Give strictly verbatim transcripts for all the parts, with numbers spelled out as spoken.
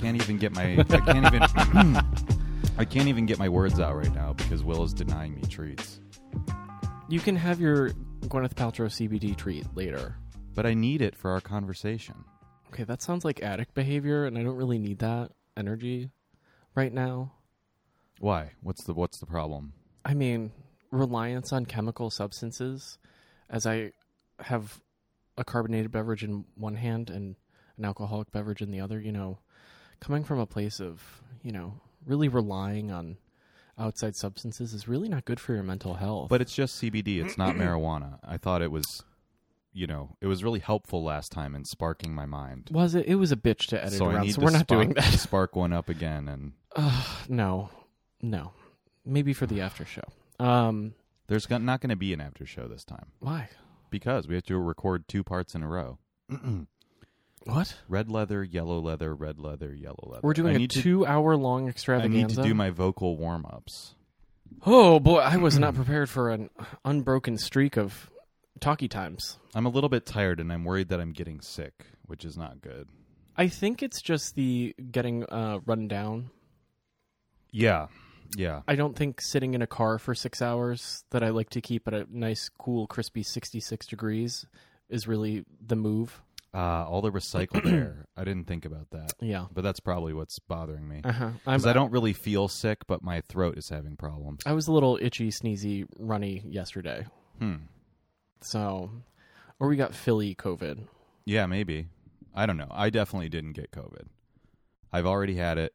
can't even get my I can't even I can't even get my words out right now because Will is denying me treats. You can have your Gwyneth Paltrow C B D treat later. But I need it for our conversation. Okay, that sounds like addict behavior, and I don't really need that energy right now. Why? What's the what's the problem? I mean, reliance on chemical substances, as I have a carbonated beverage in one hand and an alcoholic beverage in the other, you know, coming from a place of, you know, really relying on outside substances is really not good for your mental health. But it's just C B D. It's not marijuana. I thought it was, you know, it was really helpful last time in sparking my mind. Was it? It was a bitch to edit so around, so we're not spark, doing that. Spark one up again. And uh, no, no. Maybe for the after show. Um, There's go- not going to be an after show this time. Why? Because we have to record two parts in a row. What? Red leather, yellow leather, red leather, yellow leather. We're doing I a two-hour-long extravaganza. I need to do my vocal warm-ups. Oh, boy. I was not prepared for an unbroken streak of talkie times. I'm a little bit tired, and I'm worried that I'm getting sick, which is not good. I think it's just the getting uh, run down. Yeah. Yeah. I don't think sitting in a car for six hours that I like to keep at a nice, cool, crispy sixty-six degrees is really the move. Uh, all the recycled air. I didn't think about that. Yeah. But that's probably what's bothering me. Uh-huh. Because I don't really feel sick, but my throat is having problems. I was a little itchy, sneezy, runny yesterday. Hmm. So, or we got Philly COVID. Yeah, maybe. I don't know. I definitely didn't get COVID. I've already had it.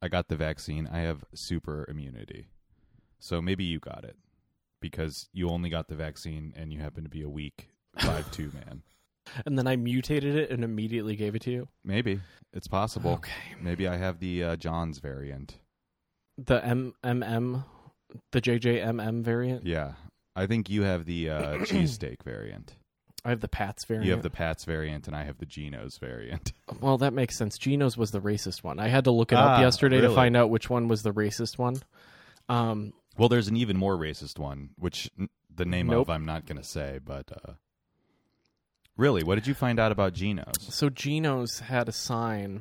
I got the vaccine. I have super immunity. So maybe you got it because you only got the vaccine and you happen to be a weak five two man. And then I mutated it and immediately gave it to you? Maybe. It's possible. Okay. Maybe I have the uh, Johns variant. The M M M? The J J M M variant? Yeah. I think you have the uh, cheesesteak variant. I have the Pat's variant. You have the Pat's variant, and I have the Geno's variant. Well, that makes sense. Geno's was the racist one. I had to look it ah, up yesterday really? to find out which one was the racist one. Um, well, there's an even more racist one, which n- the name nope. of I'm not going to say, but uh, really, what did you find out about Geno's? So Geno's had a sign,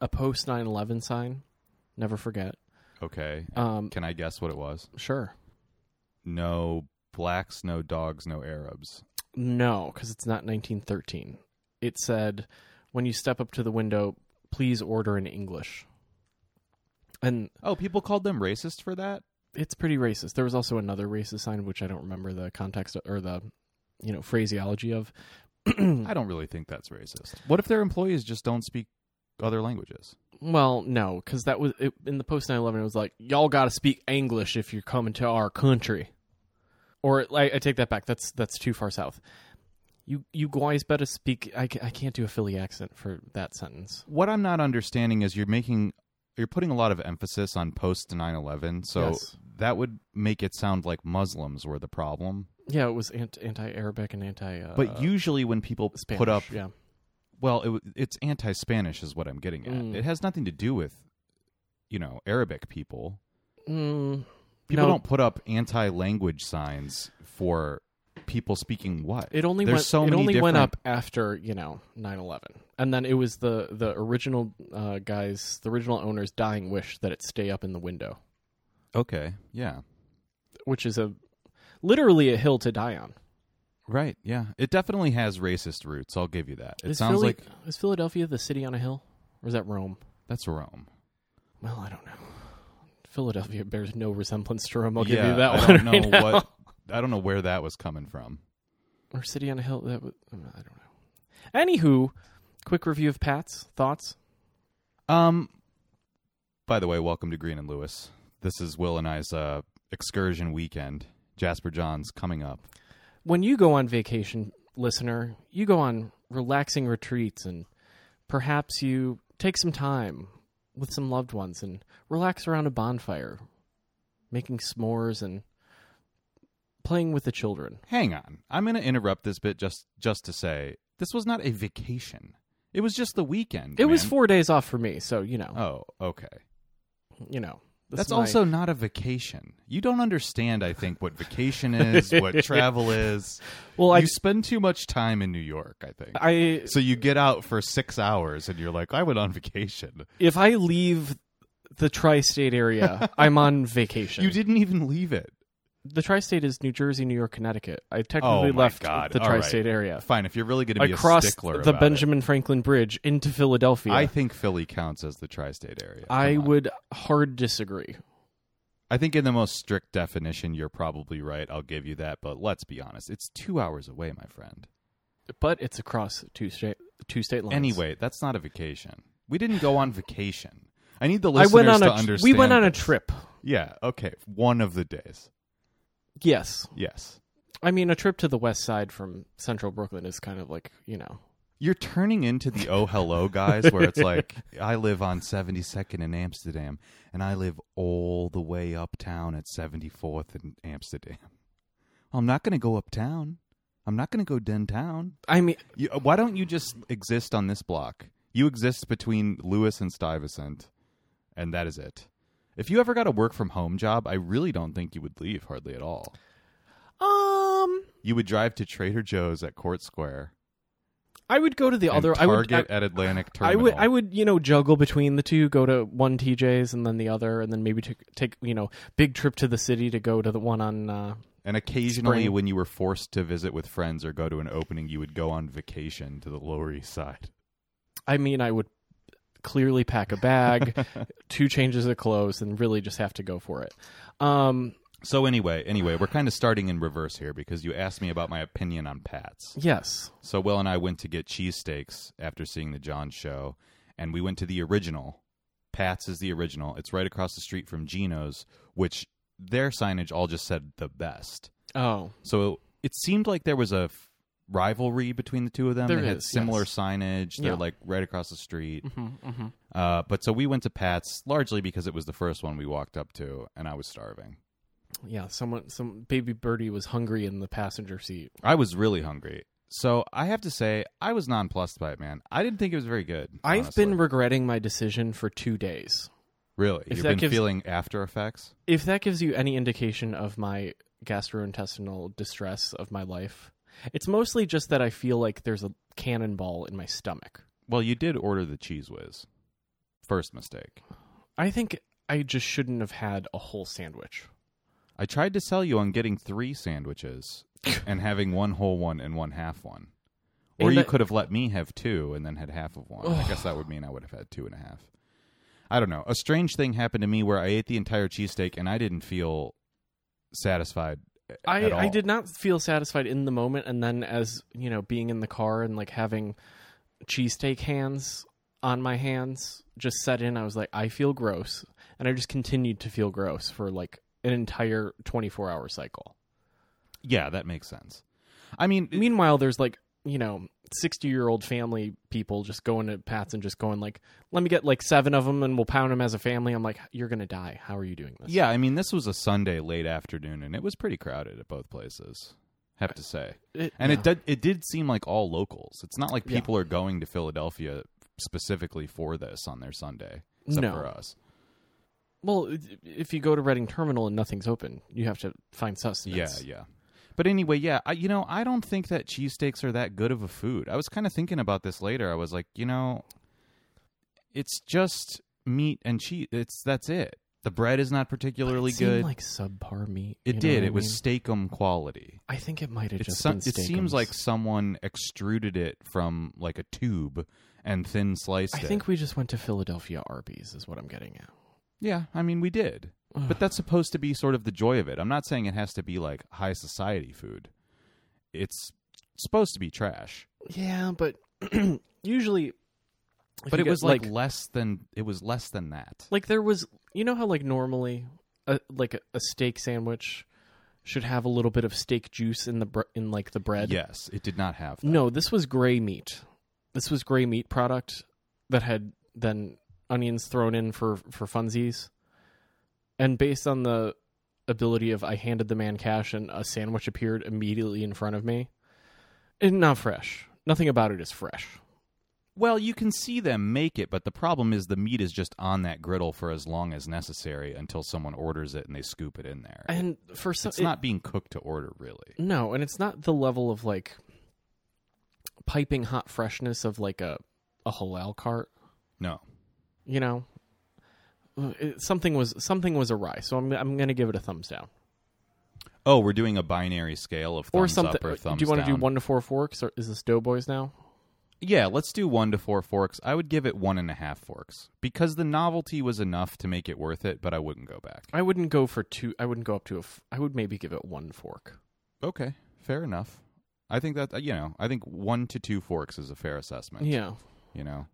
a post nine eleven sign. Never forget. Okay. Um, Can I guess what it was? Sure. No blacks, no dogs, no Arabs. No, because it's not nineteen thirteen. It said, when you step up to the window, please order in English. And oh, people called them racist for that? It's pretty racist. There was also another racist sign, which I don't remember the context or the, you know, phraseology of. I don't really think that's racist. What if their employees just don't speak other languages? Well, no, because that was it, in the post nine eleven, it was like, y'all got to speak English if you're coming to our country. Or I, I take that back. That's that's too far south. You you guys better speak. I, I can't do a Philly accent for that sentence. What I'm not understanding is you're making you're putting a lot of emphasis on post nine eleven. So yes. That would make it sound like Muslims were the problem. Yeah, it was anti-Arabic and anti. Uh, but usually when people Spanish, put up, yeah. Well, it, it's anti-Spanish is what I'm getting at. Mm. It has nothing to do with, you know, Arabic people. Mm. People no. don't put up anti-language signs for people speaking what? It only, went, so it only different... went up after, you know, nine eleven. And then it was the, the original uh, guys, the original owner's dying wish that it stay up in the window. Okay, yeah. Which is a literally a hill to die on. Right, yeah. It definitely has racist roots, I'll give you that. It is sounds Philly, like... Is Philadelphia the city on a hill? Or is that Rome? That's Rome. Well, I don't know. Philadelphia bears no resemblance to Rome. I'll give yeah, you that I one. Don't know right what, I don't know where that was coming from. Or city on a hill. That was, I don't know. Anywho, quick review of Pat's thoughts. Um. By the way, welcome to Green and Lewis. This is Will and I's uh, excursion weekend. Jasper Johns coming up. When you go on vacation, listener, you go on relaxing retreats, and perhaps you take some time with some loved ones and relax around a bonfire, making s'mores and playing with the children. Hang on. I'm going to interrupt this bit just, just to say this was not a vacation. It was just the weekend. It man. was four days off for me, so, you know. Oh, okay. You know, That's, That's also not a vacation. You don't understand, I think, what vacation is, what travel is. Well, you I, spend too much time in New York, I think. I So you get out for six hours and you're like, I went on vacation. If I leave the tri-state area, I'm on vacation. You didn't even leave it. The tri-state is New Jersey, New York, Connecticut. I technically oh left God. the All tri-state right. area. Fine, if you're really going to be Across a stickler about it. I crossed the Benjamin it. Franklin Bridge into Philadelphia. I think Philly counts as the tri-state area. Come I on. would hard disagree. I think in the most strict definition, you're probably right. I'll give you that. But let's be honest. It's two hours away, my friend. But it's across two state, two state lines. Anyway, that's not a vacation. We didn't go on vacation. I need the listeners I went on to a, understand. We went on a trip. Yeah, okay. One of the days. Yes. Yes. I mean, a trip to the west side from central Brooklyn is kind of like, you know. You're turning into the Oh Hello guys where it's like, I live on seventy-second in Amsterdam, and I live all the way uptown at seventy-fourth in Amsterdam. I'm not going to go uptown. I'm not going to go downtown. I mean. You, why don't you just exist on this block? You exist between Lewis and Stuyvesant, and that is it. If you ever got a work from home job, I really don't think you would leave hardly at all. Um, you would drive to Trader Joe's at Court Square. I would go to the other Target I would, I, at Atlantic Terminal. I would, I would, you know, juggle between the two. Go to one T J's and then the other, and then maybe t- take, you know, big trip to the city to go to the one on. Uh, and occasionally, spring. When you were forced to visit with friends or go to an opening, you would go on vacation to the Lower East Side. I mean, I would. Clearly pack a bag, two changes of clothes, and really just have to go for it. Um, so anyway, anyway, we're kind of starting in reverse here because you asked me about my opinion on Pat's. Yes. So Will and I went to get cheesesteaks after seeing the John show, and we went to the original. Pat's is the original. It's right across the street from Geno's, which their signage all just said the best. Oh. So it seemed like there was a... F- rivalry between the two of them. There they had is, similar yes. signage. They're yeah. like right across the street. Mm-hmm, mm-hmm. Uh, but so we went to Pat's largely because it was the first one we walked up to, and I was starving. Yeah, someone, some baby birdie was hungry in the passenger seat. I was really hungry. So I have to say, I was nonplussed by it, man. I didn't think it was very good. I've honestly. been regretting my decision for two days. Really? If You've been gives, feeling after effects? If that gives you any indication of my gastrointestinal distress of my life... It's mostly just that I feel like there's a cannonball in my stomach. Well, you did order the Cheese Whiz. First mistake. I think I just shouldn't have had a whole sandwich. I tried to sell you on getting three sandwiches and having one whole one and one half one. Or and you that... could have let me have two and then had half of one. I guess that would mean I would have had two and a half. I don't know. A strange thing happened to me where I ate the entire cheesesteak and I didn't feel satisfied. I, I did not feel satisfied in the moment, and then as, you know, being in the car and, like, having cheesesteak hands on my hands just set in, I was like, I feel gross, and I just continued to feel gross for, like, an entire twenty-four hour cycle. Yeah, that makes sense. I mean... It, Meanwhile, there's, like, you know, sixty-year-old family people just going to Pat's and just going, like, let me get, like, seven of them, and we'll pound them as a family. I'm like, you're going to die. How are you doing this? Yeah, I mean, this was a Sunday late afternoon, and it was pretty crowded at both places, have to say. It, and yeah. it, did, it did seem like all locals. It's not like people yeah. are going to Philadelphia specifically for this on their Sunday, except no. for us. Well, if you go to Reading Terminal and nothing's open, you have to find sustenance. Yeah, yeah. But anyway, yeah, I, you know, I don't think that cheesesteaks are that good of a food. I was kind of thinking about this later. I was like, you know, it's just meat and cheese. It's that's it. The bread is not particularly it good. It seemed like subpar meat. It did. It I mean? was steakum quality. I think it might have it's just some, been steakums. It seems like someone extruded it from like a tube and thin sliced I it. I think we just went to Philadelphia Arby's is what I'm getting at. Yeah, I mean, we did. But that's supposed to be sort of the joy of it. I'm not saying it has to be like high society food. It's supposed to be trash. Yeah, but usually. But it was like, like less than it was less than that. Like there was, you know how like normally, a, like a, a steak sandwich should have a little bit of steak juice in the bre- in like the bread. Yes, it did not have that. No, this was gray meat. This was gray meat product that had then onions thrown in for, for funsies. And based on the ability of I handed the man cash and a sandwich appeared immediately in front of me. And not fresh. Nothing about it is fresh. Well, you can see them make it, but the problem is the meat is just on that griddle for as long as necessary until someone orders it and they scoop it in there. And for some, it's it, not being cooked to order, really. No, and it's not the level of like piping hot freshness of like a a halal cart. No, you know, it, something was something was awry. So I'm I'm going to give it a thumbs down. Oh, we're doing a binary scale of thumbs or up or thumbs down. Do you want to do one to four forks, or is this Doughboys now? Yeah, let's do one to four forks. I would give it one and a half forks because the novelty was enough to make it worth it, but I wouldn't go back. I wouldn't go for two. I wouldn't go up to a. F- I would maybe give it one fork. Okay, fair enough. I think that, you know, I think one to two forks is a fair assessment. Yeah. You know?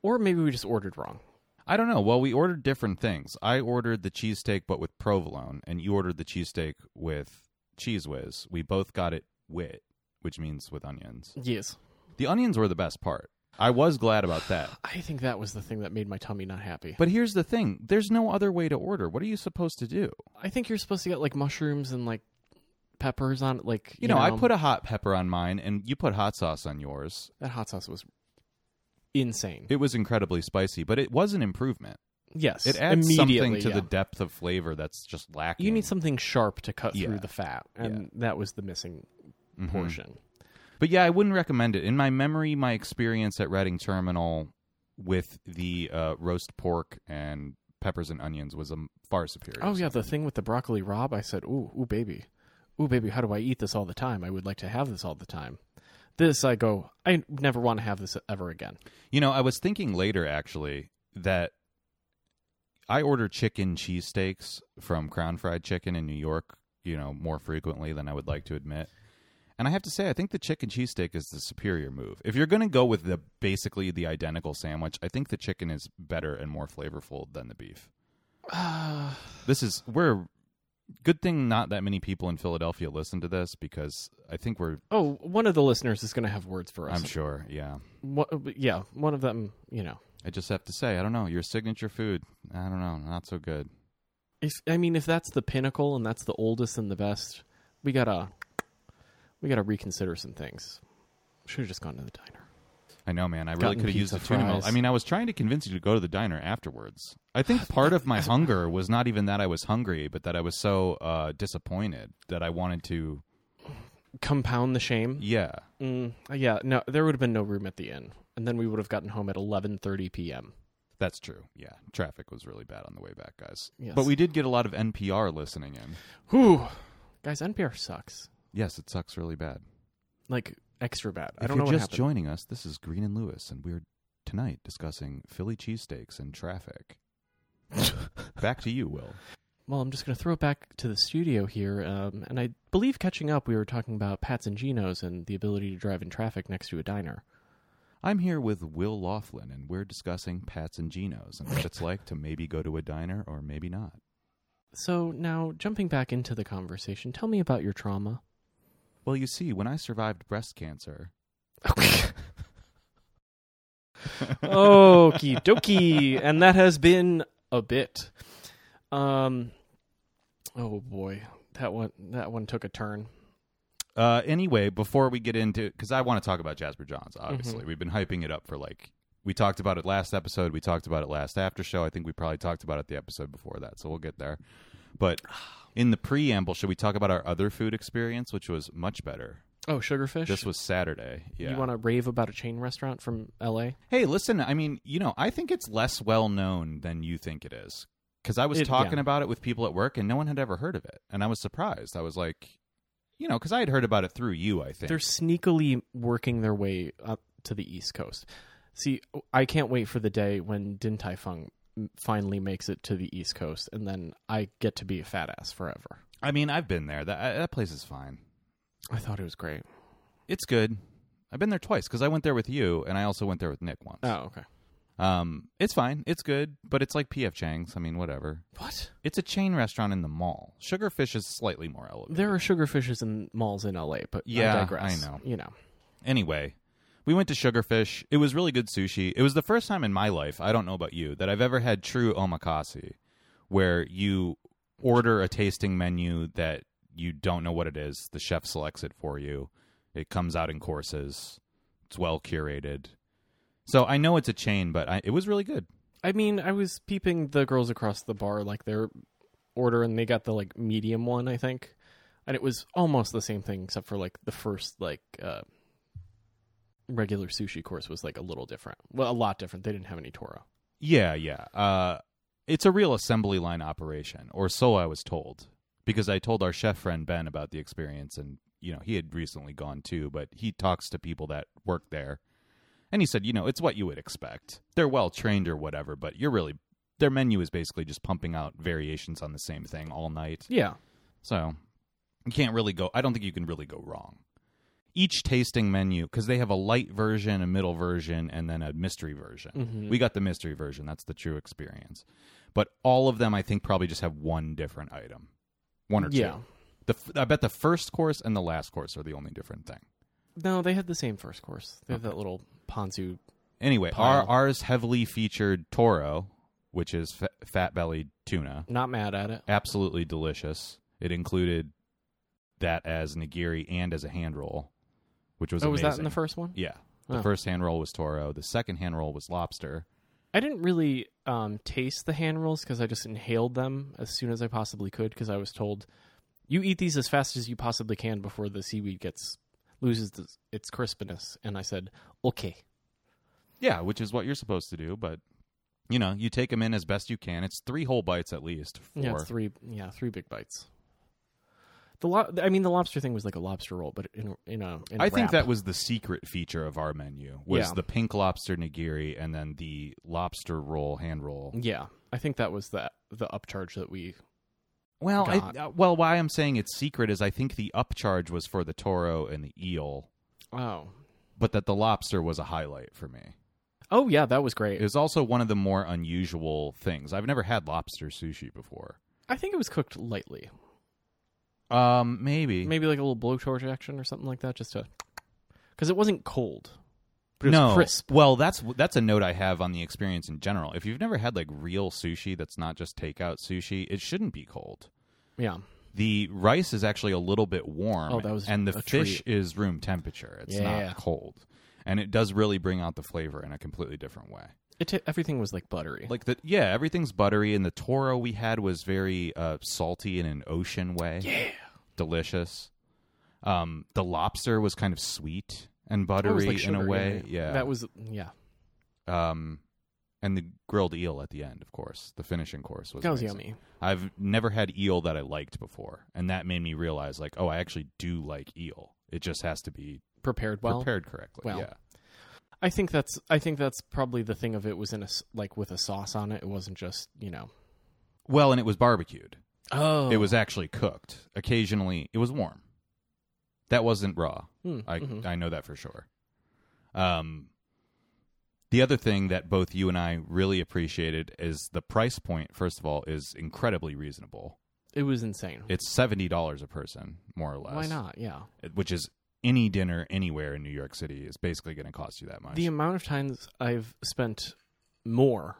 Or maybe we just ordered wrong. I don't know. Well, we ordered different things. I ordered the cheesesteak, but with provolone, and you ordered the cheesesteak with Cheese Whiz. We both got it wit, which means with onions. Yes. The onions were the best part. I was glad about that. I think that was the thing that made my tummy not happy. But here's the thing. There's no other way to order. What are you supposed to do? I think you're supposed to get, like, mushrooms and, like, peppers on it. Like, you, you know, know, I put a hot pepper on mine, and you put hot sauce on yours. That hot sauce was insane. It was incredibly spicy, but it was an improvement. Yes. It adds something to yeah. the depth of flavor that's just lacking. You need something sharp to cut yeah. through the fat, and yeah. that was the missing mm-hmm. portion. But yeah, I wouldn't recommend it. In my memory, my experience at Reading Terminal with the uh, roast pork and peppers and onions was a far superior. Oh, yeah. The thing with the broccoli rabe, I said, ooh, ooh, baby. Ooh, baby, how do I eat this all the time? I would like to have this all the time. This, I go, I never want to have this ever again. You know, I was thinking later, actually, that I order chicken cheesesteaks from Crown Fried Chicken in New York, you know, more frequently than I would like to admit. And I have to say, I think the chicken cheesesteak is the superior move. If you're going to go with the basically the identical sandwich, I think the chicken is better and more flavorful than the beef. Uh, this is, we're, good thing not that many people in Philadelphia listen to this because I think we're. Oh, one of the listeners is going to have words for us. I'm sure, yeah. What, yeah, one of them, you know. I just have to say, I don't know, your signature food, I don't know, not so good. If, I mean, if that's the pinnacle and that's the oldest and the best, we got to. We got to reconsider some things. Should have just gone to the diner. I know, man. I really could have used the tuna mills. I mean, I was trying to convince you to go to the diner afterwards. I think part of my hunger was not even that I was hungry, but that I was so uh, disappointed that I wanted to... Compound the shame? Yeah. Mm, yeah. No, there would have been no room at the inn. And then we would have gotten home at eleven thirty p.m. That's true. Yeah. Traffic was really bad on the way back, guys. Yes. But we did get a lot of N P R listening in. Whew. Guys, N P R sucks. Yes, it sucks really bad. Like, extra bad. I don't know what happened. If you're just joining us, this is Green and Lewis, and we're tonight discussing Philly cheesesteaks and traffic. Back to you, Will. Well, I'm just going to throw it back to the studio here. Um, and I believe catching up, we were talking about Pat's and Geno's and the ability to drive in traffic next to a diner. I'm here with Will Laughlin, and we're discussing Pat's and Geno's and what it's like to maybe go to a diner or maybe not. So now, jumping back into the conversation, tell me about your trauma. Well, you see, when I survived breast cancer... Okie dokie. And that has been a bit. Um, oh, boy. That one that one took a turn. Uh, anyway, before we get into... Because I want to talk about Jasper Johns, obviously. Mm-hmm. We've been hyping it up for, like... We talked about it last episode. We talked about it last after show. I think we probably talked about it the episode before that, so we'll get there. But in the preamble, should we talk about our other food experience, which was much better? Oh, Sugarfish? This was Saturday. Yeah. You want to rave about a chain restaurant from L A? Hey, listen, I mean, you know, I think it's less well-known than you think it is. Because I was it, talking yeah. about it with people at work, and no one had ever heard of it. And I was surprised. I was like, you know, because I had heard about it through you, I think. They're sneakily working their way up to the East Coast. See, I can't wait for the day when Din Tai Fung finally makes it to the East Coast, and then I get to be a fat ass forever. I mean, I've been there. That that place is fine. I thought it was great. It's good. I've been there twice because I went there with you, and I also went there with Nick once. Oh, okay. Um, it's fine. It's good, but it's like P F. Chang's. I mean, whatever. What? It's a chain restaurant in the mall. Sugarfish is slightly more elevated. There are Sugarfishes in malls in L A, but yeah, I digress. I know. You know. Anyway. We went to Sugarfish. It was really good sushi. It was the first time in my life, I don't know about you, that I've ever had true omakase, where you order a tasting menu that you don't know what it is. The chef selects it for you. It comes out in courses. It's well curated. So I know it's a chain, but I, it was really good. I mean, I was peeping the girls across the bar, like their order, and they got the like medium one, I think. And it was almost the same thing, except for like the first like uh, regular sushi course was like a little different. Well, a lot different. They didn't have any toro. Yeah, yeah. Uh, it's a real assembly line operation, or so I was told. Because I told our chef friend Ben about the experience, and you know he had recently gone too, but he talks to people that work there. And he said, you know, it's what you would expect. They're well trained or whatever, but you're really, their menu is basically just pumping out variations on the same thing all night. Yeah. So you can't really go, I don't think you can really go wrong. Each tasting menu, because they have a light version, a middle version, and then a mystery version. Mm-hmm. We got the mystery version. That's the true experience. But all of them, I think, probably just have one different item. One or two. Yeah. The, I bet the first course and the last course are the only different thing. No, they had the same first course. They okay. have that little ponzu. Anyway, our, ours heavily featured toro, which is fa- fat-bellied tuna. Not mad at it. Absolutely delicious. It included that as nigiri and as a hand roll, which was oh, amazing. Oh, was that in the first one? Yeah. The oh. first hand roll was toro. The second hand roll was lobster. I didn't really um, taste the hand rolls because I just inhaled them as soon as I possibly could because I was told, you eat these as fast as you possibly can before the seaweed gets... loses the, its crispness, and I said, okay. Yeah, which is what you're supposed to do, but, you know, you take them in as best you can. It's three whole bites at least. Four. Yeah, three Yeah, three big bites. The lo- I mean, the lobster thing was like a lobster roll, but in, in a in I wrap. think that was the secret feature of our menu, was yeah. the pink lobster nigiri and then the lobster roll, hand roll. Yeah, I think that was the, the upcharge that we... Well, I, well, why I'm saying it's secret is I think the upcharge was for the toro and the eel. Oh. But that the lobster was a highlight for me. Oh, yeah, that was great. It was also one of the more unusual things. I've never had lobster sushi before. I think it was cooked lightly. Um, maybe. Maybe like a little blowtorch action or something like that, just to... Because it wasn't cold, but it was no. crisp. Well, that's that's a note I have on the experience in general. If you've never had like real sushi that's not just takeout sushi, it shouldn't be cold. Yeah. The rice is actually a little bit warm, oh, that was and the fish treat. is room temperature. It's yeah, not yeah. cold. And it does really bring out the flavor in a completely different way. It t- everything was like buttery. Like the yeah, everything's buttery, and the toro we had was very uh, salty in an ocean way. Yeah. Delicious. Um, the lobster was kind of sweet. And buttery like sugar, in a way, yeah, yeah. That was, yeah. Um, and the grilled eel at the end, of course. The finishing course was That was amazing. Yummy. I've never had eel that I liked before, and that made me realize, like, oh, I actually do like eel. It just has to be prepared well, prepared correctly. Well, yeah. I think that's. I think that's probably the thing of it was in a like with a sauce on it. It wasn't just you know. Well, and it was barbecued. Oh, it was actually cooked. Occasionally, it was warm. That wasn't raw. Mm, I mm-hmm. I know that for sure. Um, the other thing that both you and I really appreciated is the price point, first of all, is incredibly reasonable. It was insane. It's seventy dollars a person, more or less. Why not? Yeah. Which is any dinner anywhere in New York City is basically going to cost you that much. The amount of times I've spent more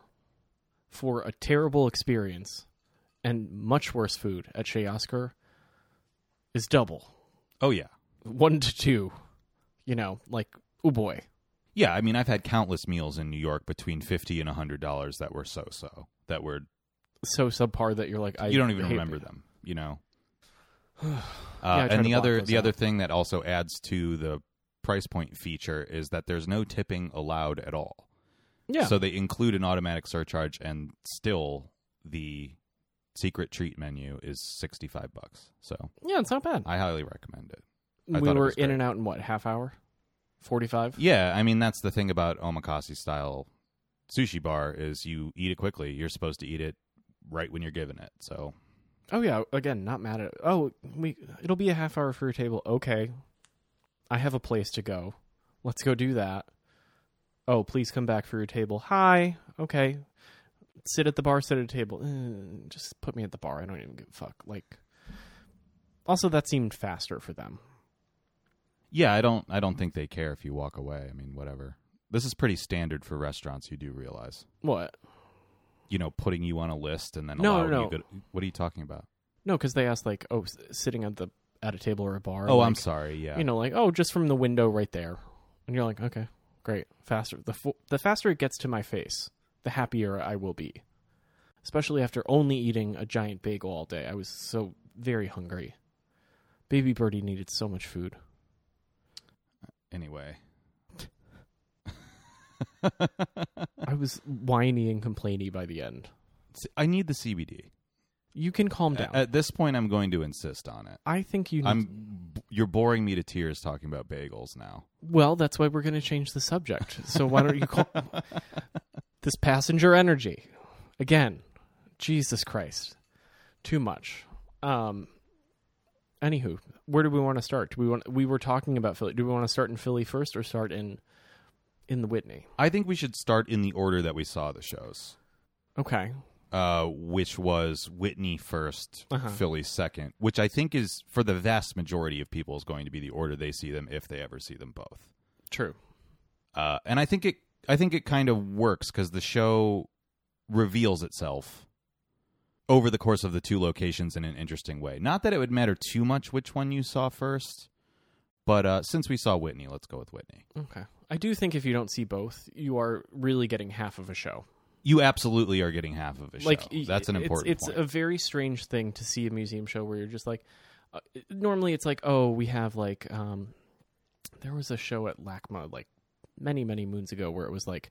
for a terrible experience and much worse food at Chez Oscar is double. Oh, yeah. One to two, you know, like, oh boy. Yeah, I mean, I've had countless meals in New York between fifty dollars and one hundred dollars that were so-so, that were... So subpar that you're like, I You don't even remember it. them, you know? uh, yeah, and the other the out. other thing that also adds to the price point feature is that there's no tipping allowed at all. Yeah. So they include an automatic surcharge, and still the... secret treat menu is sixty-five bucks. So yeah, it's not bad. I highly recommend it. I we were it in and out in what, half hour? forty-five? Yeah, I mean that's the thing about omakase style sushi bar is you eat it quickly. You're supposed to eat it right when you're given it. So oh yeah, again, not mad at it. Oh, we it'll be a half hour for your table. Okay. I have a place to go. Let's go do that. Oh, please come back for your table. Hi. Okay. Sit at the bar, sit at a table. Uh, just put me at the bar. I don't even give a fuck. Like, also, that seemed faster for them. Yeah, I don't. I don't think they care if you walk away. I mean, whatever. This is pretty standard for restaurants. You do realize what? You know, putting you on a list and then no, allowing no. you go to, what are you talking about? No, because they asked like, oh, sitting at the at a table or a bar. Oh, like, I'm sorry. Yeah, you know, like oh, just from the window right there, and you're like, okay, Great. Faster. The, fo- the faster it gets to my face, the happier I will be. Especially after only eating a giant bagel all day. I was so very hungry. Baby Birdie needed so much food. Anyway. I was whiny and complainy by the end. I need the C B D. You can calm down. At this point, I'm going to insist on it. I think you need... I'm, you're boring me to tears talking about bagels now. Well, that's why we're going to change the subject. So why don't you call... This passenger energy. Again. Jesus Christ. Too much. Um... Anywho, where do we want to start? Do we want we were talking about Philly. Do we want to start in Philly first or start in in the Whitney? I think we should start in the order that we saw the shows. Okay. Uh, which was Whitney first, uh-huh. Philly second, which I think is for the vast majority of people is going to be the order they see them if they ever see them both. True. Uh, and I think it I think it kind of works because the show reveals itself over the course of the two locations in an interesting way. Not that it would matter too much which one you saw first, but uh, since we saw Whitney, let's go with Whitney. Okay. I do think if you don't see both, you are really getting half of a show. You absolutely are getting half of a like, show. That's an important it's, it's point. It's a very strange thing to see a museum show where you're just like... Uh, normally it's like, oh, we have like... Um, there was a show at LACMA like many, many moons ago where it was like...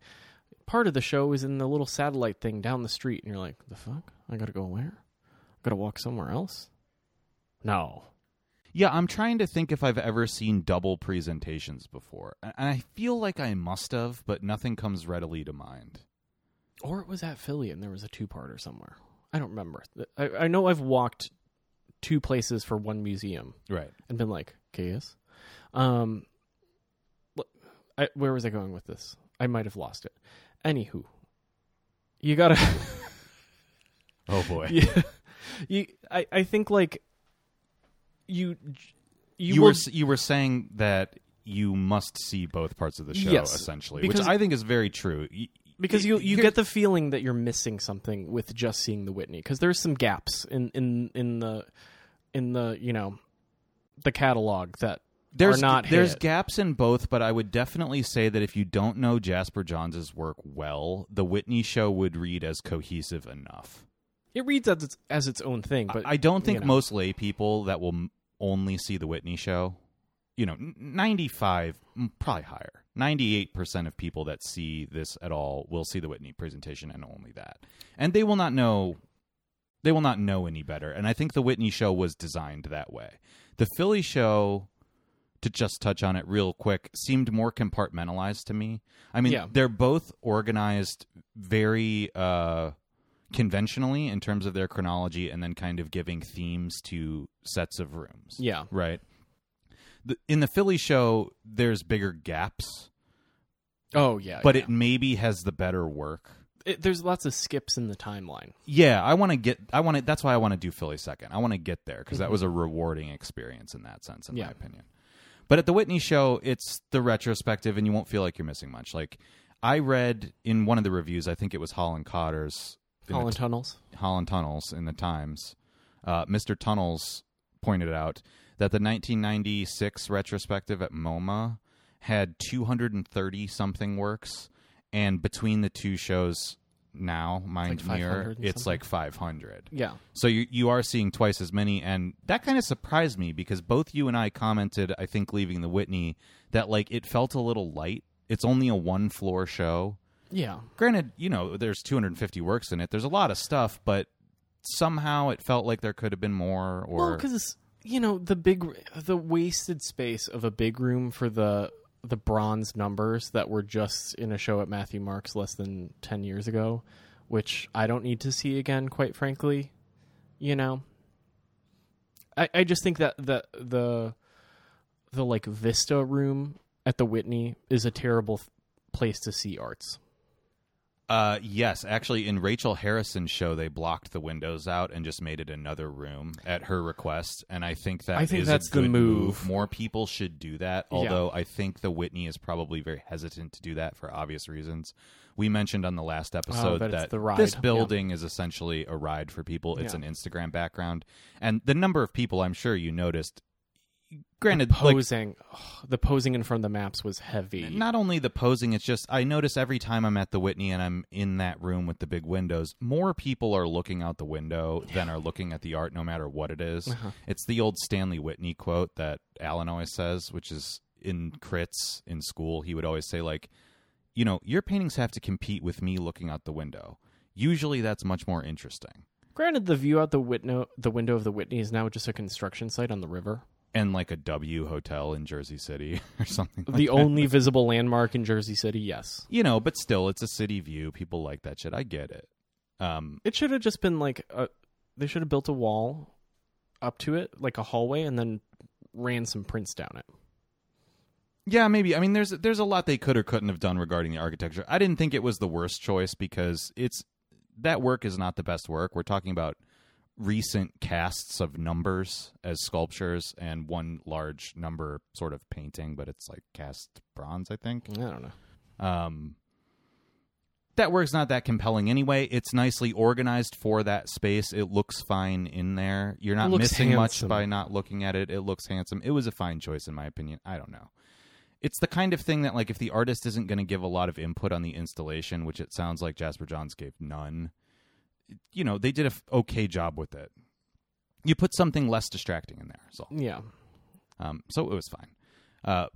Part of the show is in the little satellite thing down the street, and you're like, the fuck? I gotta go where? I gotta walk somewhere else? No. Yeah, I'm trying to think if I've ever seen double presentations before. And I feel like I must have, but nothing comes readily to mind. Or it was at Philly, and there was a two-parter somewhere. I don't remember. I, I know I've walked two places for one museum. Right. And been like, K S? Um, I, where was I going with this? I might have lost it. Anywho, you gotta. Oh boy. You, you, I, I think like you, you, you were, were you were saying that you must see both parts of the show, yes, essentially, because, which I think is very true. Because you, you get the feeling that you're missing something with just seeing the Whitney, because there's some gaps in, in in the in the you know the catalog that. There's not there's hit. gaps in both, but I would definitely say that if you don't know Jasper Johns' work well, the Whitney show would read as cohesive enough. It reads as its, as its own thing, but I don't think you know. most lay people that will only see the Whitney show, you know, ninety-five, probably higher, ninety-eight percent of people that see this at all will see the Whitney presentation and only that, and they will not know. They will not know any better, and I think the Whitney show was designed that way. The Philly show, to just touch on it real quick, seemed more compartmentalized to me. I mean, yeah. They're both organized very uh, conventionally in terms of their chronology and then kind of giving themes to sets of rooms. Yeah. Right. The, in the Philly show, there's bigger gaps. Oh, yeah. But yeah. It maybe has the better work. It, there's lots of skips in the timeline. Yeah, I want to get. I want to. That's why I want to do Philly second. I want to get there because mm-hmm. that was a rewarding experience in that sense, in yeah. my opinion. But at the Whitney show, it's the retrospective, and you won't feel like you're missing much. Like, I read in one of the reviews, I think it was Holland Cotter's... Holland t- Tunnels. Holland Tunnels in the Times. Uh, Mister Tunnels pointed out that the nineteen ninety-six retrospective at MoMA had two hundred thirty-something works, and between the two shows now, Mind Mirror, it's like five hundred. Yeah. So you you are seeing twice as many, and that kind of surprised me because both you and I commented, I think, leaving the Whitney, that like it felt a little light. It's only a one floor show. Yeah. Granted, you know, there's two hundred fifty works in it. There's a lot of stuff, but somehow it felt like there could have been more. Or because well, you know the big the wasted space of a big room for the. the bronze numbers that were just in a show at Matthew Marks less than ten years ago, which I don't need to see again, quite frankly, you know, I, I just think that the, the, the like Vista room at the Whitney is a terrible th- place to see arts. Uh, yes, actually in Rachel Harrison's show, they blocked the windows out and just made it another room at her request. And I think that I think is that's a good the move. move. More people should do that. Although yeah. I think the Whitney is probably very hesitant to do that for obvious reasons. We mentioned on the last episode oh, that, that this building yeah. is essentially a ride for people. It's yeah. an Instagram background. And the number of people I'm sure you noticed Granted, the posing, like, oh, the posing in front of the maps was heavy. Not only the posing, it's just, I notice every time I'm at the Whitney and I'm in that room with the big windows, more people are looking out the window than are looking at the art, no matter what it is. Uh-huh. It's the old Stanley Whitney quote that Alan always says, which is in crits in school. He would always say, like, you know, your paintings have to compete with me looking out the window. Usually that's much more interesting. Granted, the view out the window, the window of the Whitney is now just a construction site on the river. And like a W hotel in Jersey City or something like that. The only visible landmark in Jersey City, yes. You know, but still, it's a city view. People like that shit. I get it. Um, it should have just been like, a, they should have built a wall up to it, like a hallway, and then ran some prints down it. Yeah, maybe. I mean, there's there's a lot they could or couldn't have done regarding the architecture. I didn't think it was the worst choice because it's that work is not the best work. We're talking about recent casts of numbers as sculptures and one large number sort of painting, but it's like cast bronze, I think. I don't know. Um, that work's not that compelling anyway. It's nicely organized for that space. It looks fine in there. You're not missing much by not looking at it. It looks handsome. It was a fine choice in my opinion. I don't know. It's the kind of thing that, like, if the artist isn't going to give a lot of input on the installation, which it sounds like Jasper Johns gave none, you know, they did an f- okay job with it. You put something less distracting in there. So. Yeah. Um, so it was fine. Uh,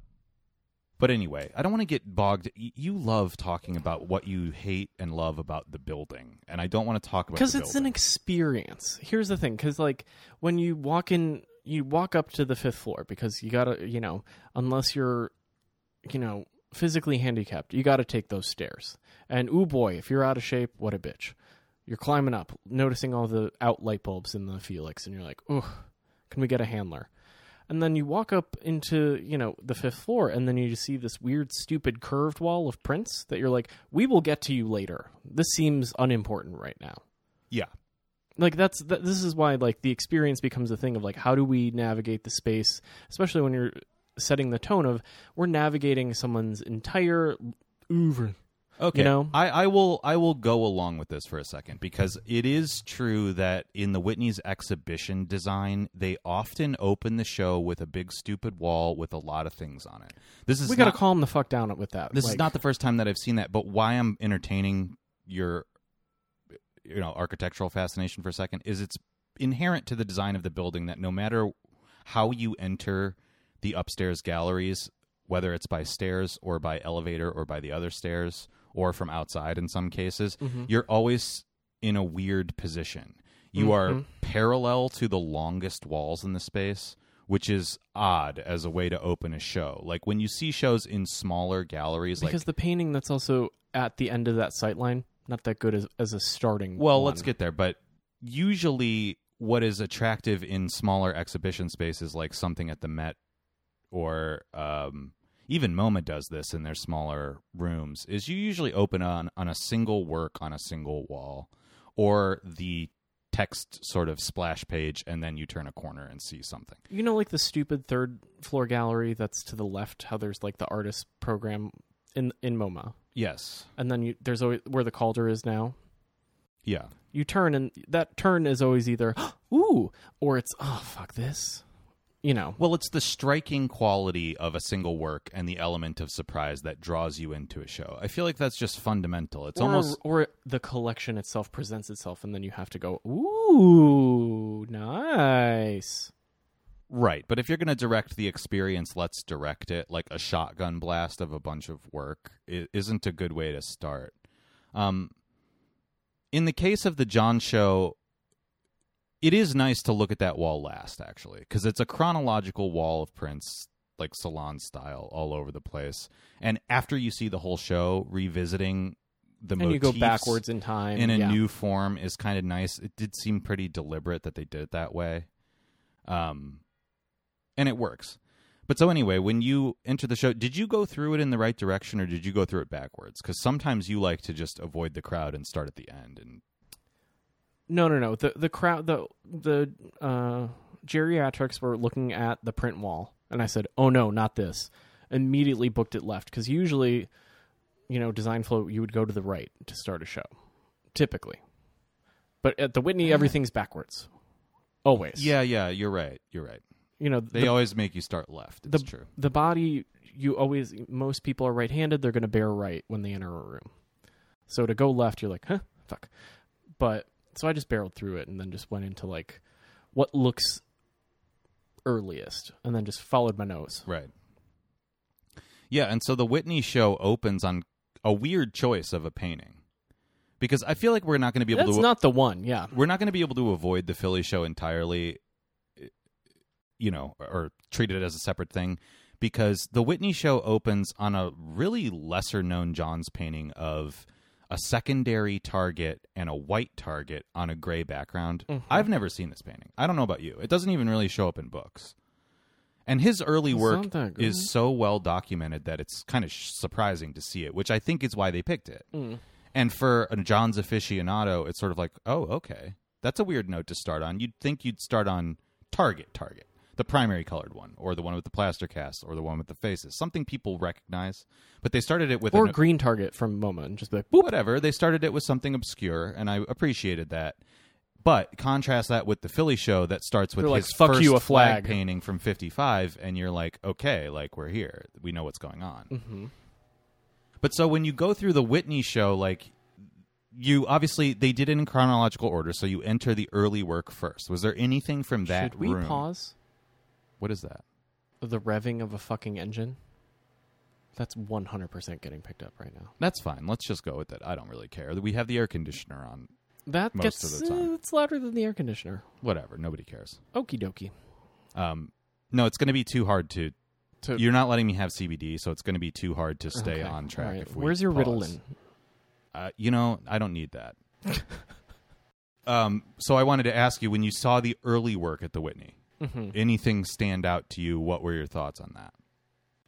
but anyway, I don't want to get bogged. Y- you love talking about what you hate and love about the building. And I don't want to talk about the building. Because it's an experience. Here's the thing. Because, like, when you walk in, you walk up to the fifth floor because you got to, you know, unless you're, you know, physically handicapped, you got to take those stairs. And, ooh, boy, if you're out of shape, what a bitch. You're climbing up, noticing all the out light bulbs in the Felix, and you're like, oh, can we get a handler? And then you walk up into, you know, the fifth floor, and then you just see this weird, stupid curved wall of prints that you're like, we will get to you later. This seems unimportant right now. Yeah. Like, that's th- this is why, like, the experience becomes a thing of, like, how do we navigate the space, especially when you're setting the tone of, we're navigating someone's entire oeuvre. Okay, you know? I, I will I will go along with this for a second, because it is true that in the Whitney's exhibition design, they often open the show with a big stupid wall with a lot of things on it. This is we got to calm the fuck down with that. This like, is not the first time that I've seen that, but why I'm entertaining your you know architectural fascination for a second is it's inherent to the design of the building that no matter how you enter the upstairs galleries, whether it's by stairs or by elevator or by the other stairs, or from outside in some cases, mm-hmm. you're always in a weird position. You mm-hmm. are parallel to the longest walls in the space, which is odd as a way to open a show. Like when you see shows in smaller galleries. Because like, the painting that's also at the end of that sightline, not that good as, as a starting well, one. Let's get there. But usually what is attractive in smaller exhibition spaces, like something at the Met or... Um, even MoMA does this in their smaller rooms, is you usually open on, on a single work on a single wall or the text sort of splash page, and then you turn a corner and see something. You know, like the stupid third floor gallery that's to the left, how there's like the artist program in in MoMA. Yes. And then you, there's always where the Calder is now. Yeah. You turn, and that turn is always either, ooh, or it's, oh, fuck this. You know, well, it's the striking quality of a single work and the element of surprise that draws you into a show. I feel like that's just fundamental. It's or, almost or the collection itself presents itself, and then you have to go, ooh, nice. Right. But if you're going to direct the experience, let's direct it like a shotgun blast of a bunch of work. It isn't a good way to start. Um, in the case of the John show, it is nice to look at that wall last, actually, because it's a chronological wall of prints, like salon style, all over the place. And after you see the whole show, revisiting the and motifs you go backwards in time in a yeah. new form is kind of nice. It did seem pretty deliberate that they did it that way, um, and it works. But so anyway, when you enter the show, did you go through it in the right direction, or did you go through it backwards? Because sometimes you like to just avoid the crowd and start at the end and. No, no, no. The the crowd, the the uh, geriatrics were looking at the print wall, and I said, "Oh no, not this!" Immediately booked it left, because usually, you know, design flow, you would go to the right to start a show, typically. But at the Whitney, everything's backwards, always. Yeah, yeah, you're right. You're right. you know, they the, always make you start left. It's the, true. The body, you always, most people are right-handed. They're going to bear right when they enter a room. So to go left, you're like, huh, fuck. But so I just barreled through it and then just went into like what looks earliest and then just followed my nose. Right. Yeah. And so the Whitney show opens on a weird choice of a painting. Because I feel like we're not going to be able That's to... That's not the one, yeah. We're not going to be able to avoid the Philly show entirely, you know, or treat it as a separate thing. Because the Whitney show opens on a really lesser-known Johns painting of a secondary Target and a white Target on a gray background. Mm-hmm. I've never seen this painting. I don't know about you. It doesn't even really show up in books. And his early work is so well documented that it's kind of surprising to see it, which I think is why they picked it. Mm. And for a Johns aficionado, it's sort of like, oh, okay. That's a weird note to start on. You'd think you'd start on Target, Target, the primary colored one, or the one with the plaster casts, or the one with the faces, something people recognize. But they started it with... Or a no- green Target from MoMA, and just be like, boop. Whatever. They started it with something obscure, and I appreciated that. But contrast that with the Philly show that starts with They're his like, fuck first you, a flag. flag painting from fifty-five, and you're like, okay, like we're here. We know what's going on. Mm-hmm. But so when you go through the Whitney show, like, you obviously, they did it in chronological order, so you enter the early work first. Was there anything from that room? Should we pause? What is that? The revving of a fucking engine? That's one hundred percent getting picked up right now. That's fine. Let's just go with it. I don't really care. We have the air conditioner on that most gets, of the time. Uh, it's louder than the air conditioner. Whatever. Nobody cares. Okie dokie. Um, no, it's going to be too hard to... To, You're not letting me have C B D, so it's going to be too hard to stay okay, on track. Right. If we Where's your pause. Ritalin? Uh, you know, I don't need that. um, so I wanted to ask you, when you saw the early work at the Whitney, mm-hmm. anything stand out to you? What were your thoughts on that?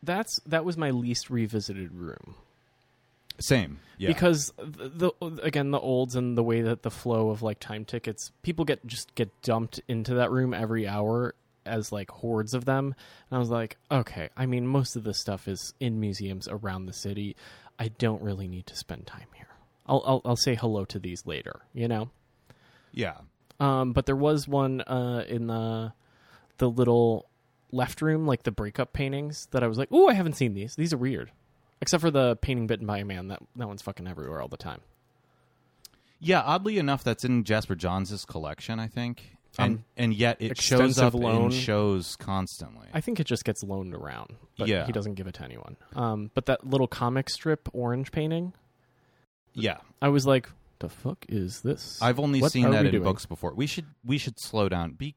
That's That was my least revisited room. Same. Yeah. Because, the, the again, the olds and the way that the flow of like time tickets, people get just get dumped into that room every hour as like hordes of them, and I was like, okay, I mean, most of this stuff is in museums around the city. I don't really need to spend time here. I'll I'll, I'll say hello to these later, you know? Yeah. Um, but there was one uh, in the the little left room, like the breakup paintings, that I was like, ooh, I haven't seen these. These are weird. Except for the painting bitten by a man. That, that one's fucking everywhere all the time. Yeah, oddly enough, that's in Jasper Johns' collection, I think. And um, and yet it shows up loan. in shows constantly. I think it just gets loaned around, but yeah. he doesn't give it to anyone. Um, but that little comic strip orange painting, yeah, I was like, "The fuck is this?" I've only what seen that in doing? books before. We should we should slow down. Be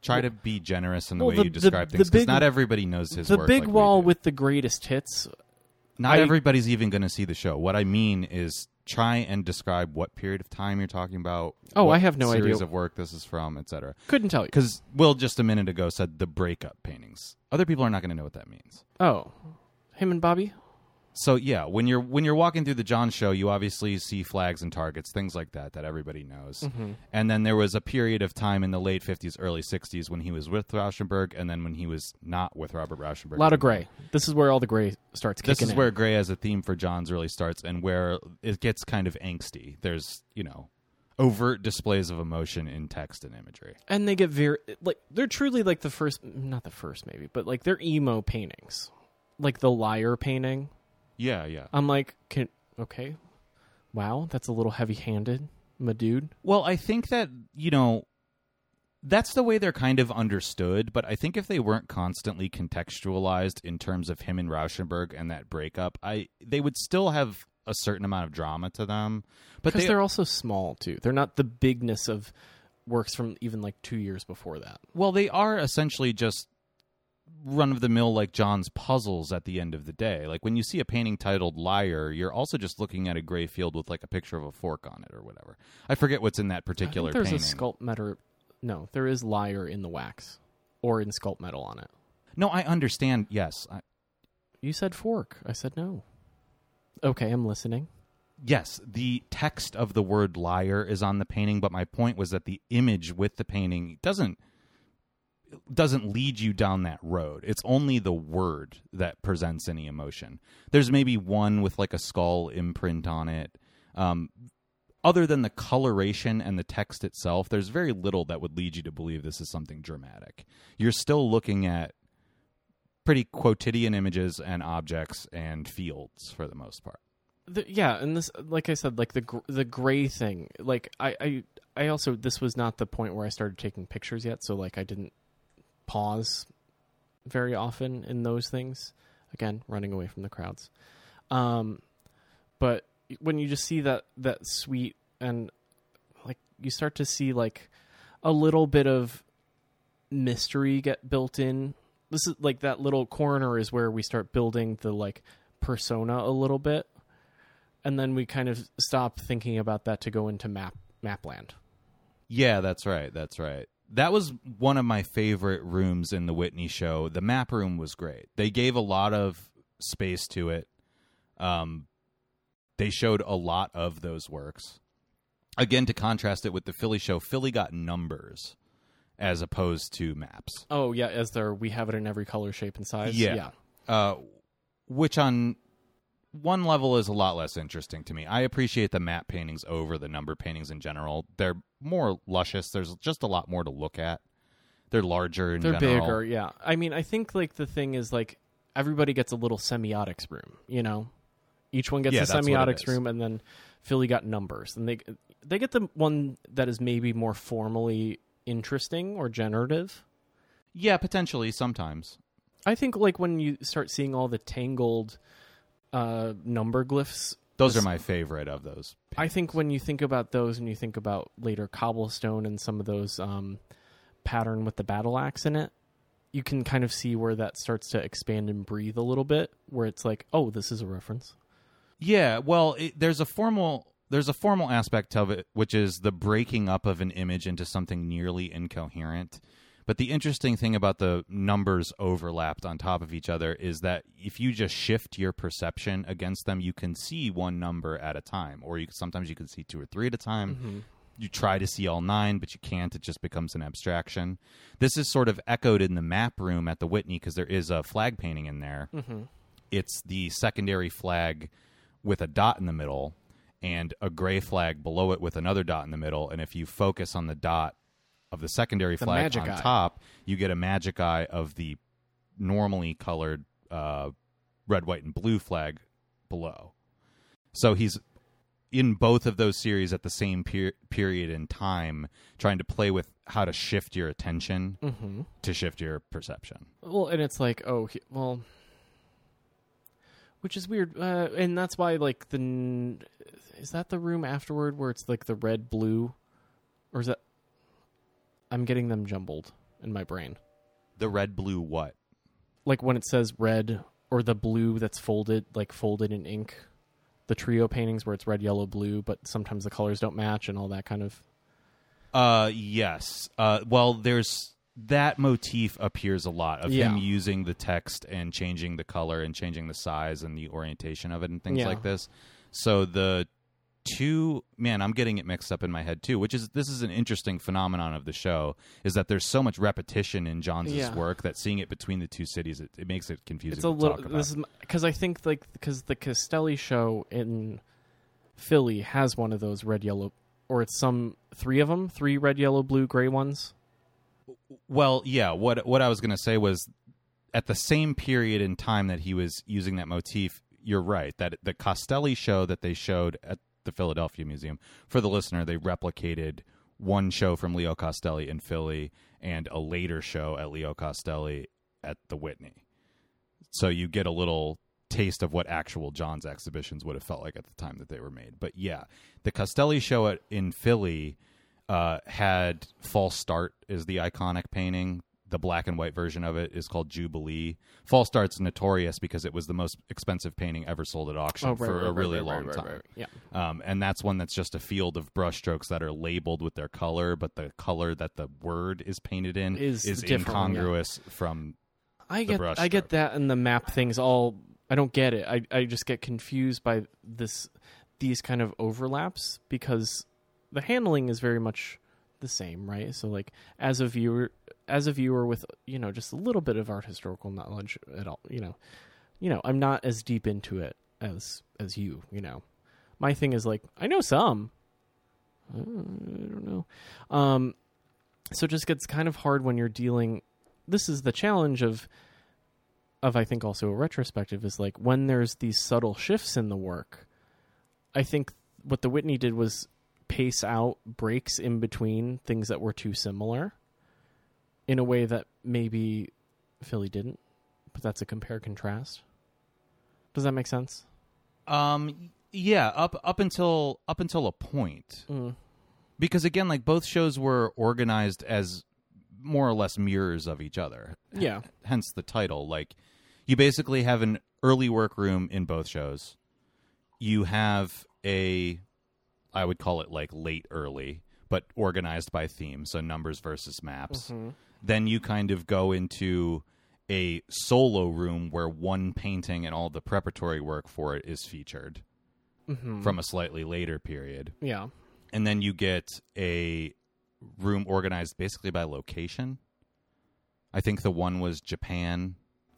try well, to be generous in the well, way the, you describe the, things, because not everybody knows his the work. The big like wall with the greatest hits. Not I, everybody's even going to see the show. What I mean is, try and describe what period of time you're talking about. Oh, I have no idea. What series of work this is from, et cetera. Couldn't tell you. Because Will just a minute ago said the breakup paintings. Other people are not going to know what that means. Oh, him and Bobby? So, yeah, when you're when you're walking through the John show, you obviously see flags and targets, things like that, that everybody knows. Mm-hmm. And then there was a period of time in the late fifties, early sixties when he was with Rauschenberg, and then when he was not with Robert Rauschenberg. A lot of gray. This is where all the gray starts kicking in. This is where gray as a theme for Johns really starts, and where it gets kind of angsty. There's, you know, overt displays of emotion in text and imagery. And they get very, like, they're truly like the first, not the first maybe, but like they're emo paintings. Like the liar painting. Yeah, yeah. I'm like, can, okay, wow, that's a little heavy-handed, my dude. Well, I think that, you know, that's the way they're kind of understood, but I think if they weren't constantly contextualized in terms of him and Rauschenberg and that breakup, I they would still have a certain amount of drama to them. But Because they, they're also small, too. They're not the bigness of works from even, like, two years before that. Well, they are essentially just run-of-the-mill, like John's puzzles at the end of the day. Like, when you see a painting titled Liar, you're also just looking at a gray field with, like, a picture of a fork on it or whatever. I forget what's in that particular painting. There's a sculpt metal... No, there is Liar in the wax or in sculpt metal on it. No, I understand. Yes. I... You said fork. I said no. Okay, I'm listening. Yes, the text of the word Liar is on the painting, but my point was that the image with the painting doesn't doesn't lead you down that road. It's only the word that presents any emotion. There's maybe one with like a skull imprint on it. Um, other than the coloration and the text itself, there's very little that would lead you to believe this is something dramatic. You're still looking at pretty quotidian images and objects and fields for the most part. The, yeah, and this, like I said, like the gr- the gray thing. Like I, I, I also this was not the point where I started taking pictures yet, so like I didn't pause very often in those things. Again, running away from the crowds. Um, but when you just see that that sweet and like you start to see like a little bit of mystery get built in. This is like that little corner is where we start building the like persona a little bit. And then we kind of stop thinking about that to go into map Mapland. Yeah, that's right. That's right. That was one of my favorite rooms in the Whitney show. The map room was great. They gave a lot of space to it. Um, they showed a lot of those works. Again, to contrast it with the Philly show, Philly got numbers as opposed to maps. Oh, yeah. As there, we have it in every color, shape, and size. Yeah. yeah. Uh, which on... one level is a lot less interesting to me. I appreciate the map paintings over the number paintings in general. They're more luscious. There's just a lot more to look at. They're larger in general. They're bigger, yeah. I mean, I think like the thing is like everybody gets a little semiotics room, you know? Each one gets yeah, a semiotics room, and then Philly got numbers. And they they get the one that is maybe more formally interesting or generative. Yeah, potentially sometimes. I think like when you start seeing all the tangled... uh number glyphs, those are my favorite of those paintings. I think when you think about those and you think about later cobblestone and some of those um pattern with the battle axe in it, you can kind of see where that starts to expand and breathe a little bit, where it's like, oh, this is a reference. Yeah, well, it, there's a formal there's a formal aspect of it, which is the breaking up of an image into something nearly incoherent. But the interesting thing about the numbers overlapped on top of each other is that if you just shift your perception against them, you can see one number at a time, or you, sometimes you can see two or three at a time. Mm-hmm. You try to see all nine, but you can't. It just becomes an abstraction. This is sort of echoed in the map room at the Whitney because there is a flag painting in there. Mm-hmm. It's the secondary flag with a dot in the middle and a gray flag below it with another dot in the middle. And if you focus on the dot of the secondary the flag on eye. top, you get a magic eye of the normally colored uh, red, white, and blue flag below. So he's in both of those series at the same per- period in time, trying to play with how to shift your attention mm-hmm. to shift your perception. Well, and it's like, oh, he, well, which is weird. Uh, and that's why, like, the is that the room afterward where it's like the red, blue, or is that? I'm getting them jumbled in my brain. The red, blue, what? Like when it says red or the blue that's folded, like folded in ink. The trio paintings where it's red, yellow, blue, but sometimes the colors don't match and all that kind of. Uh, yes. Uh, well, there's that motif appears a lot of yeah. him using the text and changing the color and changing the size and the orientation of it and things yeah. like this. So the. Two man, I'm getting it mixed up in my head too, which is this is an interesting phenomenon of the show, is that there's so much repetition in Johns' yeah. work that seeing it between the two cities, it, it makes it confusing. It's a to little talk about. This is because I think like because the Castelli show in Philly has one of those red, yellow, or it's some three of them, three red, yellow, blue, gray ones. Well, yeah. What what I was gonna say was at the same period in time that he was using that motif. You're right that the Castelli show that they showed at the Philadelphia Museum. For the listener, they replicated one show from Leo Castelli in Philly and a later show at Leo Castelli at the Whitney. So you get a little taste of what actual John's exhibitions would have felt like at the time that they were made. But yeah, the Castelli show at, in Philly uh, had False Start is the iconic painting. The black and white version of it is called Jubilee. False Start's notorious because it was the most expensive painting ever sold at auction oh, right, for right, a really right, long right, time. Right, right. Yeah. Um, and that's one that's just a field of brushstrokes that are labeled with their color, but the color that the word is painted in is, is incongruous yeah. from I get, the brushstroke. I get that and the map things all... I don't get it. I, I just get confused by this these kind of overlaps because the handling is very much the same, right? So like as a viewer... as a viewer with, you know, just a little bit of art historical knowledge at all, you know, you know, I'm not as deep into it as, as you, you know, my thing is like, I know some, I don't know. Um, so it just gets kind of hard when you're dealing. This is the challenge of, of I think also a retrospective is like when there's these subtle shifts in the work. I think what the Whitney did was pace out breaks in between things that were too similar, in a way that maybe Philly didn't. But that's a compare contrast. Does that make sense? Um. Yeah, up up until up until a point, mm. because again, like both shows were organized as more or less mirrors of each other. Yeah, H- hence the title. Like, you basically have an early workroom in both shows. You have a, I would call it like late early, but organized by theme, so numbers versus maps. Mm-hmm. Then you kind of go into a solo room where one painting and all the preparatory work for it is featured. Mm-hmm. From a slightly later period. Yeah. And then you get a room organized basically by location. I think the one was Japan.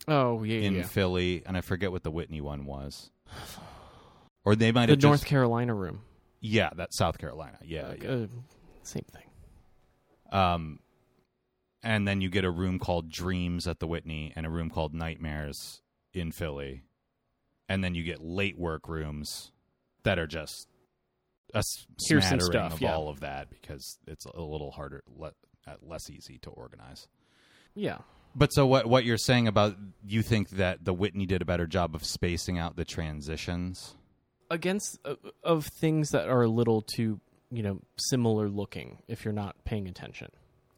Oh, yeah, in yeah. Philly. And I forget what the Whitney one was. Or they might the have The North just... Carolina room. Yeah, that's South Carolina. Yeah, like, yeah. Uh, same thing. Um, and then you get a room called Dreams at the Whitney and a room called Nightmares in Philly. And then you get late work rooms that are just a Here's smattering stuff, of yeah. all of that because it's a little harder, le- less easy to organize. Yeah. But so what what you're saying about you think that the Whitney did a better job of spacing out the transitions? Against uh, of things that are a little too, you know, similar looking if you're not paying attention.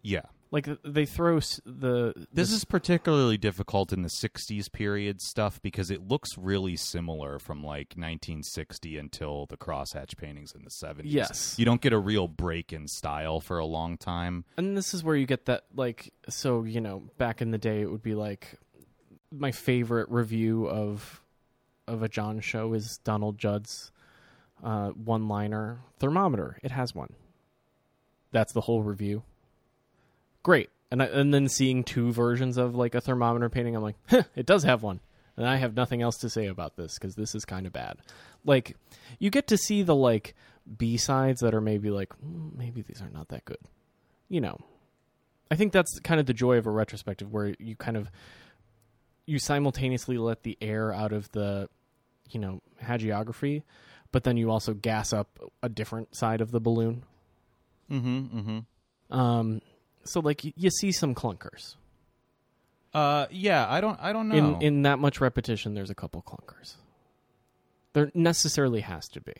Yeah. Like they throw the... This the... is particularly difficult in the sixties period stuff because it looks really similar from like nineteen sixty until the crosshatch paintings in the seventies. Yes. You don't get a real break in style for a long time. And this is where you get that like... So, you know, back in the day it would be like my favorite review of of a John show is Donald Judd's uh, one-liner Thermometer. It has one. That's the whole review. Great. And I, and then seeing two versions of like a thermometer painting, I'm like, huh, it does have one. And I have nothing else to say about this because this is kind of bad. Like, you get to see the like B-sides that are maybe like, mm, maybe these are not that good. You know, I think that's kind of the joy of a retrospective where you kind of, you simultaneously let the air out of the, you know, hagiography, but then you also gas up a different side of the balloon. Mm-hmm, mm-hmm. Um... So, like, you see some clunkers. Uh, yeah, I don't, I don't know. In, in that much repetition, there's a couple clunkers. There necessarily has to be.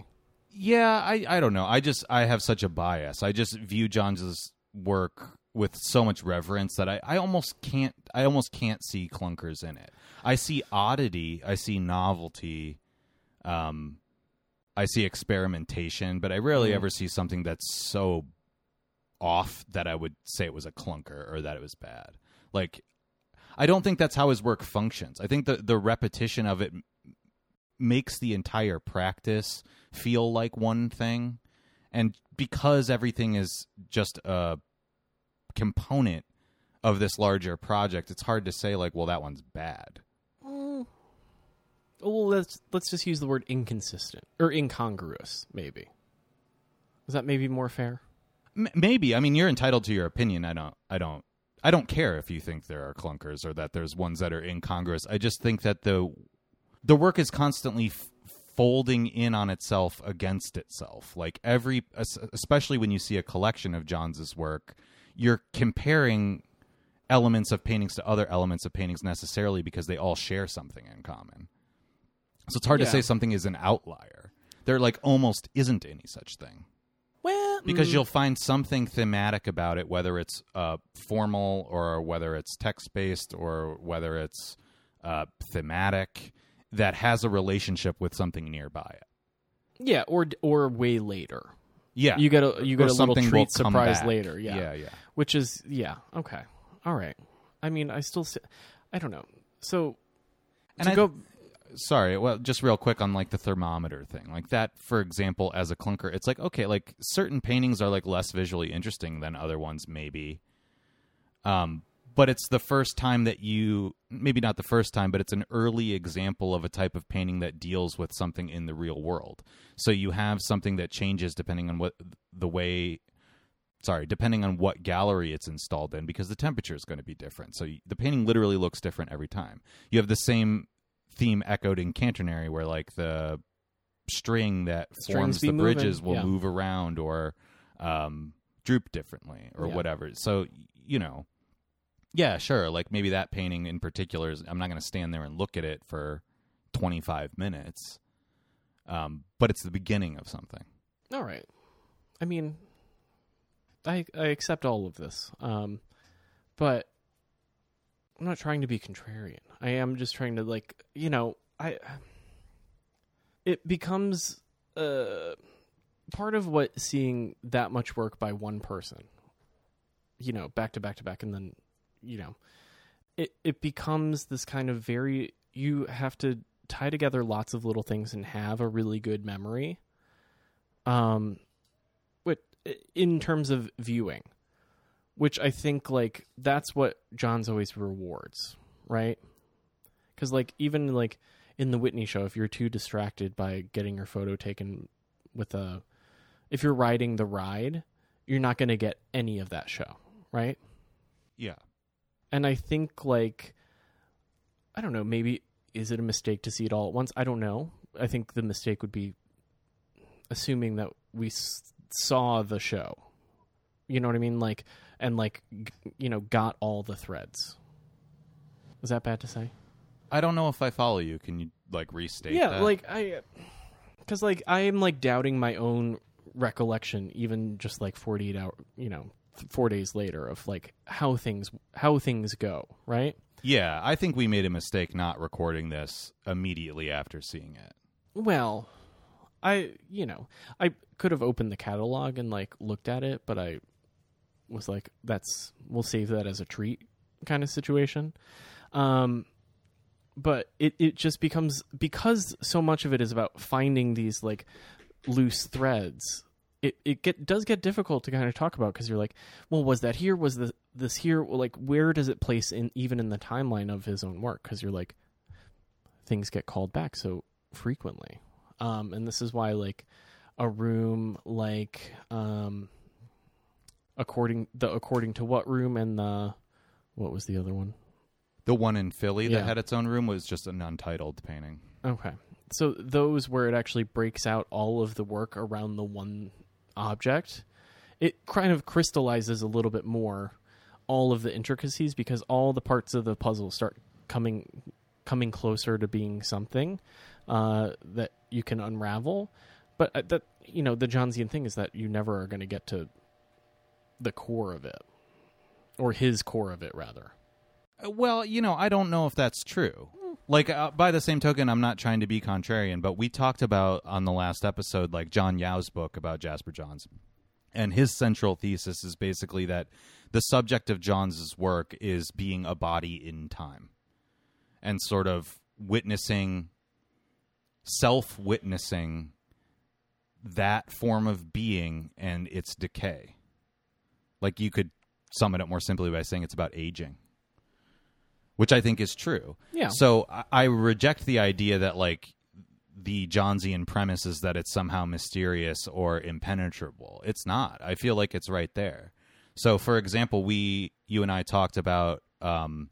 Yeah, I, I don't know. I just, I have such a bias. I just view Johns' work with so much reverence that I, I almost can't, I almost can't see clunkers in it. I see oddity. I see novelty. Um, I see experimentation, but I rarely mm. ever see something that's so off that I would say it was a clunker or that it was bad. Like, I don't think that's how his work functions. I think the, the repetition of it m- makes the entire practice feel like one thing. And because everything is just a component of this larger project, it's hard to say like, well, that one's bad. Mm. Well, let's, let's just use the word inconsistent or incongruous. Maybe. Is that maybe more fair? Maybe. I mean, you're entitled to your opinion. I don't. I don't. I don't care if you think there are clunkers or that there's ones that are incongruous. I just think that the the work is constantly f- folding in on itself against itself. Like every, especially when you see a collection of Johns' work, you're comparing elements of paintings to other elements of paintings necessarily because they all share something in common. So it's hard yeah. to say something is an outlier. There like almost isn't any such thing. Because you'll find something thematic about it, whether it's uh, formal or whether it's text-based or whether it's uh, thematic, that has a relationship with something nearby it. Yeah, or or way later. Yeah, you get a you get a little treat surprise later. Yeah, yeah, yeah. Which is yeah, okay, all right. I mean, I still, si- I don't know. So, and to I. Go- Sorry, well, just real quick on, like, the thermometer thing. Like, that, for example, as a clunker, it's like, okay, like, certain paintings are, like, less visually interesting than other ones, maybe. Um, But it's the first time that you, maybe not the first time, but it's an early example of a type of painting that deals with something in the real world. So you have something that changes depending on what the way, sorry, depending on what gallery it's installed in, because the temperature is going to be different. So you, the painting literally looks different every time. You have the same theme echoed in Canterbury, where like the string that forms the bridges will move around or um, droop differently or whatever. So, you know. Yeah, sure. Like maybe that painting in particular, is, I'm not going to stand there and look at it for twenty-five minutes, um, but it's the beginning of something. All right. I mean, I I accept all of this, um, but I'm not trying to be contrarian. I am just trying to like, you know, I. It becomes uh, part of what seeing that much work by one person, you know, back to back to back, and then. You know, it, it becomes this kind of very, you have to tie together lots of little things and have a really good memory. Um, but in terms of viewing, which I think like, that's what John's always rewards, right? Cause like, even like in the Whitney show, if you're too distracted by getting your photo taken with a, if you're riding the ride, you're not going to get any of that show. Right. Yeah. And I think, like, I don't know, maybe is it a mistake to see it all at once? I don't know. I think the mistake would be assuming that we s- saw the show. You know what I mean? Like, and, like, g- you know, got all the threads. Is that bad to say? I don't know if I follow you. Can you, like, restate yeah, that? Yeah, like, I... Because, like, I am, like, doubting my own recollection, even just, like, forty-eight hours, you know... four days later of like how things how things go, right? Yeah, I think we made a mistake not recording this immediately after seeing it. Well, I you know, I could have opened the catalog and like looked at it, but I was like, that's we'll save that as a treat kind of situation. Um but it, it just becomes because so much of it is about finding these like loose threads. It it get, does get difficult to kind of talk about because you're like, well, was that here? Was the, this here? Like, where does it place in even in the timeline of his own work? Because you're like, things get called back so frequently. Um, and this is why, like, a room like um, according the according to what room and the what was the other one? The one in Philly yeah. that had its own room was just an untitled painting. Okay, so those where it actually breaks out all of the work around the one. Object, it kind of crystallizes a little bit more all of the intricacies because all the parts of the puzzle start coming coming closer to being something uh that you can unravel. But that, you know, the Johnsian thing is that you never are going to get to the core of it, or his core of it rather. Well, you know, I don't know if that's true. Like, uh, by the same token, I'm not trying to be contrarian, but we talked about on the last episode, like, John Yao's book about Jasper Johns. And his central thesis is basically that the subject of Johns' work is being a body in time and sort of witnessing, self-witnessing that form of being and its decay. Like, you could sum it up more simply by saying it's about aging. Which I think is true. Yeah. So I, I reject the idea that like the Johnsian premise is that it's somehow mysterious or impenetrable. It's not. I feel like it's right there. So for example, we, you and I talked about, um,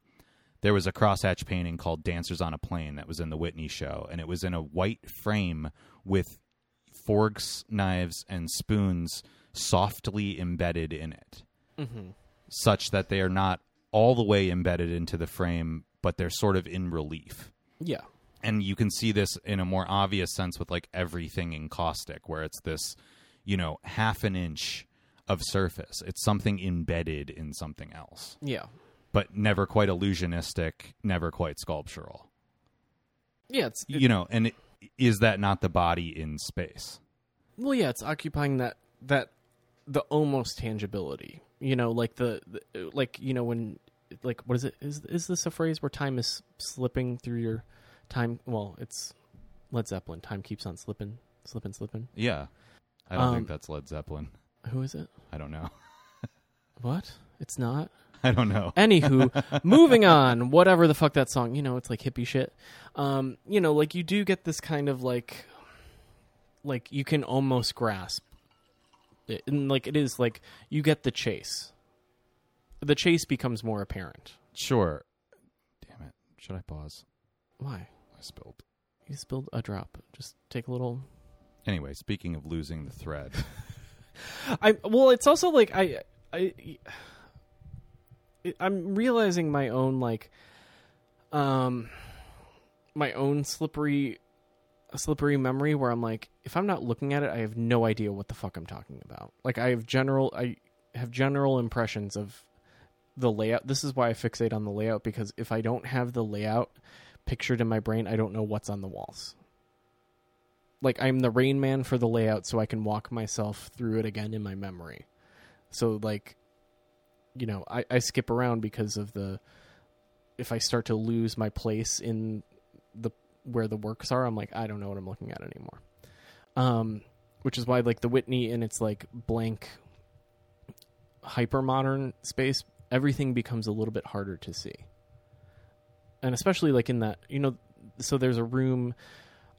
there was a crosshatch painting called Dancers on a Plane that was in the Whitney show. And it was in a white frame with forks, knives, and spoons softly embedded in it. Mm-hmm. Such that they are not all the way embedded into the frame, but they're sort of in relief. Yeah. And you can see this in a more obvious sense with like everything in Caustic, where it's this, you know, half an inch of surface. It's something embedded in something else. Yeah. But never quite illusionistic, never quite sculptural. Yeah. It's, it, you know, and it, is that not the body in space? Well, yeah, it's occupying that, that, the almost tangibility. You know, like the, the, like, you know, when, like, what is it? Is is this a phrase where time is slipping through your time? Well, it's Led Zeppelin. Time keeps on slipping, slipping, slipping. Yeah. I don't um, think that's Led Zeppelin. Who is it? I don't know. What? It's not? I don't know. Anywho, moving on. Whatever the fuck that song. You know, it's like hippie shit. Um, you know, like you do get this kind of like, like you can almost grasp it. And like it is like you get the chase. The chase becomes more apparent. Sure. Damn it. Should I pause? Why? I spilled. You spilled a drop. Just take a little. Anyway, speaking of losing the thread. I well, it's also like I I I'm realizing my own like um my own slippery slippery memory where I'm like, if I'm not looking at it, I have no idea what the fuck I'm talking about. Like I have general I have general impressions of the layout. This is why I fixate on the layout, because if I don't have the layout pictured in my brain, I don't know what's on the walls. Like I'm the Rain Man for the layout, so I can walk myself through it again in my memory. So like, you know, I, I skip around because of the, if I start to lose my place in the, where the works are, I'm like, I don't know what I'm looking at anymore. Um, which is why like the Whitney in its like blank hyper modern space, everything becomes a little bit harder to see. And especially like in that, you know, so there's a room,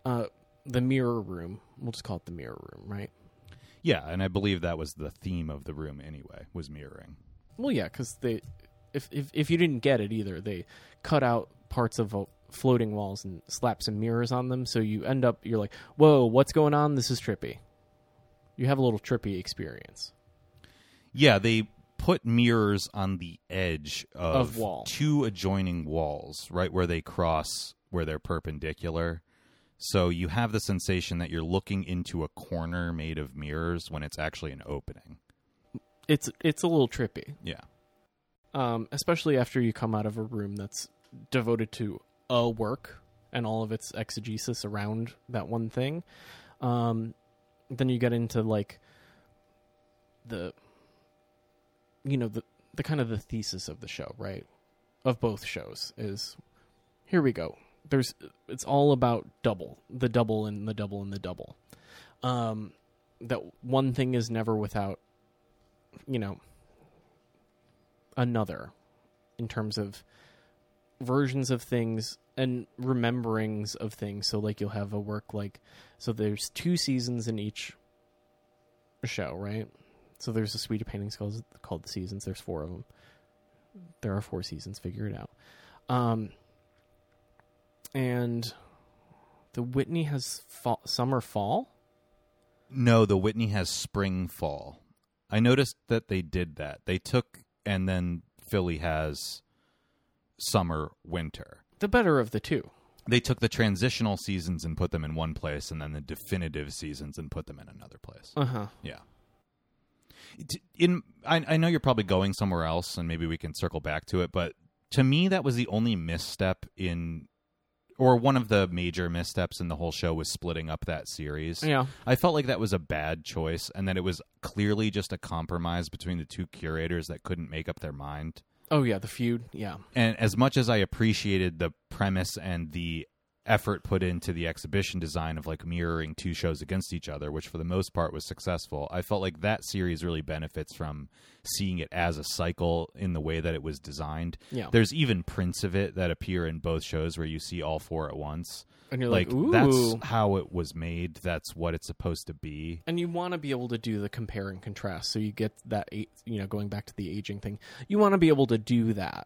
uh, the mirror room. We'll just call it the mirror room, right? Yeah, and I believe that was the theme of the room anyway, was mirroring. Well, yeah, because they, if, if if you didn't get it either, they cut out parts of uh, floating walls and slap some mirrors on them, so you end up, you're like, whoa, what's going on? This is trippy. You have a little trippy experience. Yeah, they put mirrors on the edge of, of wall. Two adjoining walls, right, where they cross, where they're perpendicular. So you have the sensation that you're looking into a corner made of mirrors when it's actually an opening. It's it's a little trippy. Yeah. Um, especially after you come out of a room that's devoted to a work and all of its exegesis around that one thing. Um, then you get into like the, you know, the, the kind of the thesis of the show, right? Of both shows is, here we go. There's, it's all about double, the double and the double and the double. Um, that one thing is never without, you know, another in terms of versions of things and rememberings of things. So like you'll have a work like, so there's two seasons in each show, right? So there's a suite of paintings called, called the Seasons. There's four of them. There are four seasons. Figure it out. Um, And the Whitney has fall, summer, fall? No, the Whitney has spring, fall. I noticed that they did that. They took, and then Philly has summer, winter. The better of the two. They took the transitional seasons and put them in one place, and then the definitive seasons and put them in another place. Uh-huh. Yeah. In, I, I know you're probably going somewhere else, and maybe we can circle back to it, but to me, that was the only misstep in... Or one of the major missteps in the whole show was splitting up that series. Yeah. I felt like that was a bad choice and that it was clearly just a compromise between the two curators that couldn't make up their mind. Oh, yeah, the feud, yeah. And as much as I appreciated the premise and the effort put into the exhibition design of, like, mirroring two shows against each other, which for the most part was successful, I felt like that series really benefits from seeing it as a cycle in the way that it was designed. Yeah. There's even prints of it that appear in both shows where you see all four at once. And you're like, like ooh. That's how it was made. That's what it's supposed to be. And you want to be able to do the compare and contrast. So you get that, you know, going back to the aging thing, you want to be able to do that.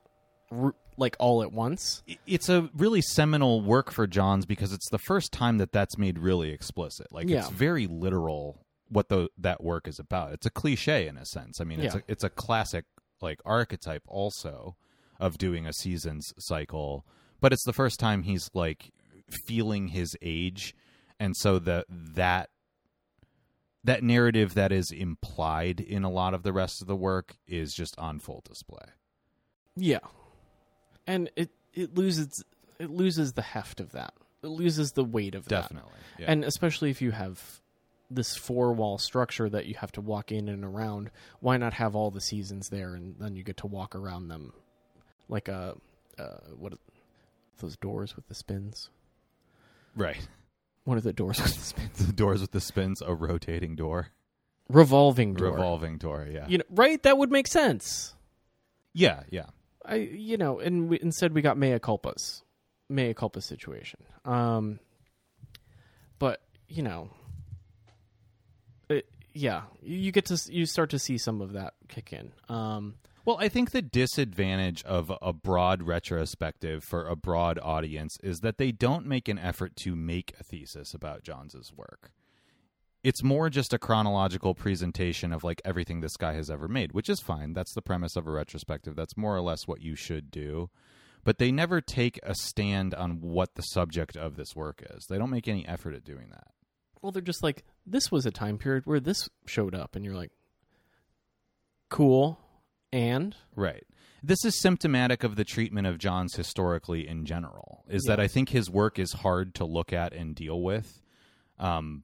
Like all at once. It's a really seminal work for Johns because it's the first time that that's made really explicit. Like yeah. It's very literal what the, that work is about. It's a cliche in a sense. I mean, it's yeah. a, it's a classic like archetype also of doing a seasons cycle, but it's the first time he's like feeling his age. And so the, that, that narrative that is implied in a lot of the rest of the work is just on full display. Yeah. And it, it loses it loses the heft of that. It loses the weight of that. Definitely. Yeah. And especially if you have this four-wall structure that you have to walk in and around, why not have all the seasons there and then you get to walk around them like a, a what are those doors with the spins? Right. What are the doors with the spins? The doors with the spins, a rotating door. Revolving door. Revolving door, yeah. You know, right? That would make sense. Yeah, yeah. I, you know, and we, instead we got mea culpas, mea culpa situation. Um, but you know, it, yeah, you get to you start to see some of that kick in. Um, well, I think the disadvantage of a broad retrospective for a broad audience is that they don't make an effort to make a thesis about Johns's work. It's more just a chronological presentation of like everything this guy has ever made, which is fine. That's the premise of a retrospective. That's more or less what you should do. But they never take a stand on what the subject of this work is. They don't make any effort at doing that. Well, they're just like, this was a time period where this showed up. And you're like, cool. And? Right. This is symptomatic of the treatment of Johns historically in general, is yeah. that I think his work is hard to look at and deal with. Um,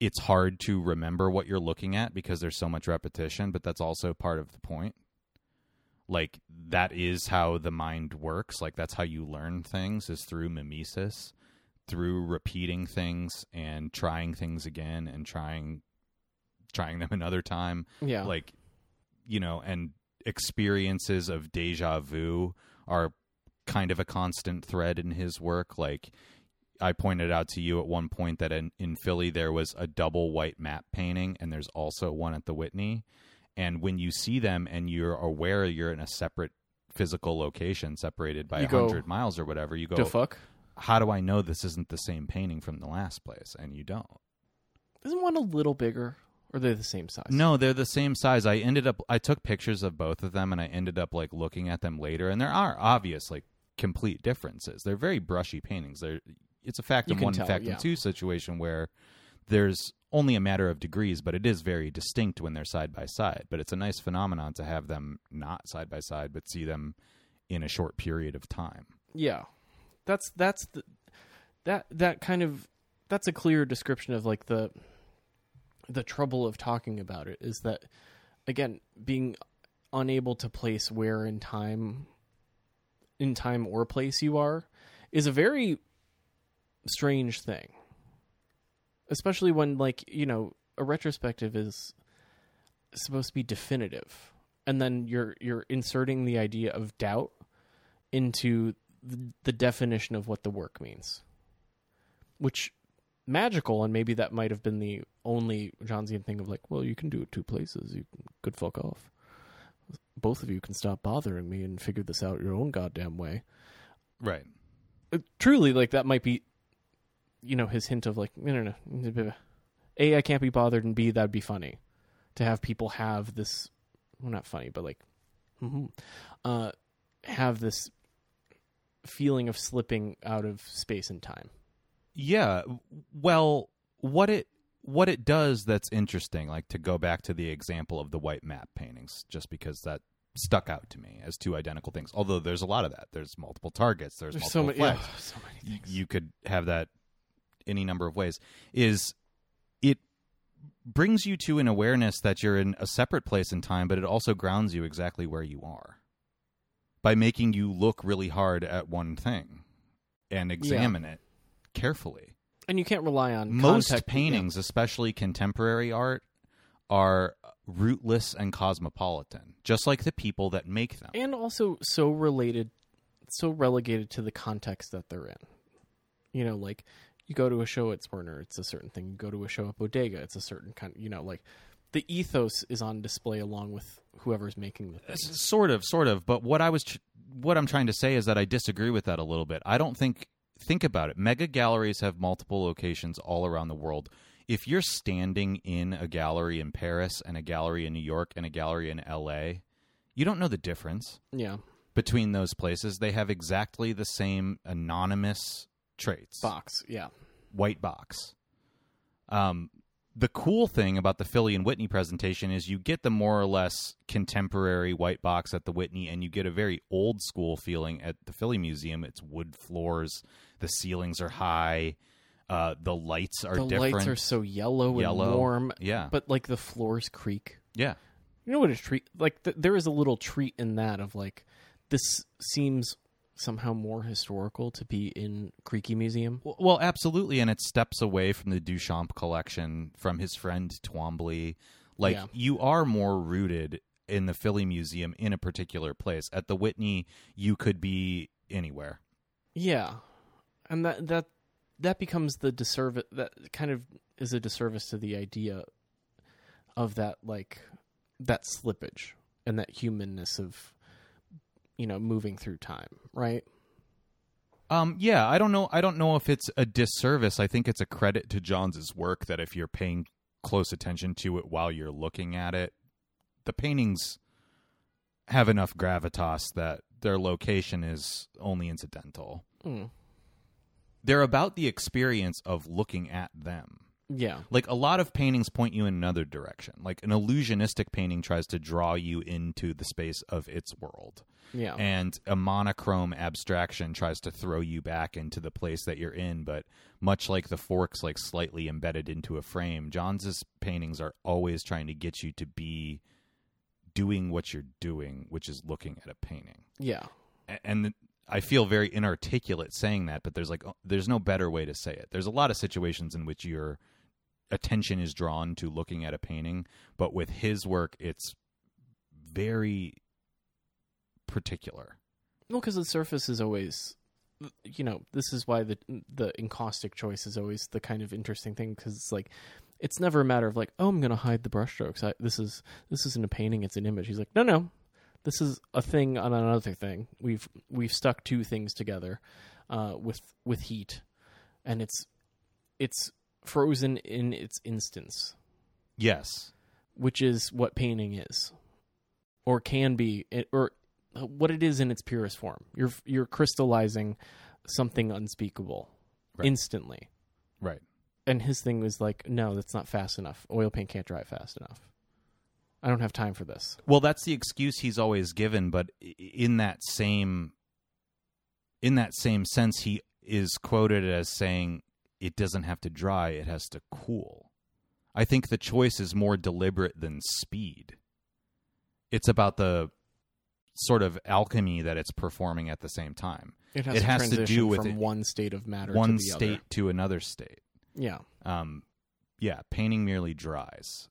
It's hard to remember what you're looking at because there's so much repetition, but that's also part of the point. Like, that is how the mind works. Like, that's how you learn things, is through mimesis, through repeating things and trying things again and trying trying them another time. Yeah. Like, you know, and experiences of deja vu are kind of a constant thread in his work. Like, I pointed out to you at one point that in, in Philly there was a double white map painting, and there's also one at the Whitney. And when you see them and you're aware you're in a separate physical location, separated by a hundred miles or whatever, you go, the fuck? How do I know this isn't the same painting from the last place? And you don't. Isn't one a little bigger, or they're the same size? No, they're the same size. I ended up, I took pictures of both of them, and I ended up like looking at them later. And there are obvious like complete differences. They're very brushy paintings. They're, It's a factum one and factum yeah. two situation where there's only a matter of degrees, but it is very distinct when they're side by side. But it's a nice phenomenon to have them not side by side, but see them in a short period of time. Yeah, that's that's the, that that kind of that's a clear description of like the the trouble of talking about it, is that, again, being unable to place where in time in time or place you are is a very strange thing, especially when, like, you know, a retrospective is supposed to be definitive, and then you're you're inserting the idea of doubt into the, the definition of what the work means, which magical, and maybe that might have been the only Johnsian thing of like, well, you can do it two places, you could fuck off, both of you can stop bothering me and figure this out your own goddamn way, right? Truly, like, that might be, you know, his hint of like, no, no, no. A, I can't be bothered, and B, that'd be funny to have people have this. Well, not funny, but like, mm-hmm, uh, have this feeling of slipping out of space and time. Yeah. Well, what it what it does that's interesting, like, to go back to the example of the white map paintings, just because that stuck out to me as two identical things. Although there's a lot of that. There's multiple targets. There's, there's multiple so many, flags. Yeah, so many things. You could have that any number of ways. Is it brings you to an awareness that you're in a separate place in time, but it also grounds you exactly where you are by making you look really hard at one thing and examine yeah. it carefully. And you can't rely on most context, paintings, yeah. especially contemporary art, are rootless and cosmopolitan, just like the people that make them, and also so related, so relegated to the context that they're in. You know, like, you go to a show at Werner, it's a certain thing. You go to a show at Bodega, it's a certain kind. You know, like, the ethos is on display along with whoever's making the thing. Sort of, sort of. But what I was, tr- what I'm trying to say is that I disagree with that a little bit. I don't think. Think about it. Mega galleries have multiple locations all around the world. If you're standing in a gallery in Paris and a gallery in New York and a gallery in L A, you don't know the difference yeah. between those places. They have exactly the same anonymous traits. Box, yeah. White box. Um, the cool thing about the Philly and Whitney presentation is you get the more or less contemporary white box at the Whitney, and you get a very old school feeling at the Philly Museum. It's wood floors. The ceilings are high. Uh, the lights are the different. The lights are so yellow, yellow and warm. Yeah. But, like, the floors creak. Yeah. You know what a treat... Like, th- there is a little treat in that of, like, this seems somehow more historical to be in Creaky Museum. Well, well, absolutely, and it steps away from the Duchamp collection, from his friend Twombly. Like, yeah. you are more rooted in the Philly Museum in a particular place. At the Whitney, you could be anywhere. Yeah. And that that that becomes the disservice, that kind of is a disservice to the idea of that, like, that slippage and that humanness of, you know, moving through time, right? Um, yeah, I don't know. I don't know if it's a disservice. I think it's a credit to Johns' work that if you're paying close attention to it while you're looking at it, the paintings have enough gravitas that their location is only incidental. Mm. They're about the experience of looking at them. Yeah. Like, a lot of paintings point you in another direction. Like, an illusionistic painting tries to draw you into the space of its world. Yeah. And a monochrome abstraction tries to throw you back into the place that you're in, but much like the forks, like, slightly embedded into a frame, Johns' paintings are always trying to get you to be doing what you're doing, which is looking at a painting. Yeah. And the, I feel very inarticulate saying that, but there's, like, there's no better way to say it. There's a lot of situations in which you're attention is drawn to looking at a painting, but with his work it's very particular. Well, because the surface is always, you know, this is why the the encaustic choice is always the kind of interesting thing, because it's like, it's never a matter of like, oh, I'm gonna hide the brushstrokes. I, this is this isn't a painting, it's an image. He's like, no, no, this is a thing on another thing. We've we've stuck two things together uh, with with heat, and it's it's. frozen in its instance. Yes. Which is what painting is, or can be, or what it is in its purest form. You're you're crystallizing something unspeakable, right, instantly. Right. And his thing was like, no, that's not fast enough. Oil paint can't dry fast enough. I don't have time for this. Well, that's the excuse he's always given, but in that same in that same sense, he is quoted as saying, it doesn't have to dry, it has to cool. I think the choice is more deliberate than speed. It's about the sort of alchemy that it's performing at the same time. It has, it to, has to do with from it, one state of matter one to the state other. to another state. Yeah. Um, yeah, painting merely dries.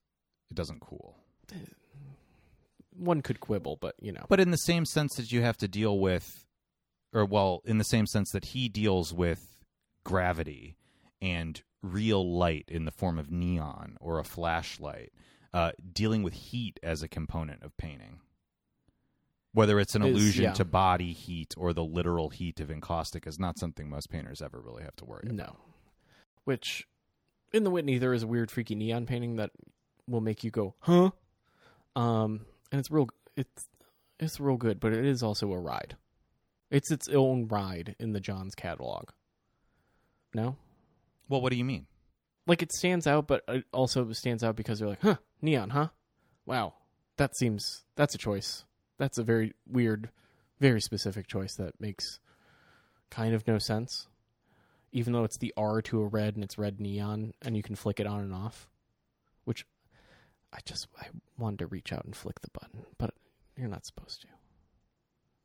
It doesn't cool. One could quibble, but you know. But in the same sense that you have to deal with, or well, in the same sense that he deals with gravity and real light in the form of neon or a flashlight, uh, dealing with heat as a component of painting. Whether it's an is, allusion yeah. to body heat or the literal heat of encaustic is not something most painters ever really have to worry no. about. No. Which, in the Whitney, there is a weird, freaky neon painting that will make you go, huh? Um, and it's real, it's, it's real good, but it is also a ride. It's its own ride in the Johns catalog. No? Well, what do you mean? Like, it stands out, but it also stands out because they're like, huh, neon, huh? Wow. That seems... That's a choice. That's a very weird, very specific choice that makes kind of no sense. Even though it's the R to a red, and it's red neon, and you can flick it on and off. Which, I just... I wanted to reach out and flick the button, but you're not supposed to.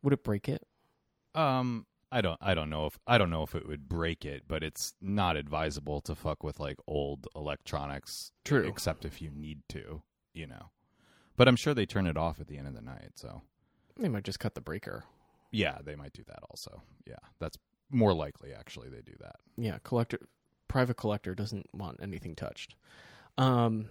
Would it break it? Um... I don't I don't know if I don't know if it would break it, but it's not advisable to fuck with like old electronics. True. Except if you need to, you know. But I'm sure they turn it off at the end of the night, so they might just cut the breaker. Yeah, they might do that also. Yeah. That's more likely actually they do that. Yeah, collector private collector doesn't want anything touched. Um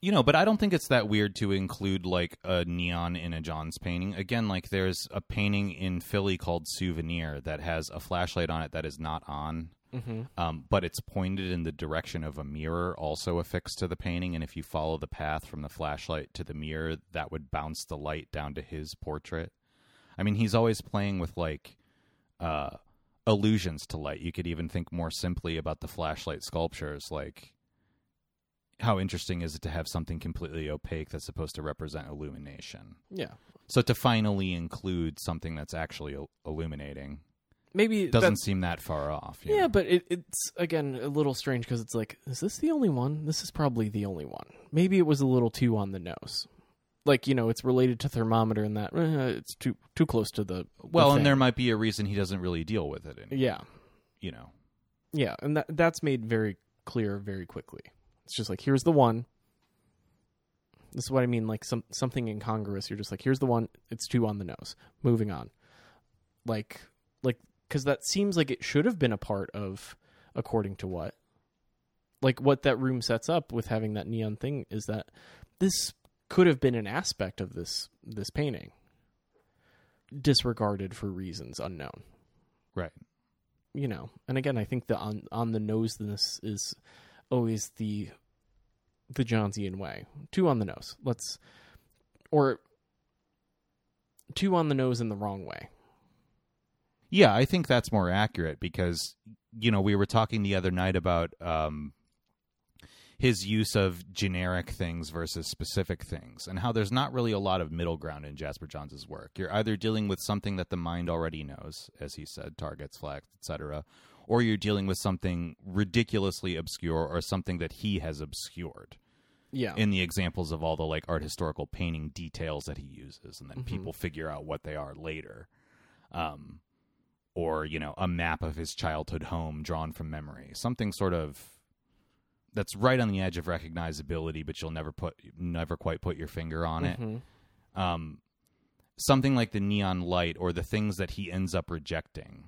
You know, but I don't think it's that weird to include, like, a neon in a Johns painting. Again, like, there's a painting in Philly called Souvenir that has a flashlight on it that is not on, mm-hmm. um, but it's pointed in the direction of a mirror also affixed to the painting, and if you follow the path from the flashlight to the mirror, that would bounce the light down to his portrait. I mean, he's always playing with, like, uh, allusions to light. You could even think more simply about the flashlight sculptures, like... How interesting is it to have something completely opaque that's supposed to represent illumination? Yeah. So to finally include something that's actually illuminating maybe doesn't seem that far off. Yeah, know? But it, it's, again, a little strange because it's like, is this the only one? This is probably the only one. Maybe it was a little too on the nose. Like, you know, it's related to thermometer and that uh, it's too too close to the Well, the and there might be a reason he doesn't really deal with it anymore. Yeah. You know. Yeah, and that that's made very clear very quickly. It's just like, here's the one. This is what I mean, like some something incongruous. You're just like, here's the one, it's too on the nose. Moving on. Like, like, because that seems like it should have been a part of, according to what, like what that room sets up with having that neon thing is that this could have been an aspect of this this painting. Disregarded for reasons unknown. Right. You know, and again, I think the on, on the noseness is always the the Johnsian way. Too on the nose. Let's, or too on the nose in the wrong way. Yeah, I think that's more accurate because, you know, we were talking the other night about um, his use of generic things versus specific things and how there's not really a lot of middle ground in Jasper Johns' work. You're either dealing with something that the mind already knows, as he said, targets, flags, et cetera, or you're dealing with something ridiculously obscure or something that he has obscured. Yeah. In the examples of all the like art historical painting details that he uses, and then mm-hmm. people figure out what they are later. Um Or, you know, a map of his childhood home drawn from memory. Something sort of that's right on the edge of recognizability, but you'll never put, never quite put your finger on it. Mm-hmm. Um, something like the neon light or the things that he ends up rejecting.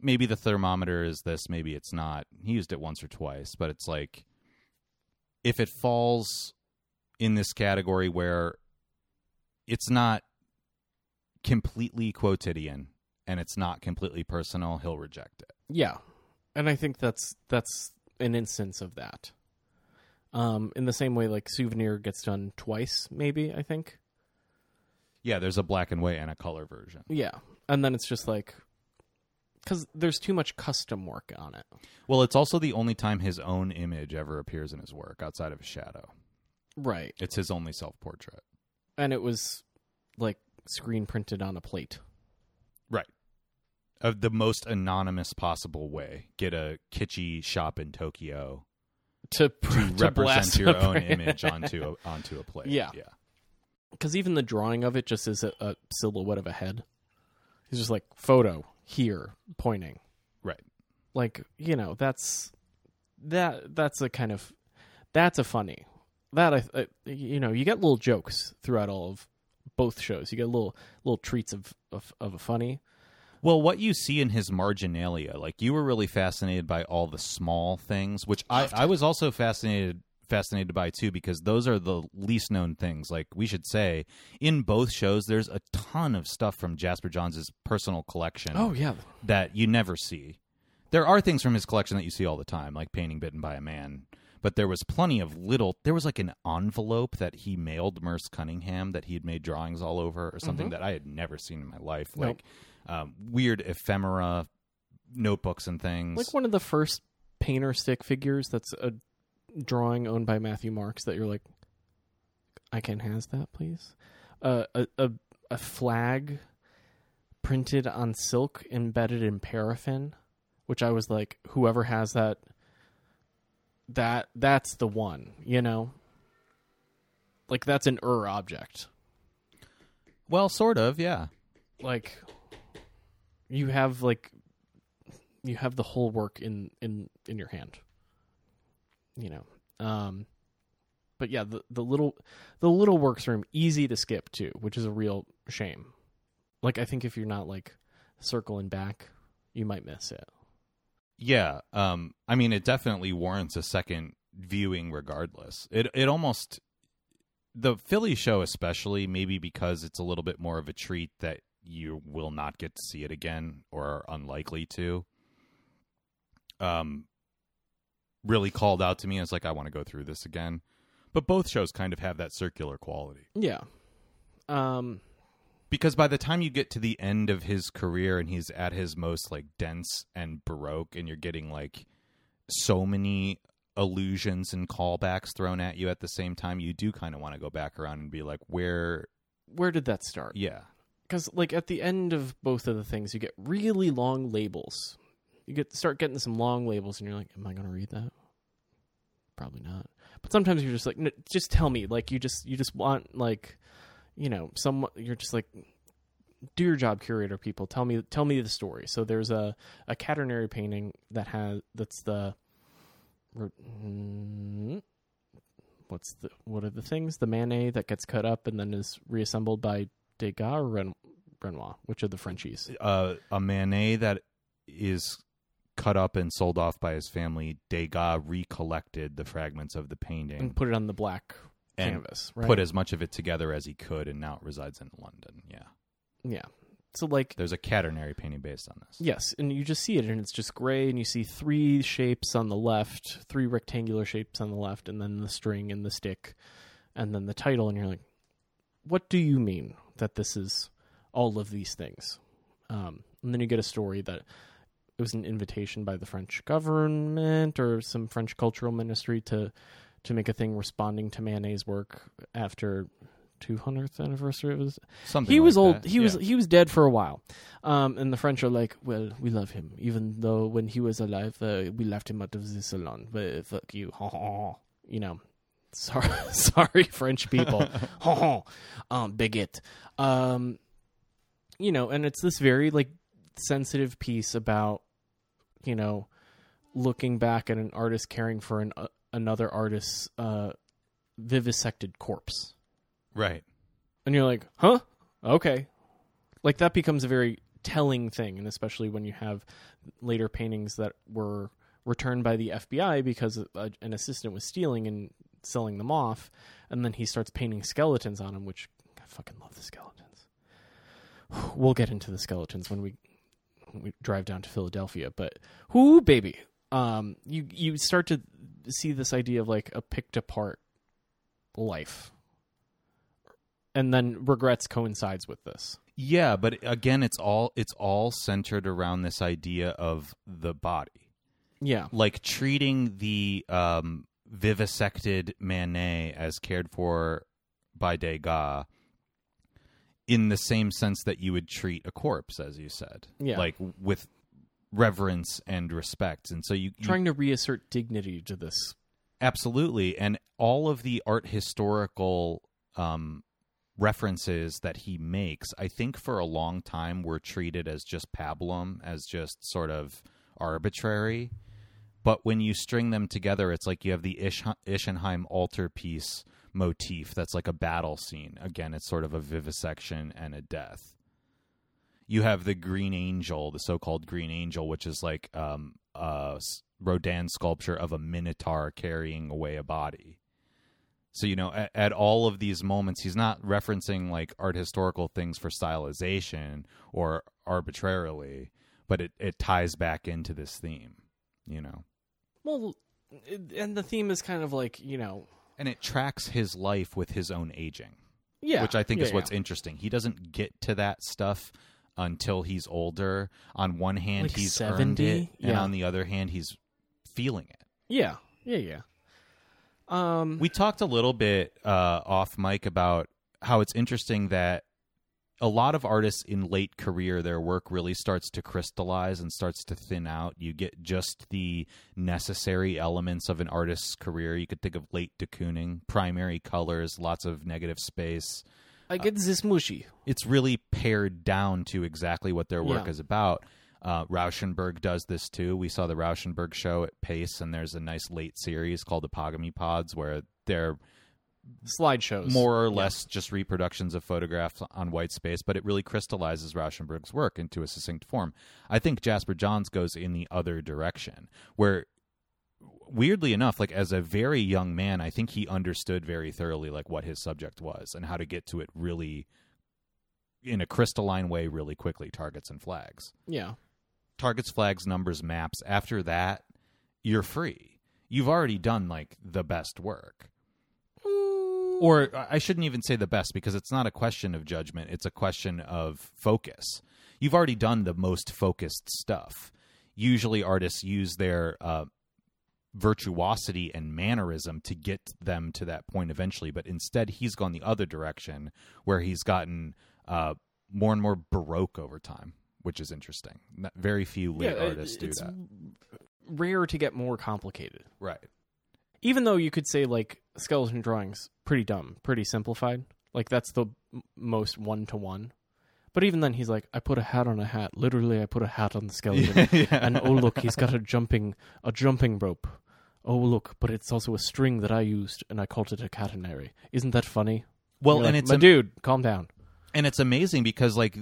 Maybe the thermometer is this, maybe it's not. He used it once or twice, but it's like, if it falls in this category where it's not completely quotidian, and it's not completely personal, he'll reject it. Yeah. And I think that's that's an instance of that. Um, in the same way, like, Souvenir gets done twice, maybe, I think. Yeah, there's a black and white and a color version. Yeah. And then it's just like... because there's too much custom work on it. Well, it's also the only time his own image ever appears in his work, outside of a shadow. Right. It's his only self-portrait. And it was, like, screen printed on a plate. Right. Of the most anonymous possible way. Get a kitschy shop in Tokyo to, to, to represent your own image onto a, onto a plate. Yeah. Because yeah. even the drawing of it just is a, a silhouette of a head. It's just like, photo, here, pointing. Right. Like, you know, that's, that, that's a kind of, that's a funny. That, I, I you know, you get little jokes throughout all of both shows. You get little little treats of, of of a funny. Well, what you see in his marginalia, like you were really fascinated by all the small things, which I, I was also fascinated fascinated by too, because those are the least known things. Like we should say, in both shows, there's a ton of stuff from Jasper Johns' personal collection. Oh yeah, that you never see. There are things from his collection that you see all the time, like painting bitten by a man. But there was plenty of little... There was like an envelope that he mailed Merce Cunningham that he had made drawings all over or something mm-hmm. that I had never seen in my life. Nope. Like um, weird ephemera notebooks and things. Like one of the first painter stick figures that's a drawing owned by Matthew Marks that you're like, I can has that, please? Uh, a, a, a flag printed on silk embedded in paraffin, which I was like, whoever has that... That that's the one, you know? Like, that's an ur object. Well, sort of, yeah. Like, you have, like, you have the whole work in, in, in your hand. You know? Um, but yeah, the, the little, the little works room, easy to skip, too, which is a real shame. Like, I think if you're not, like, circling back, you might miss it. Yeah, um, I mean, it definitely warrants a second viewing regardless. It it almost, the Philly show especially, maybe because it's a little bit more of a treat that you will not get to see it again or are unlikely to, um, really called out to me. I was like, I want to go through this again. But both shows kind of have that circular quality. Yeah. Um. Because by the time you get to the end of his career and he's at his most like dense and baroque, and you're getting like so many allusions and callbacks thrown at you at the same time, you do kind of want to go back around and be like, where, where did that start? Yeah. Because like at the end of both of the things, you get really long labels. You get start getting some long labels, and you're like, am I going to read that? Probably not. But sometimes you're just like, no, just tell me. Like you just you just want like. You know, some you're just like, do your job, curator people. Tell me, tell me the story. So there's a, a Quaternary painting that has that's the what's the what are the things? The Manet that gets cut up and then is reassembled by Degas or Ren- Renoir, which are the Frenchies. Uh, a Manet that is cut up and sold off by his family. Degas recollected the fragments of the painting and put it on the black canvas, right? Put as much of it together as he could, and now it resides in London. Yeah. Yeah. So, like, there's a Quaternary painting based on this. Yes, and you just see it, and it's just gray, and you see three shapes on the left, three rectangular shapes on the left, and then the string and the stick, and then the title, and you're like, what do you mean that this is all of these things? Um, and then you get a story that it was an invitation by the French government or some French cultural ministry to to make a thing responding to Manet's work after two hundredth anniversary of his... Something he was like old. That. He yeah. was he was dead for a while, um, and the French are like, well, we love him, even though when he was alive, uh, we left him out of the salon. But fuck you, you know. Sorry, sorry, French people, um, bigot. Um, you know, and it's this very like sensitive piece about, you know, looking back at an artist caring for an uh, another artist's uh, vivisected corpse. Right. And you're like, huh? Okay. Like, that becomes a very telling thing, and especially when you have later paintings that were returned by the F B I because a, an assistant was stealing and selling them off, and then he starts painting skeletons on them, which I fucking love the skeletons. We'll get into the skeletons when we when we drive down to Philadelphia, but whoo, baby. Um, you, you start to see this idea of, like, a picked-apart life. And then regrets coincides with this. Yeah, but again, it's all it's all centered around this idea of the body. Yeah. Like treating the um, vivisected Manet as cared for by Degas in the same sense that you would treat a corpse, as you said. Yeah. Like with reverence and respect. And so you... Trying you, to reassert dignity to this. Absolutely. And all of the art historical... Um, references that he makes, I think for a long time were treated as just pablum, as just sort of arbitrary. But when you string them together, it's like you have the Ish- Ischenheim altarpiece motif that's like a battle scene. Again, it's sort of a vivisection and a death. You have the Green Angel, the so-called Green Angel, which is like um, a Rodin sculpture of a minotaur carrying away a body. So, you know, at, at all of these moments, he's not referencing, like, art historical things for stylization or arbitrarily, but it, it ties back into this theme, you know? Well, it, and the theme is kind of like, you know... And it tracks his life with his own aging. Yeah. Which I think yeah, is yeah. what's interesting. He doesn't get to that stuff until he's older. On one hand, like he's seventy? Earned it, yeah. And on the other hand, he's feeling it. Yeah, yeah, yeah. Um, we talked a little bit uh, off mic about how it's interesting that a lot of artists in late career, their work really starts to crystallize and starts to thin out. You get just the necessary elements of an artist's career. You could think of late de Kooning, primary colors, lots of negative space. I get uh, this mushy. It's really pared down to exactly what their work yeah. is about. Uh, Rauschenberg does this too. We saw the Rauschenberg show at Pace, and there's a nice late series called Epogamy Pods where they're slideshows, more or yeah. less just reproductions of photographs on white space, but it really crystallizes Rauschenberg's work into a succinct form. I think Jasper Johns goes in the other direction, where weirdly enough, like as a very young man, I think he understood very thoroughly like what his subject was and how to get to it really in a crystalline way really quickly. Targets and flags. Yeah. Targets, flags, numbers, maps. After that, you're free. You've already done, like, the best work. Mm. Or I shouldn't even say the best, because it's not a question of judgment. It's a question of focus. You've already done the most focused stuff. Usually artists use their uh, virtuosity and mannerism to get them to that point eventually, but instead he's gone the other direction, where he's gotten uh, more and more Baroque over time. Which is interesting. Not, very few late yeah, artists do it's that. Rare to get more complicated, right? Even though you could say like skeleton drawings, pretty dumb, pretty simplified. Like that's the m- most one to one. But even then, he's like, I put a hat on a hat. Literally, I put a hat on the skeleton, yeah. And oh look, he's got a jumping a jumping rope. oh, look, but it's also a string that I used, and I called it a catenary. Isn't that funny? Well, and, and like, it's... Am- dude, calm down. And it's amazing because, like,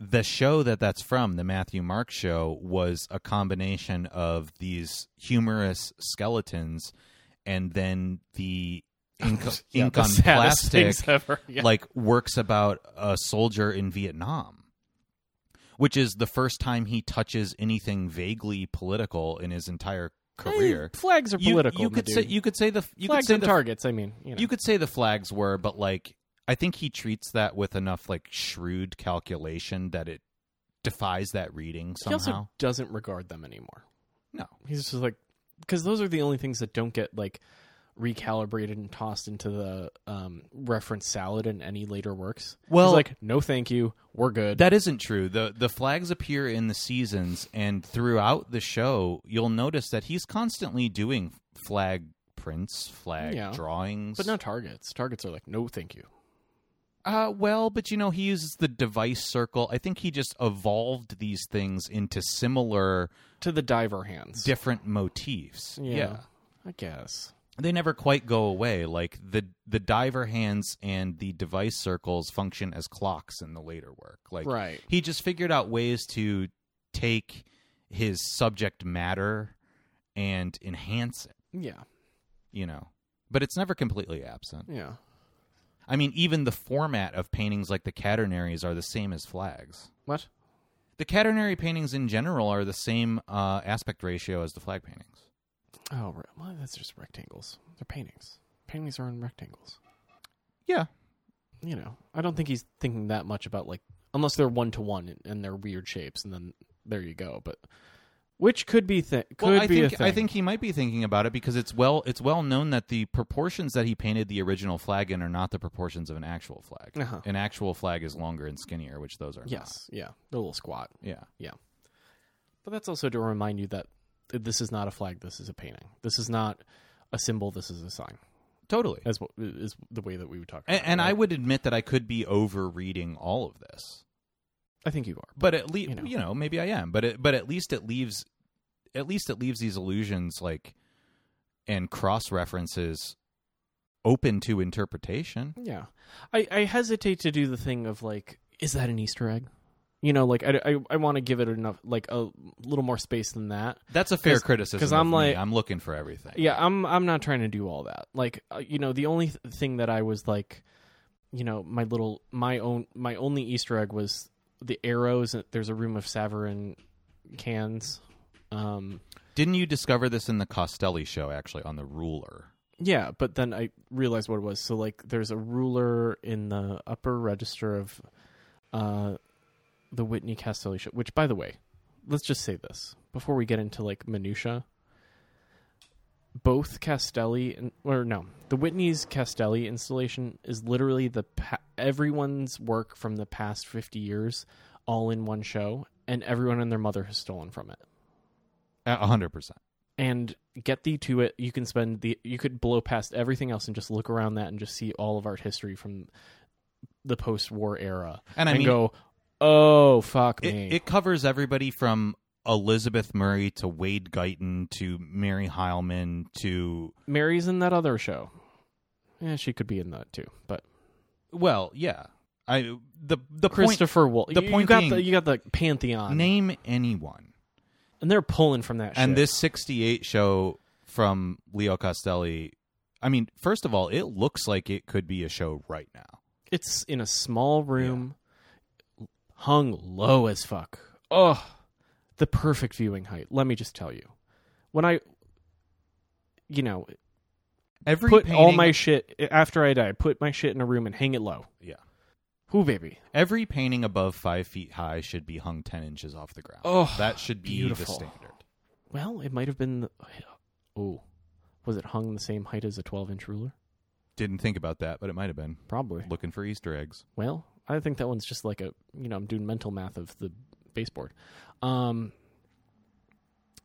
the show that that's from, the Matthew Marks show, was a combination of these humorous skeletons and then the... ink, yeah, ink on plastic, yeah. like works about a soldier in Vietnam, which is the first time he touches anything vaguely political in his entire career. Hey, flags are political. You, you could dude. say you could say the you flags could say and the, targets. I mean, you know. You could say the flags were, but like I think he treats that with enough like shrewd calculation that it defies that reading somehow. He also doesn't regard them anymore. No, he's just like because those are the only things that don't get like. recalibrated and tossed into the um, reference salad in any later works. Well, it's like, no thank you, we're good. That isn't true. The The flags appear in the seasons, and throughout the show, you'll notice that he's constantly doing flag prints, flag yeah. drawings. But not targets. Targets are like, no thank you. Uh, well, but you know, he uses the device circle. I think he just evolved these things into similar... To the diver hands. Different motifs. Yeah. yeah. I guess. They never quite go away. Like the the diver hands and the device circles function as clocks in the later work. Like right. he just figured out ways to take his subject matter and enhance it. Yeah. You know. But it's never completely absent. Yeah. I mean, even the format of paintings like the catenaries are the same as flags. What? The catenary paintings in general are the same uh, aspect ratio as the flag paintings. Oh, well, that's just rectangles. They're paintings. Paintings are in rectangles. Yeah. You know, I don't think he's thinking that much about, like, unless they're one-to-one and they're weird shapes, and then there you go. But which could be, thi- could well, I be think, a thing. I think he might be thinking about it because it's well it's well known that the proportions that he painted the original flag in are not the proportions of an actual flag. Uh-huh. An actual flag is longer and skinnier, which those are yes, not. Yes, yeah. They're a little squat. Yeah. Yeah. But that's also to remind you that this is not a flag. This is a painting. This is not a symbol. This is a sign. Totally. As well, is the way that we would talk about and, it. And right? I would admit that I could be over-reading all of this. I think you are. But, but at least, you know. you know, maybe I am. But it, but at least it leaves at least it leaves these allusions like and cross-references open to interpretation. Yeah. I, I hesitate to do the thing of like, is that an Easter egg? You know, like, I, I, I want to give it enough, like, a little more space than that. That's a fair criticism. Because I'm like, me. I'm looking for everything. Yeah, I'm I'm not trying to do all that. Like, uh, you know, the only th- thing that I was like, you know, my little, my own, my only Easter egg was the arrows. There's a room of Savarin cans. Um, Didn't you discover this in the Castelli show, actually, on the ruler? Yeah, but then I realized what it was. So, like, there's a ruler in the upper register of, uh, the Whitney Castelli show, which, by the way, let's just say this before we get into like minutia. Both Castelli and or no, the Whitney's Castelli installation is literally the pa- everyone's work from the past fifty years, all in one show, and everyone and their mother has stolen from it. A hundred percent. And get thee to it. You can spend the you could blow past everything else and just look around that and just see all of art history from the post-war era, and I and mean, go. Oh, fuck me. It, it covers everybody from Elizabeth Murray to Wade Guyton to Mary Heilman to... Mary's in that other show. Yeah, she could be in that too, but... Well, yeah. I the the Christopher point, Wool. The you, point you got being, the you got the pantheon. Name anyone. And they're pulling from that shit. And this sixty-eight show from Leo Castelli, I mean, first of all, it looks like it could be a show right now. It's in a small room... Yeah. Hung low as fuck. Oh, the perfect viewing height. Let me just tell you. When I, you know, Every put painting... all my shit, after I die, put my shit in a room and hang it low. Yeah. Whoo, baby. Every painting above five feet high should be hung ten inches off the ground. Oh, that should be beautiful. The standard. Well, it might have been, the... oh, was it hung the same height as a twelve-inch ruler? Didn't think about that, but it might have been. Probably. Looking for Easter eggs. Well... I think that one's just like a, you know, I'm doing mental math of the baseboard. Um,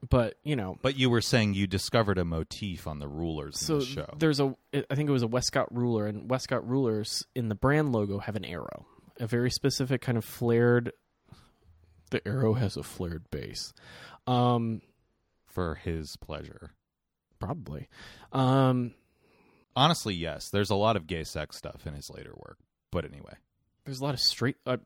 but, you know. But you were saying you discovered a motif on the rulers so in the show. There's a, I think it was a Westcott ruler, and Westcott rulers in the brand logo have an arrow. A very specific kind of flared, the arrow has a flared base. Um, For his pleasure. Probably. Um, Honestly, yes. There's a lot of gay sex stuff in his later work. But anyway. There's a lot of straight... Uh,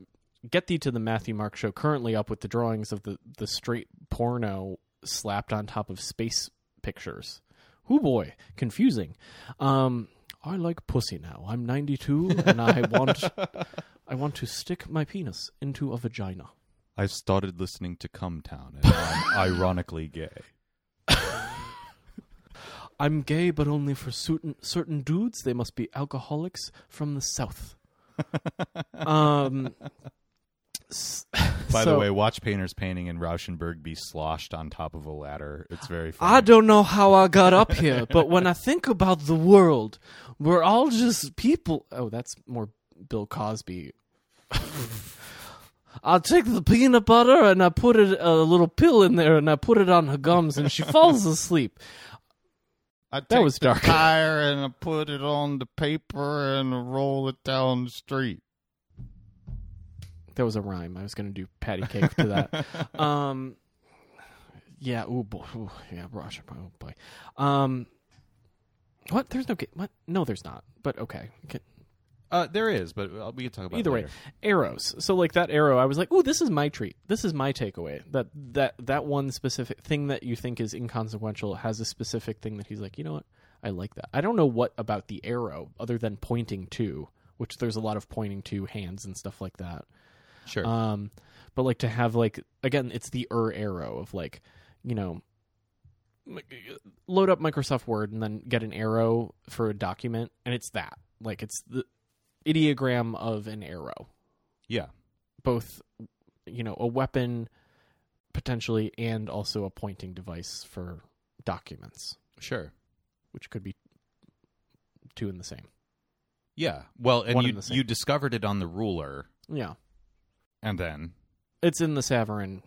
Get Thee to the Matthew Marks Show, currently up with the drawings of the, the straight porno slapped on top of space pictures. Hoo boy. Confusing. Um, I like pussy now. I'm ninety-two and I want... I want to stick my penis into a vagina. I've started listening to Come Town and I'm ironically gay. I'm gay, but only for certain, certain dudes. They must be alcoholics from the South. um, s- By so, the way, watch Painter's painting and Rauschenberg be sloshed on top of a ladder. It's very funny. I don't know how I got up here, but when I think about the world, we're all just people. Oh, that's more Bill Cosby. I take the peanut butter and I put it a little pill in there and I put it on her gums and she falls asleep. I that take was dark. The tire and I put it on the paper and I roll it down the street. That was a rhyme. I was going to do patty cake to that. um, yeah. Ooh, boy. Ooh, yeah. Roger. Oh boy. Um, what? There's no. What? No, there's not. But okay. okay. Uh, there is, but we can talk about it either way. Arrows. So, like that arrow, I was like, "Ooh, this is my treat. This is my takeaway." That that that one specific thing that you think is inconsequential has a specific thing that he's like, "You know what? I like that." I don't know what about the arrow other than pointing to, which there's a lot of pointing to hands and stuff like that. Sure. Um, but like to have like again, it's the er arrow of like, you know, load up Microsoft Word and then get an arrow for a document, and it's that like it's the ideogram of an arrow. Yeah. Both, you know, a weapon potentially and also a pointing device for documents. Sure. Which could be two in the same. Yeah. Well, and you, you discovered it on the ruler. Yeah. And then? It's in the Savarin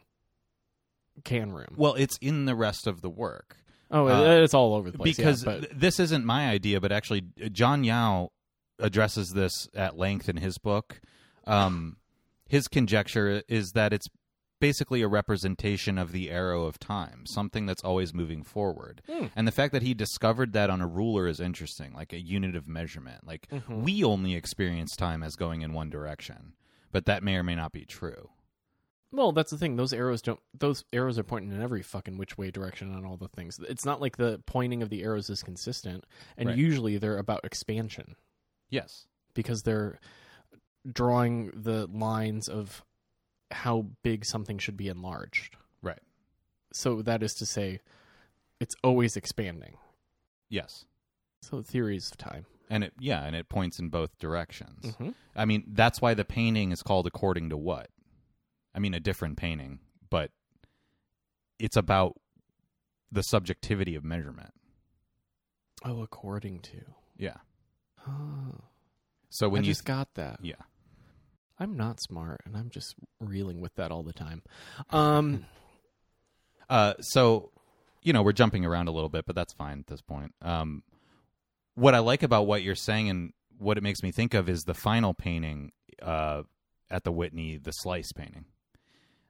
can room. Well, it's in the rest of the work. Oh, uh, it's all over the place. Because yeah, but... this isn't my idea, but actually John Yao addresses this at length in his book. Um, his conjecture is that it's basically a representation of the arrow of time, something that's always moving forward. Mm. And the fact that he discovered that on a ruler is interesting, like a unit of measurement. Like, mm-hmm. we only experience time as going in one direction, but that may or may not be true. Well, that's the thing. Those arrows don't. Those arrows are pointing in every fucking which way direction on all the things. It's not like the pointing of the arrows is consistent, and right. usually they're about expansion. Yes. Because they're drawing the lines of how big something should be enlarged. Right. So that is to say, it's always expanding. Yes. So theories of time. And it, yeah, and it points in both directions. Mm-hmm. I mean, that's why the painting is called According to What? I mean, a different painting, but it's about the subjectivity of measurement. Oh, according to. Yeah. Oh. So when I you just got that. Yeah. I'm not smart and I'm just reeling with that all the time. Um uh so you know, we're jumping around a little bit, but that's fine at this point. Um what I like about what you're saying and what it makes me think of is the final painting uh at the Whitney, the slice painting.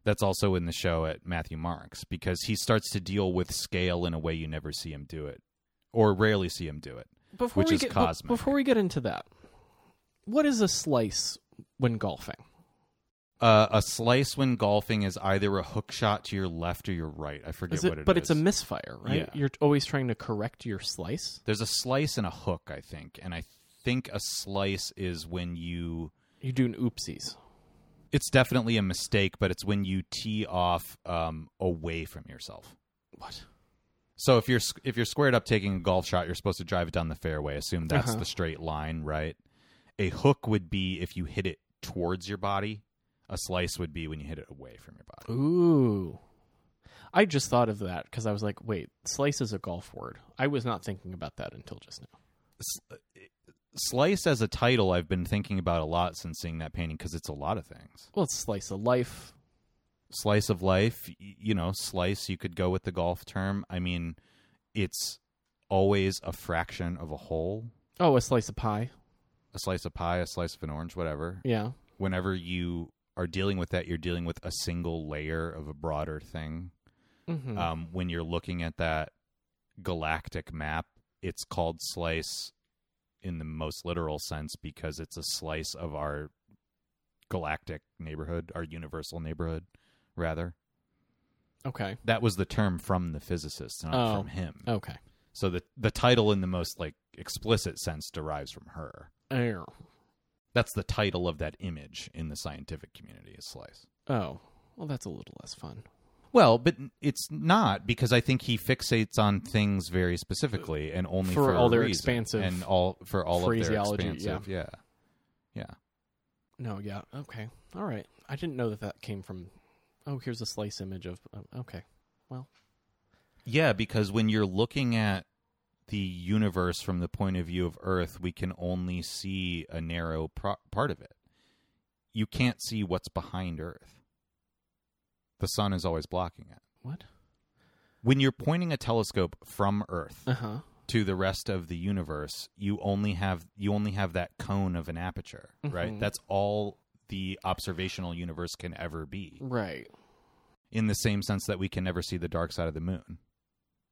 That's also in the show at Matthew Marks, because he starts to deal with scale in a way you never see him do it or rarely see him do it. Before Which we is get, cosmic. Before we get into that, what is a slice when golfing? Uh, a slice when golfing is either a hook shot to your left or your right. I forget is it, what it but is. But it's a misfire, right? Yeah. You're always trying to correct your slice? There's a slice and a hook, I think. And I think a slice is when you... You do an oopsies. It's definitely a mistake, but it's when you tee off um, away from yourself. What? So if you're if you're squared up taking a golf shot, you're supposed to drive it down the fairway. Assume that's uh-huh. the straight line, right? A hook would be if you hit it towards your body. A slice would be when you hit it away from your body. Ooh. I just thought of that because I was like, wait, slice is a golf word. I was not thinking about that until just now. Slice as a title I've been thinking about a lot since seeing that painting because it's a lot of things. Well, it's slice of life. Slice of life, you know, slice, you could go with the golf term. I mean, it's always a fraction of a whole. Oh, a slice of pie. A slice of pie, a slice of an orange, whatever. Yeah. Whenever you are dealing with that, you're dealing with a single layer of a broader thing. Mm-hmm. Um, when you're looking at that galactic map. It's called Slice in the most literal sense because it's a slice of our galactic neighborhood, our universal neighborhood, rather. Okay. That was the term from the physicist, not oh, from him. Okay. So the the title in the most like explicit sense derives from her. Ew. That's the title of that image in the scientific community is Slice. Oh, well, that's a little less fun. Well, but it's not, because I think he fixates on things very specifically and only for, for all their expansive and all for all of their expansive. Yeah. yeah, yeah. No, yeah, okay, all right. I didn't know that that came from. Oh, here's a slice image of. Um, okay, well, yeah, because when you're looking at the universe from the point of view of Earth, we can only see a narrow pro- part of it. You can't see what's behind Earth. The sun is always blocking it. What? When you're pointing a telescope from Earth uh-huh. to the rest of the universe, you only have you only have that cone of an aperture, mm-hmm. right? That's all the observational universe can ever be. Right. In the same sense that we can never see the dark side of the moon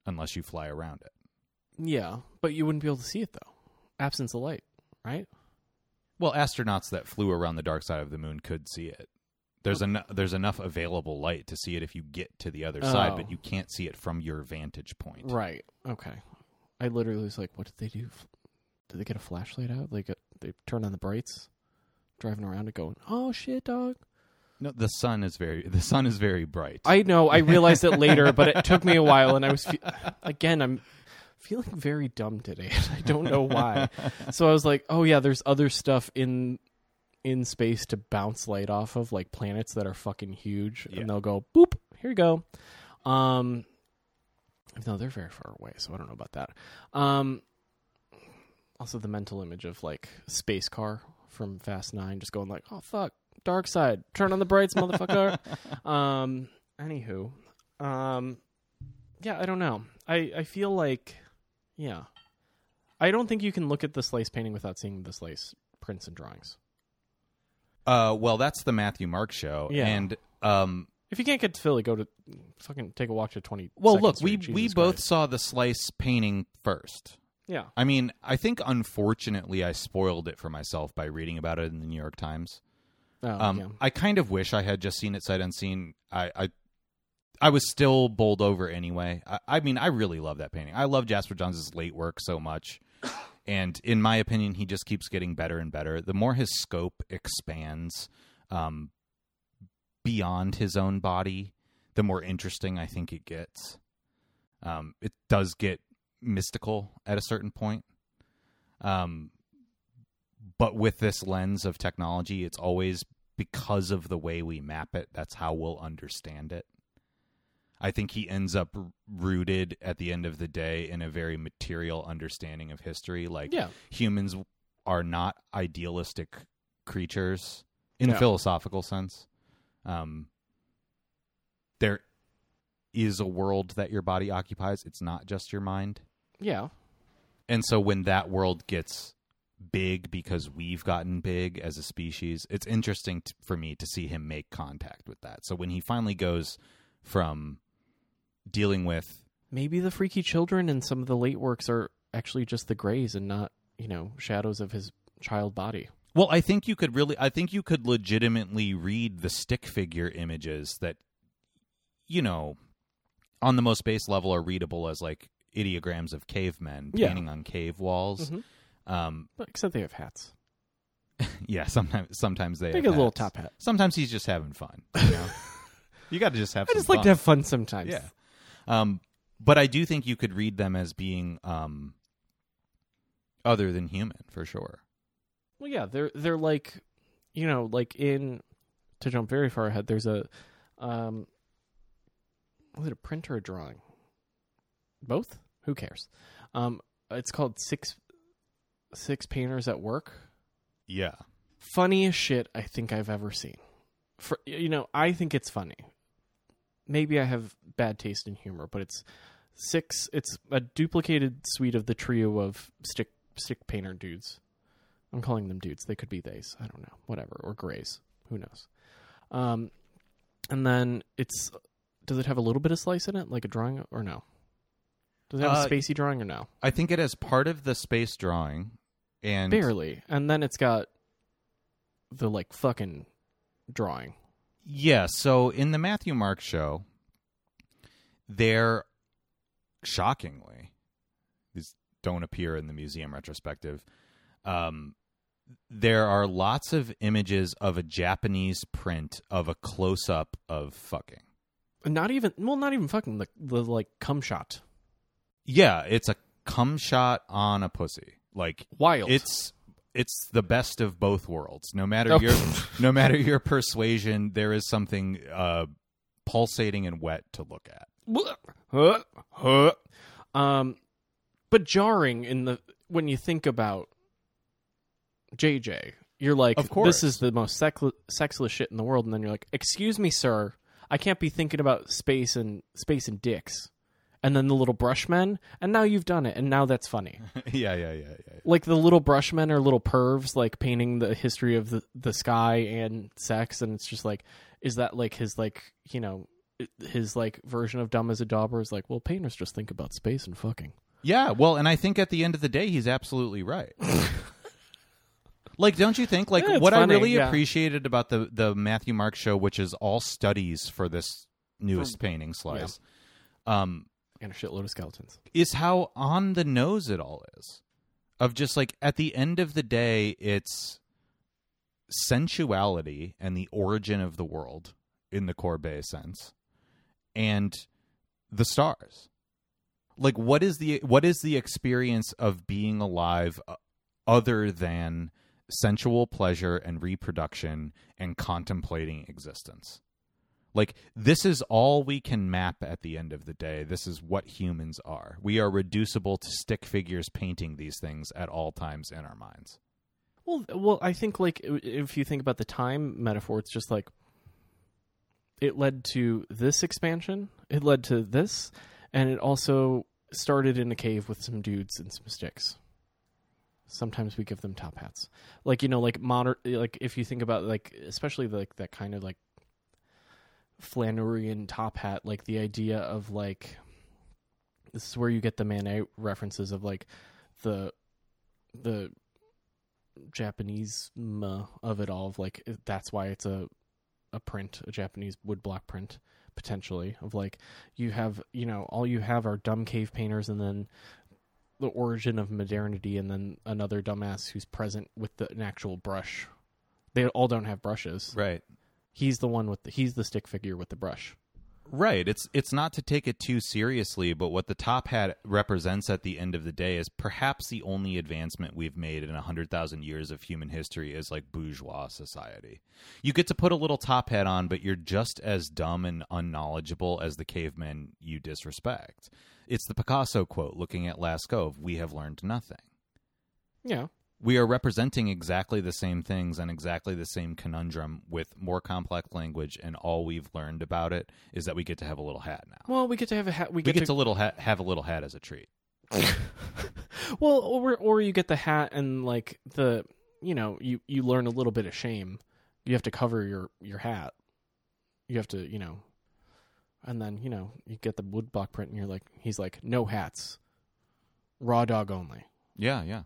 unless you fly around it. Yeah, but you wouldn't be able to see it, though. Absence of light, right? Well, astronauts that flew around the dark side of the moon could see it. There's en- there's enough available light to see it if you get to the other oh. side, but you can't see it from your vantage point. Right. Okay. I literally was like, what did they do? Did they get a flashlight out? They get, they turn on the brights, driving around and going, oh, shit, dog. No, the sun is very the sun is very bright. I know. I realized it later, but it took me a while, and I was fe- again, I'm feeling very dumb today. I don't know why. So I was like, oh, yeah, there's other stuff in... in space to bounce light off of, like planets that are fucking huge, yeah. and they'll go boop, here you go. Um no, they're very far away, so I don't know about that. Um also the mental image of like Space Car from Fast Nine just going like, oh fuck, dark side, turn on the brights, motherfucker. um anywho um yeah I don't know, I I feel like, yeah, I don't think you can look at the Slice painting without seeing the Slice prints and drawings. Uh, well, that's the Matthew Marks show, yeah. and um, if you can't get to Philly, go to fucking take a walk to twenty. Well, look, we we Christ. both saw the Slice painting first. Yeah, I mean, I think unfortunately I spoiled it for myself by reading about it in the New York Times. Oh, um, yeah. I kind of wish I had just seen it sight unseen. I I, I was still bowled over anyway. I, I mean, I really love that painting. I love Jasper Johns' late work so much. And in my opinion, he just keeps getting better and better. The more his scope expands um, beyond his own body, the more interesting I think it gets. Um, it does get mystical at a certain point. Um, but with this lens of technology, it's always because of the way we map it. That's how we'll understand it. I think he ends up rooted at the end of the day in a very material understanding of history. Like yeah. humans are not idealistic creatures in yeah. a philosophical sense. Um, there is a world that your body occupies. It's not just your mind. Yeah. And so when that world gets big because we've gotten big as a species, it's interesting t- for me to see him make contact with that. So when he finally goes from dealing with maybe the freaky children and some of the late works are actually just the grays and not, you know, shadows of his child body. Well, I think you could really, I think you could legitimately read the stick figure images that, you know, on the most base level are readable as like ideograms of cavemen painting yeah. on cave walls. Mm-hmm. Um, but except they have hats. yeah. Sometimes, sometimes they Take have a hats. Little top hat. Sometimes he's just having fun, you know? You got to just have. I some just like fun. to have fun sometimes. Yeah, um, but I do think you could read them as being um, other than human for sure. Well, yeah, they're they're like, you know, like in to jump very far ahead. There's a, um, was it a print or a drawing? Both? Who cares? Um, it's called Six Six Painters at Work. Yeah, funniest shit I think I've ever seen. For, you know, I think it's funny. Maybe I have bad taste in humor, but it's six. It's a duplicated suite of the trio of stick stick painter dudes. I'm calling them dudes. They could be theys. I don't know. Whatever. Or grays. Who knows? Um, and then it's. Does it have a little bit of slice in it, like a drawing, or no? Does it have uh, a spacey drawing or no? I think it has part of the space drawing. And barely. And then it's got the, like, fucking drawing. Yeah, so in the Matthew Marks show, there, shockingly, these don't appear in the museum retrospective, um, there are lots of images of a Japanese print of a close-up of fucking. Not even, well, not even fucking, the, the like, cum shot. Yeah, it's a cum shot on a pussy. Like, wild. It's... It's the best of both worlds. No matter oh. your no matter your persuasion, there is something uh, pulsating and wet to look at. Um, but jarring in the when you think about J J, you're like, of course, this is the most sexless, sexless shit in the world, and then you're like, excuse me, sir, I can't be thinking about space and space and dicks. And then the little brushmen, and now you've done it, and now that's funny. yeah, yeah, yeah, yeah, yeah. Like, the little brushmen are little pervs, like, painting the history of the, the sky and sex, and it's just like, is that, like, his, like, you know, his, like, version of Dumb as a Dauber is like, well, painters just think about space and fucking. Yeah, well, and I think at the end of the day, he's absolutely right. Like, don't you think? Like, yeah, what funny, I really yeah. appreciated about the, the Matthew Marks show, which is all studies for this newest um, painting slice, yeah. um... and a shitload of skeletons, is how on the nose it all is. Of just, like, at the end of the day, it's sensuality and the origin of the world in the Courbet sense, and the stars. Like, what is the what is the experience of being alive other than sensual pleasure and reproduction and contemplating existence? Like, this is all we can map at the end of the day. This is what humans are. We are reducible to stick figures painting these things at all times in our minds. Well, well, I think, like, if you think about the time metaphor, it's just like, it led to this expansion, it led to this, and it also started in a cave with some dudes and some sticks. Sometimes we give them top hats. Like, you know, like, modern, like, if you think about, like, especially, like, that kind of, like, Flannery top hat, like the idea of, like, this is where you get the Manet references of, like, the the Japanese of it all, of, like, that's why it's a a print, a Japanese woodblock print, potentially, of, like, you have, you know, all you have are dumb cave painters, and then the origin of modernity, and then another dumbass who's present with the, an actual brush. They all don't have brushes, right? He's the one with the, he's the stick figure with the brush. Right. It's it's not to take it too seriously, but what the top hat represents at the end of the day is perhaps the only advancement we've made in one hundred thousand years of human history is, like, bourgeois society. You get to put a little top hat on, but you're just as dumb and unknowledgeable as the cavemen you disrespect. It's the Picasso quote, looking at Lascaux, we have learned nothing. Yeah. We are representing exactly the same things and exactly the same conundrum with more complex language, and all we've learned about it is that we get to have a little hat now. Well, we get to have a hat. We get, we get to, to little ha- have a little hat as a treat. Well, or or you get the hat and, like, the, you know, you, you learn a little bit of shame. You have to cover your, your hat. You have to, you know, and then, you know, you get the woodblock print, and you're like, he's like, no hats, raw dog only. Yeah, yeah.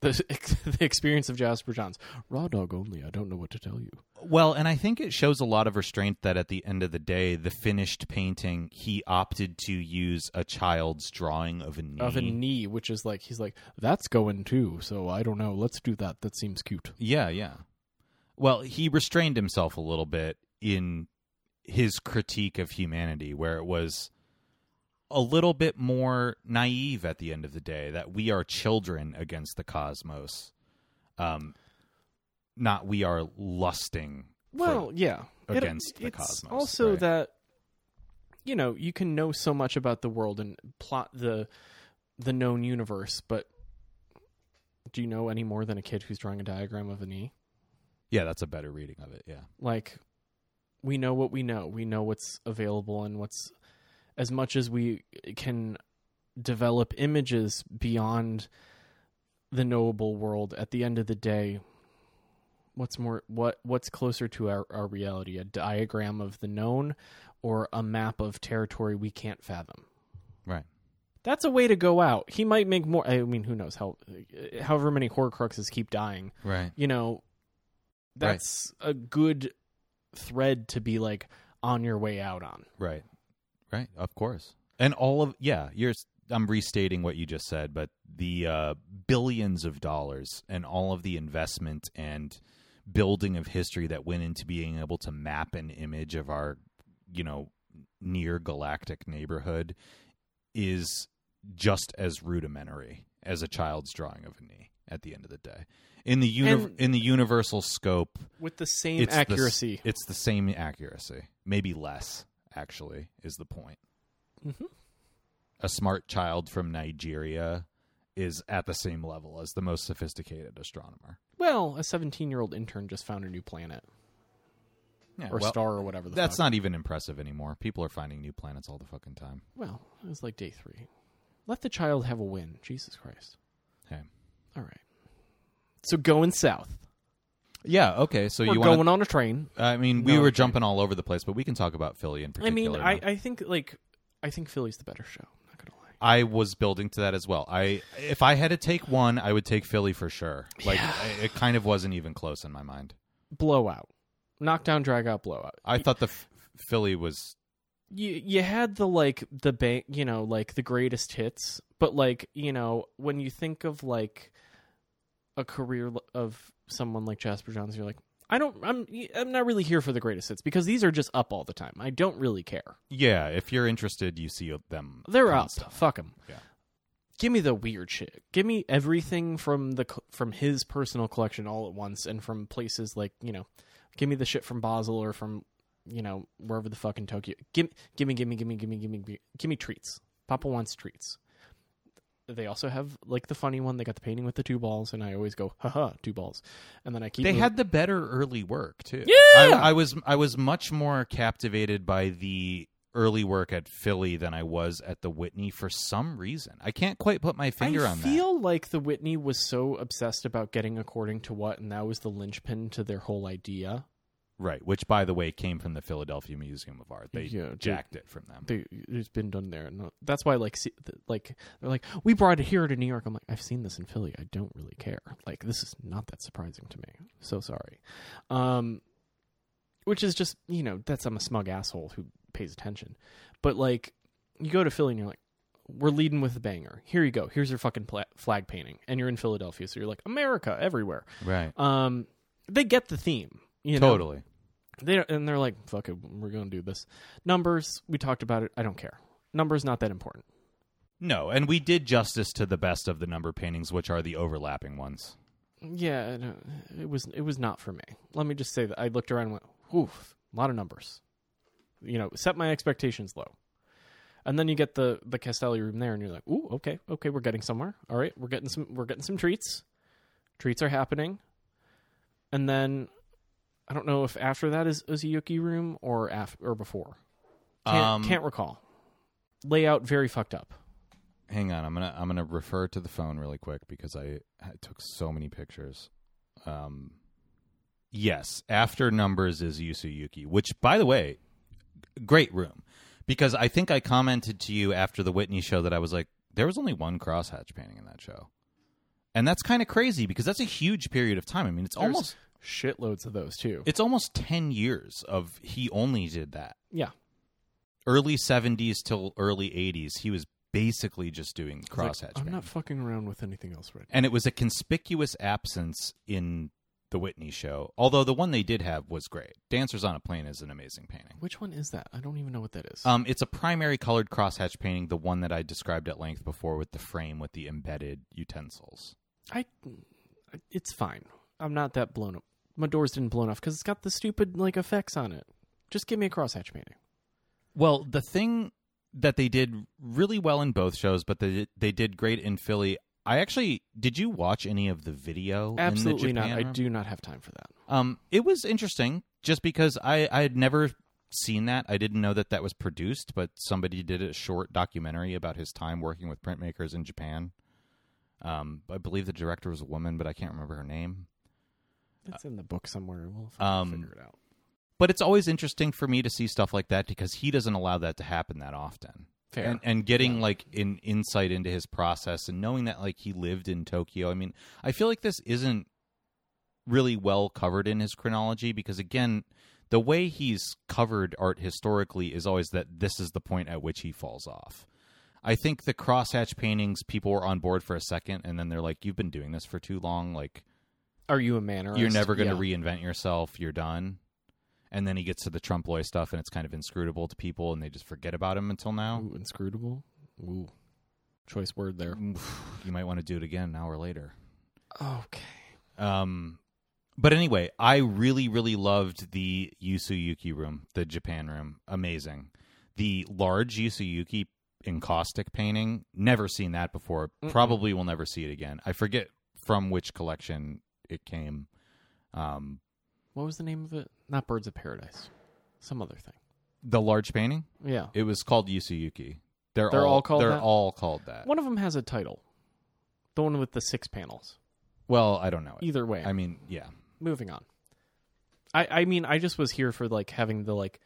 The, the experience of Jasper Johns. Raw dog only, I don't know what to tell you. Well, and I think it shows a lot of restraint that at the end of the day, the finished painting, he opted to use a child's drawing of a knee. Of a knee, which is like, he's like, that's going too, so I don't know, let's do that, that seems cute. Yeah, yeah. Well, he restrained himself a little bit in his critique of humanity, where it was a little bit more naive at the end of the day, that we are children against the cosmos, um, not we are lusting. Well, for, yeah, against it, the it's cosmos. Also, right? That, you know, you can know so much about the world and plot the the known universe, but do you know any more than a kid who's drawing a diagram of a knee? Yeah, that's a better reading of it. Yeah, like, we know what we know. We know what's available and what's. As much as we can develop images beyond the knowable world, at the end of the day, what's more, what what's closer to our, our reality? A diagram of the known, or a map of territory we can't fathom? Right. That's a way to go out. He might make more. I mean, who knows how, however many Horcruxes keep dying. Right. You know, that's right. a good thread to be like on your way out on. Right. Right. Of course. And all of, yeah, you're, I'm restating what you just said, but the uh, billions of dollars and all of the investment and building of history that went into being able to map an image of our, you know, near galactic neighborhood is just as rudimentary as a child's drawing of a knee at the end of the day. In the uni- in the universal scope. With the same it's accuracy. The, it's the same accuracy. Maybe less, actually, is the point. Mm-hmm. A smart child from Nigeria is at the same level as the most sophisticated astronomer. Well, a seventeen-year-old intern just found a new planet. Yeah, or well, star or whatever the that's fuck. That's not even impressive anymore. People are finding new planets all the fucking time. Well, it was like day three. Let the child have a win. Jesus Christ. Hey. All right. So going south. Yeah, okay. So we're you wanna, going on a train. I mean, we no, were okay. jumping all over the place, but we can talk about Philly in particular. I mean, I, I think like I think Philly's the better show. I'm not going to lie. I was building to that as well. I If I had to take one, I would take Philly for sure. Like yeah. I, it kind of wasn't even close in my mind. Blowout. Knockdown, drag out, blowout. I thought the f- Philly was. You you had the like the bank, you know, like the greatest hits, but like you know when you think of like a career of someone like Jasper Johns, you're like, I don't, I'm I'm not really here for the greatest hits because these are just up all the time. I don't really care. Yeah, if you're interested, you see them. They're up. Stuff. Fuck them. Yeah. Give me the weird shit. Give me everything from the from his personal collection all at once and from places like you know. Give me the shit from Basel or from, you know, wherever the fuck in Tokyo. Give, give me, give me, give me, give me, give me, give me treats. Papa wants treats. They also have, like, the funny one. They got the painting with the two balls, and I always go, haha, two balls. And then I keep... They moving. Had the better early work, too. Yeah! I, I was I was much more captivated by the early work at Philly than I was at the Whitney for some reason. I can't quite put my finger I on that. I feel like the Whitney was so obsessed about getting according to what, and that was the linchpin to their whole idea. Right, which, by the way, came from the Philadelphia Museum of Art. They yeah, jacked they, it from them. They, it's been done there. No, that's why, like, see, like they're like, we brought it here to New York. I'm like, I've seen this in Philly. I don't really care. Like, this is not that surprising to me. So sorry. Um, which is just, you know, that's I'm a smug asshole who pays attention. But, like, you go to Philly and you're like, we're leading with the banger. Here you go. Here's your fucking pla- flag painting. And you're in Philadelphia, so you're like, America everywhere. Right. Um, they get the theme. You know? Totally. They don't, and they're like, fuck it, we're going to do this. Numbers, we talked about it. I don't care. Numbers, not that important. No, and we did justice to the best of the number paintings, which are the overlapping ones. Yeah, it was it was not for me. Let me just say that I looked around and went, oof, a lot of numbers. You know, set my expectations low. And then you get the, the Castelli room there, and you're like, ooh, okay, okay, we're getting somewhere. All right, we're getting some we're getting some treats. Treats are happening. And then... I don't know if after that is Ozuyuki room or after or before. Can't, um, can't recall. Layout very fucked up. Hang on, I'm gonna I'm gonna refer to the phone really quick because I, I took so many pictures. Um, yes, after numbers is Ozuyuki, which by the way, great room because I think I commented to you after the Whitney show that I was like, there was only one crosshatch painting in that show, and that's kind of crazy because that's a huge period of time. I mean, it's There's, almost. Shitloads of those too. It's almost ten years of he only did that. Yeah, early seventies till early eighties, he was basically just doing crosshatch. Like, I'm not fucking around with anything else right now. And it was a conspicuous absence in the Whitney show. Although the one they did have was great. Dancers on a Plane is an amazing painting. Which one is that? I don't even know what that is. Um, it's a primary colored crosshatch painting, the one that I described at length before with the frame with the embedded utensils. I, it's fine. I'm not that blown up. My doors didn't blown off because it's got the stupid like effects on it. Just give me a crosshatch painting. Well, the thing that they did really well in both shows, but they they did great in Philly. I actually did you watch any of the video? Absolutely in the Japan not. Room? I do not have time for that. Um, it was interesting just because I I had never seen that. I didn't know that that was produced, but somebody did a short documentary about his time working with printmakers in Japan. Um, I believe the director was a woman, but I can't remember her name. It's in the book somewhere. We'll um, figure it out. But it's always interesting for me to see stuff like that because he doesn't allow that to happen that often. Fair. And, and getting, yeah. like, an insight into his process and knowing that, like, he lived in Tokyo. I mean, I feel like this isn't really well covered in his chronology because, again, the way he's covered art historically is always that this is the point at which he falls off. I think the Crosshatch paintings, people were on board for a second, and then they're like, you've been doing this for too long. Like, are you a mannerist? You're never going to yeah. reinvent yourself. You're done. And then he gets to the Trompe l'oeil stuff, and it's kind of inscrutable to people, and they just forget about him until now. Ooh, inscrutable? Ooh. Choice word there. You might want to do it again an hour later. Okay. Um, but anyway, I really, really loved the Yusuyuki room, the Japan room. Amazing. The large Yusuyuki encaustic painting, never seen that before. Mm-mm. Probably will never see it again. I forget from which collection it came. Um, what was the name of it? Not Birds of Paradise. Some other thing. The large painting? Yeah. It was called Yusuyuki. They're, they're all, all called they're that? They're all called that. One of them has a title. The one with the six panels. Well, I don't know. It. Either way. I mean, yeah. Moving on. I, I mean, I just was here for, like, having the, like,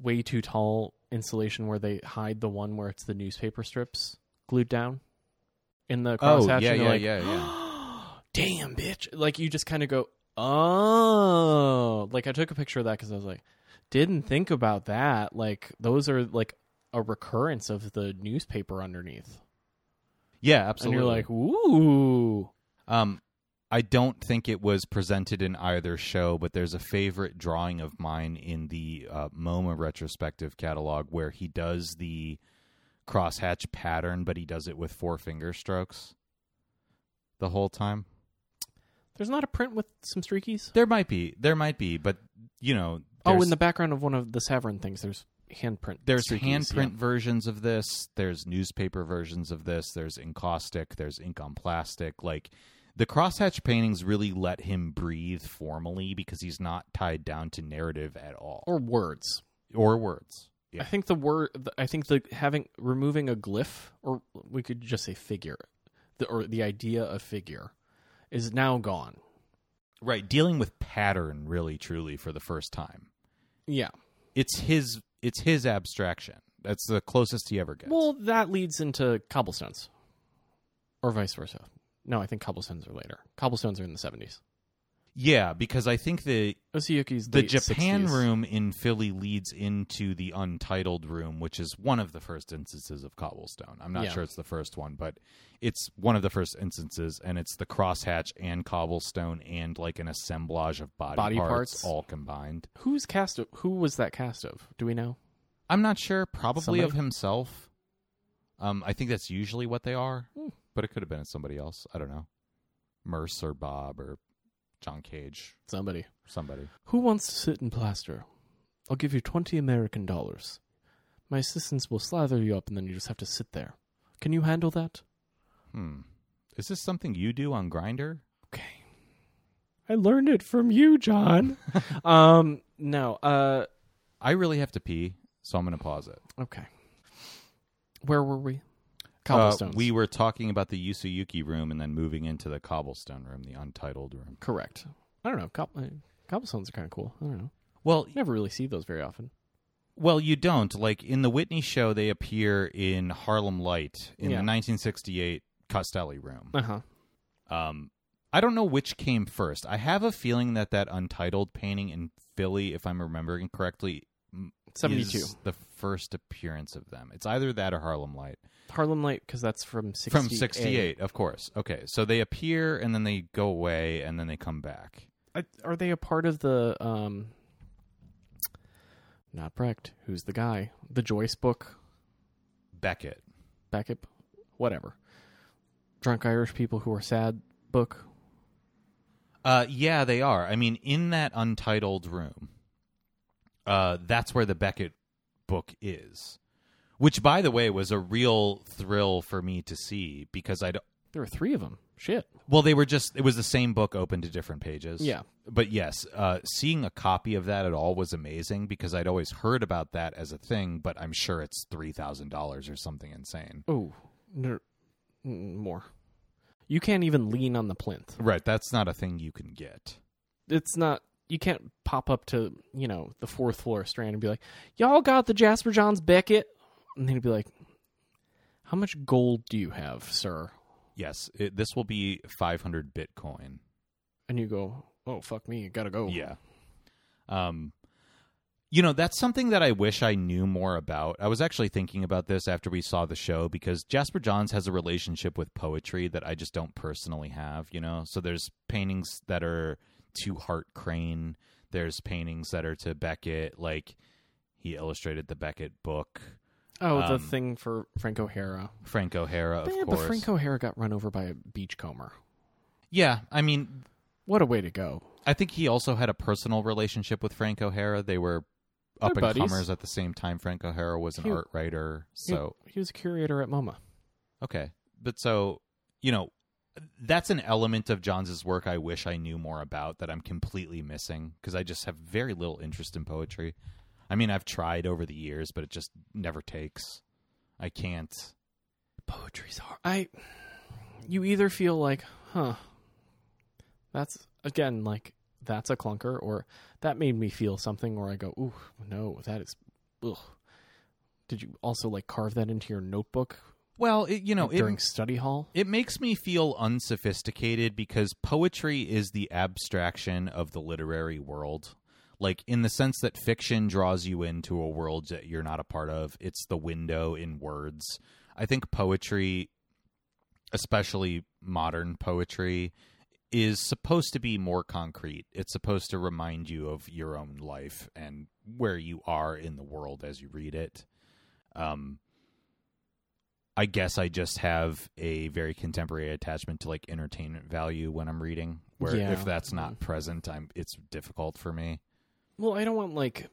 way too tall installation where they hide the one where it's the newspaper strips glued down in the crosshatch. Oh, yeah, and yeah, like, yeah, yeah, yeah. Damn, bitch. Like, you just kind of go... Oh, like I took a picture of that because I was like, didn't think about that. Like those are like a recurrence of the newspaper underneath. Yeah, absolutely. And you're like, ooh. Um, I don't think it was presented in either show, but there's a favorite drawing of mine in the uh, MoMA retrospective catalog where he does the crosshatch pattern, but he does it with four finger strokes the whole time. There's not a print with some streakies? There might be. There might be, but, you know... Oh, in the background of one of the Savarin things, there's handprint. There's handprint yeah. versions of this. There's newspaper versions of this. There's encaustic. There's ink on plastic. Like, the crosshatch paintings really let him breathe formally because he's not tied down to narrative at all. Or words. Or words. Yeah. I think the word... I think the having... Removing a glyph, or we could just say figure, the, or the idea of figure... is now gone. Right. Dealing with pattern really, truly for the first time. Yeah. It's his it's his abstraction. That's the closest he ever gets. Well, that leads into cobblestones. Or vice versa. No, I think cobblestones are later. Cobblestones are in the seventies. Yeah, because I think the Osiyuki's the Japan sixties. Room in Philly leads into the Untitled Room, which is one of the first instances of cobblestone. I'm not yeah. sure it's the first one, but it's one of the first instances, and it's the crosshatch and cobblestone and like an assemblage of body, body parts, parts all combined. Who's cast? Of, who was that cast of? Do we know? I'm not sure. Probably somebody? Of himself. Um, I think that's usually what they are, mm. but it could have been somebody else. I don't know, Merce or Bob or. John Cage. Somebody. Somebody. Who wants to sit in plaster? I'll give you twenty American dollars. My assistants will slather you up and then you just have to sit there. Can you handle that? Hmm. Is this something you do on Grindr? Okay. I learned it from you, John. um, no. Uh, I really have to pee, so I'm going to pause it. Okay. Where were we? Uh, we were talking about the Yusuyuki room and then moving into the cobblestone room, the Untitled Room. Correct. I don't know. Cob- cobblestones are kind of cool. I don't know. Well, you never really see those very often. Well, you don't. Like in the Whitney show, they appear in Harlem Light in yeah. the nineteen sixty-eight Castelli room. Uh-huh. Um, I don't know which came first. I have a feeling that that Untitled painting in Philly, if I'm remembering correctly, seventy-two is the first appearance of them. It's either that or Harlem Light. Harlem Light, because that's from sixty-eight. From sixty-eight, of course. Okay, so they appear, and then they go away, and then they come back. Are they a part of the... Um, not Brecht. Who's the guy? The Joyce book? Beckett. Beckett? Whatever. Drunk Irish People Who Are Sad book? Uh, yeah, they are. I mean, in that Untitled Room, uh, that's where the Beckett book is. Which, by the way, was a real thrill for me to see because I... There were three of them. Shit. Well, they were just... It was the same book open to different pages. Yeah. But yes, uh, seeing a copy of that at all was amazing because I'd always heard about that as a thing, but I'm sure it's three thousand dollars or something insane. Oh, no, more. You can't even lean on the plinth. Right. That's not a thing you can get. It's not... You can't pop up to, you know, the fourth floor strand and be like, y'all got the Jasper Johns Beckett? And then he'd be like, How much gold do you have, sir? Yes, it, this will be five hundred Bitcoin. And you go, oh, fuck me, gotta go. Yeah. Um, you know, that's something that I wish I knew more about. I was actually thinking about this after we saw the show, because Jasper Johns has a relationship with poetry that I just don't personally have, you know? So there's paintings that are to Hart Crane. There's paintings that are to Beckett. Like, he illustrated the Beckett book. Oh, um, the thing for Frank O'Hara. Frank O'Hara, of yeah, course. But Frank O'Hara got run over by a beachcomber. Yeah, I mean... What a way to go. I think he also had a personal relationship with Frank O'Hara. They were up-and-comers at the same time. Frank O'Hara was an he, art writer, so... He, he was a curator at MoMA. Okay. But so, you know, that's an element of Johns' work I wish I knew more about that I'm completely missing, because I just have very little interest in poetry. I mean, I've tried over the years, but it just never takes. I can't. Poetry's hard. I, you either feel like, huh, that's, again, like, that's a clunker, or that made me feel something, or I go, ooh, no, that is, ugh. Did you also, like, carve that into your notebook? Well, it, you know, like, it, during study hall? It makes me feel unsophisticated, because poetry is the abstraction of the literary world. Like, in the sense that fiction draws you into a world that you're not a part of, it's the window in words. I think poetry, especially modern poetry, is supposed to be more concrete. It's supposed to remind you of your own life and where you are in the world as you read it. Um, I guess I just have a very contemporary attachment to, like, entertainment value when I'm reading, where yeah. if that's not present, I'm it's difficult for me. Well, I don't want, like,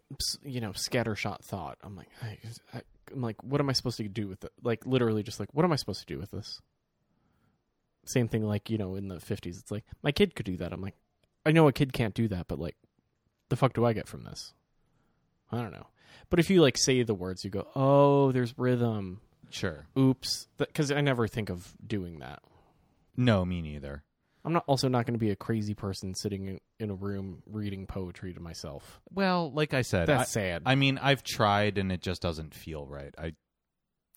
you know, scattershot thought. I'm like, I, I, I'm like, what am I supposed to do with it? Like, literally just like, what am I supposed to do with this? Same thing, like, you know, in the fifties, it's like, my kid could do that. I'm like, I know a kid can't do that, but, like, the fuck do I get from this? I don't know. But if you, like, say the words, you go, oh, there's rhythm. Sure. Oops. Because I never think of doing that. No, me neither. I'm not also not going to be a crazy person sitting in a room reading poetry to myself. Well, like I said, that's I, sad. I mean, I've tried and it just doesn't feel right. I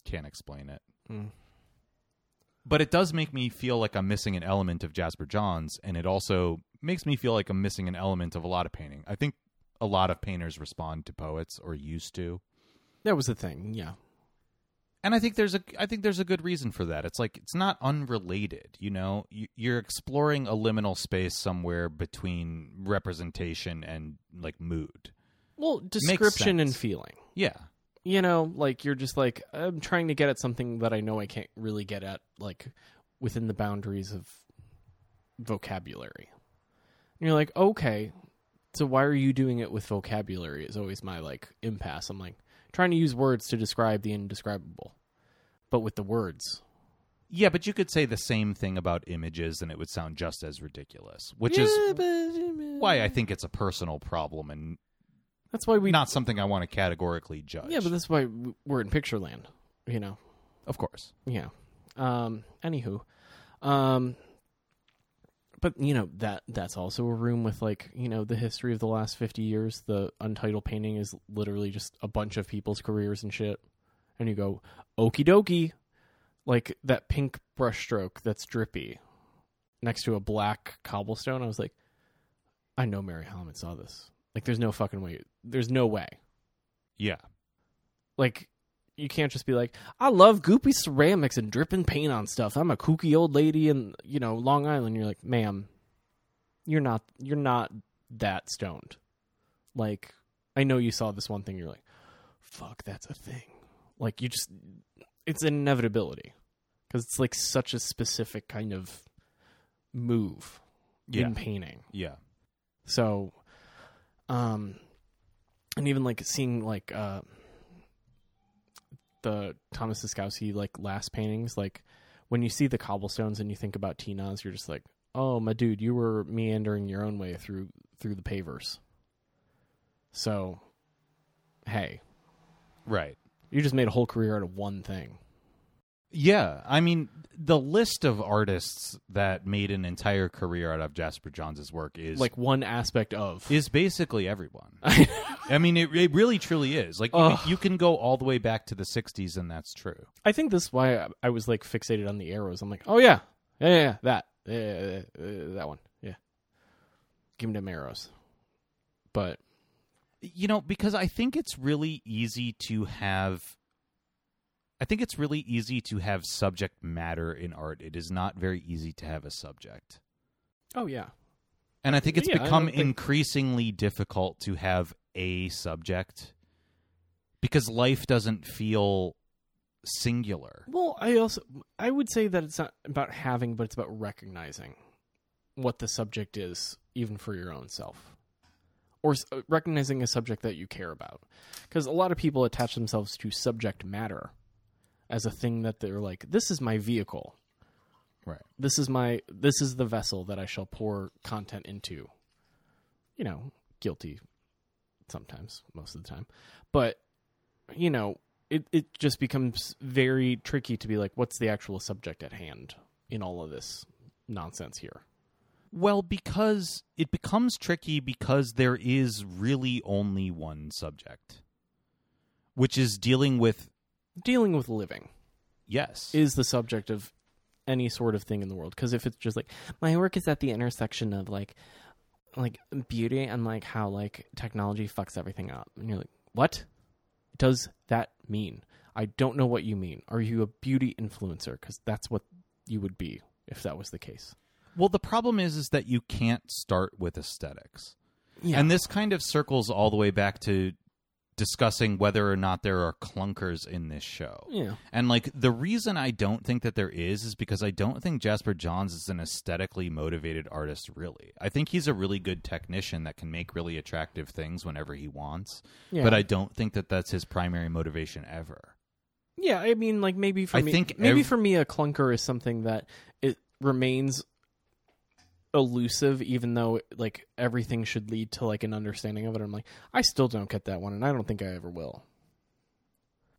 can't explain it. Mm. But it does make me feel like I'm missing an element of Jasper Johns, and it also makes me feel like I'm missing an element of a lot of painting. I think a lot of painters respond to poets, or used to. That was the thing, yeah. And I think there's a I think there's a good reason for that. It's like, it's not unrelated, you know? You're exploring a liminal space somewhere between representation and, like, mood. Well, description and feeling. Yeah. You know, like, you're just like, I'm trying to get at something that I know I can't really get at, like, within the boundaries of vocabulary. And you're like, okay, so why are you doing it with vocabulary? Is always my, like, impasse. I'm like, trying to use words to describe the indescribable, but with the words. Yeah, but you could say the same thing about images and it would sound just as ridiculous, which yeah, is but... why I think it's a personal problem, and that's why we not something I want to categorically judge. Yeah, but that's why we're in picture land, you know. Of course. Yeah. Um, anywho. Um, but, you know, that that's also a room with, like, you know, the history of the last fifty years. The Untitled Painting is literally just a bunch of people's careers and shit. And you go, okie dokie. Like, that pink brushstroke that's drippy next to a black cobblestone. I was like, I know Mary Hellman saw this. Like, there's no fucking way. There's no way. Yeah. Like, you can't just be like, I love goopy ceramics and dripping paint on stuff. I'm a kooky old lady in, you know, Long Island. You're like, ma'am, you're not, you're not that stoned. Like, I know you saw this one thing. You're like, fuck, that's a thing. Like, you just, it's an inevitability, because it's, like, such a specific kind of move yeah. in painting. Yeah. So, um, and even, like, seeing, like, uh, the Thomas Siskowski, like, last paintings, like, when you see the cobblestones and you think about Tina's, you're just like, oh, my dude, you were meandering your own way through through the pavers. So, hey. Right. You just made a whole career out of one thing. Yeah, I mean, the list of artists that made an entire career out of Jasper Johns' work is... Like one aspect of. Is basically everyone. I mean, it, it really, truly is. Like, you, you can go all the way back to the sixties, and that's true. I think this is why I was, like, fixated on the arrows. I'm like, oh, yeah, yeah, yeah, yeah. that. Yeah, yeah, yeah, that one. Yeah. Give him them arrows. But... You know, because I think it's really easy to have... I think it's really easy to have subject matter in art. It is not very easy to have a subject. Oh, yeah. And I think it's yeah, become think... increasingly difficult to have a subject because life doesn't feel singular. Well, I also I would say that it's not about having, but it's about recognizing what the subject is, even for your own self. Or recognizing a subject that you care about. Because a lot of people attach themselves to subject matter as a thing that they're like, this is my vehicle. Right. This is my, this is the vessel that I shall pour content into. You know, guilty sometimes, most of the time. But, you know, it, it just becomes very tricky to be like, what's the actual subject at hand in all of this nonsense here? Well, because it becomes tricky because there is really only one subject, which is dealing with... Dealing with living, yes, is the subject of any sort of thing in the world. Because if it's just like my work is at the intersection of like, like beauty and like how like technology fucks everything up, and you're like, what does that mean? I don't know what you mean. Are you a beauty influencer? Because that's what you would be if that was the case. Well, the problem is, is that you can't start with aesthetics, yeah. And this kind of circles all the way back to discussing whether or not there are clunkers in this show. Yeah. And like the reason I don't think that there is is because I don't think Jasper Johns is an aesthetically motivated artist, really. I think he's a really good technician that can make really attractive things whenever he wants. Yeah. But I don't think that that's his primary motivation ever. Yeah, I mean like maybe for I me think maybe ev- for me a clunker is something that it remains elusive, even though like everything should lead to like an understanding of it. I'm like, I still don't get that one, and I don't think I ever will,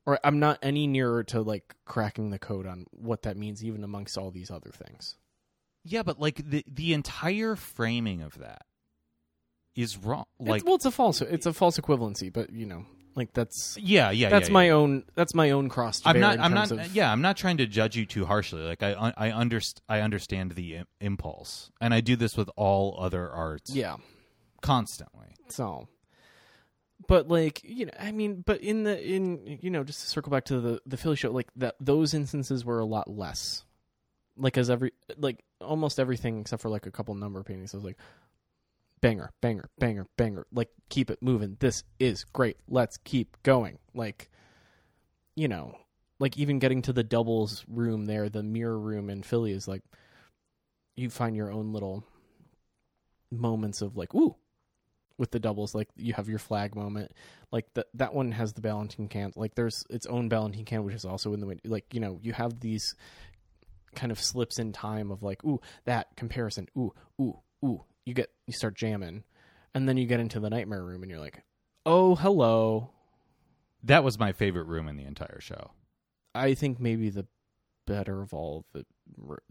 or I'm not any nearer to like cracking the code on what that means, even amongst all these other things. Yeah, but like the the entire framing of that is wrong. Like, it's, well, it's a false it's a false equivalency, but you know, like that's yeah yeah that's yeah, my yeah. own that's my own cross. To I'm bear not in I'm terms not of... yeah I'm not trying to judge you too harshly. Like I I underst- I understand the im- impulse, and I do this with all other arts. Yeah, constantly. So, but like you know, I mean, but in the in you know, just to circle back to the the Philly show, like that those instances were a lot less. Like as every like almost everything except for like a couple number paintings, I was like. Banger, banger, banger, banger. Like, keep it moving. This is great. Let's keep going. Like, you know, like even getting to the doubles room there, the mirror room in Philly is like, you find your own little moments of like, ooh, with the doubles. Like, you have your flag moment. Like, the, that one has the Ballantine can. Like, there's its own Ballantine can, which is also in the window. Like, you know, you have these kind of slips in time of like, ooh, that comparison. Ooh, ooh, ooh. You get you start jamming, and then you get into the nightmare room, and you're like, "Oh, hello." That was my favorite room in the entire show. I think maybe the better of all the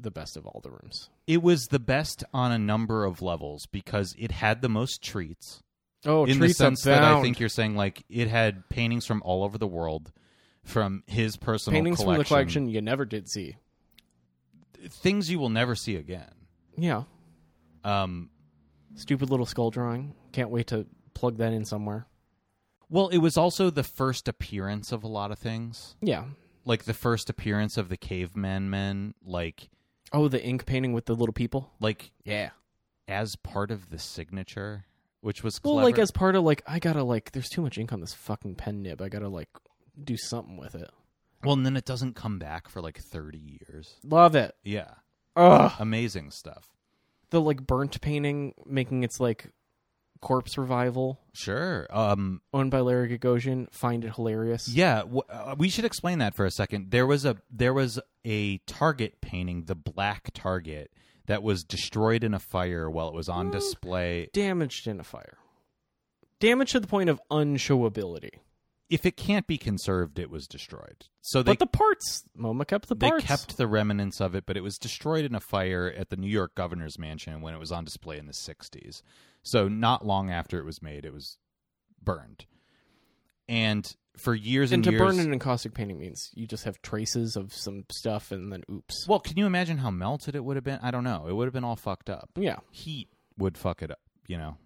the best of all the rooms. It was the best on a number of levels because it had the most treats. Oh, in treats the sense abound. That I think you're saying like it had paintings from all over the world, from his personal paintings collection. From the collection you never did see, things you will never see again. Yeah. Um. Stupid little skull drawing. Can't wait to plug that in somewhere. Well, it was also the first appearance of a lot of things. Yeah. Like the first appearance of the caveman men, like... Oh, the ink painting with the little people? Like... Yeah. As part of the signature, which was clever. Well, like as part of like, I gotta like, there's too much ink on this fucking pen nib. I gotta like do something with it. Well, and then it doesn't come back for like thirty years. Love it. Yeah. Ugh. Amazing stuff. The, like, burnt painting making its, like, corpse revival. Sure. Um, owned by Larry Gagosian. Find it hilarious. Yeah. W- uh, we should explain that for a second. There was a there was a Target painting, the Black Target, that was destroyed in a fire while it was on mm, display. Damaged in a fire. Damaged to the point of unshowability. if it can't be conserved, it was destroyed. So they, but the parts, MoMA kept the parts. They kept the remnants of it, but it was destroyed in a fire at the New York Governor's Mansion when it was on display in the sixties. So not long after it was made, it was burned. And for years and, and years... And to burn it in encaustic painting means you just have traces of some stuff and then oops. Well, can you imagine how melted it would have been? I don't know. It would have been all fucked up. Yeah. Heat would fuck it up, you know.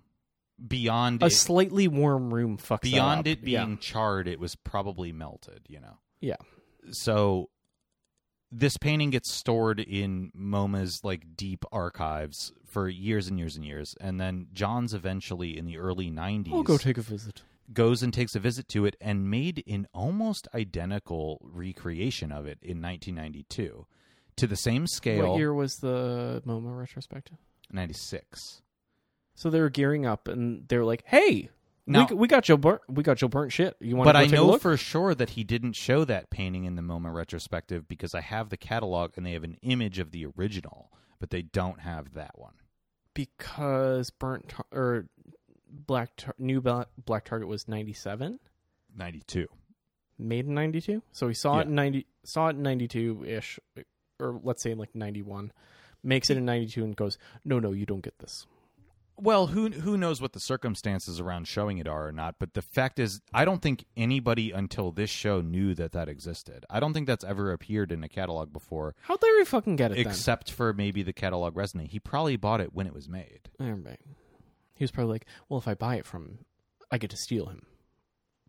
Beyond a it, slightly warm room fucks beyond it being yeah. charred, it was probably melted, you know. Yeah. So this painting gets stored in MoMA's like deep archives for years and years and years, and then Johns eventually in the early nineties we'll go take a visit. Goes and takes a visit to it and made an almost identical recreation of it in nineteen ninety-two to the same scale. What year was the MoMA retrospective? ninety-six So they were gearing up, and they were like, "Hey, now, we, we got your burnt, we got your burnt shit. You want?" But to I take know a look? For sure that he didn't show that painting in the MoMA retrospective because I have the catalog, and they have an image of the original, but they don't have that one because burnt tar- or black tar- new black, black Target was ninety-seven ninety-two made in ninety-two So he saw yeah. it in ninety, saw it in ninety-two ish, or let's say in like ninety-one makes it in ninety-two and goes, "No, no, you don't get this." Well, who who knows what the circumstances around showing it are or not, but the fact is, I don't think anybody until this show knew that that existed. I don't think that's ever appeared in a catalog before. How'd Larry fucking get it, except then? For maybe the catalog resume. He probably bought it when it was made. Right. He was probably like, well, if I buy it from, I get to steal him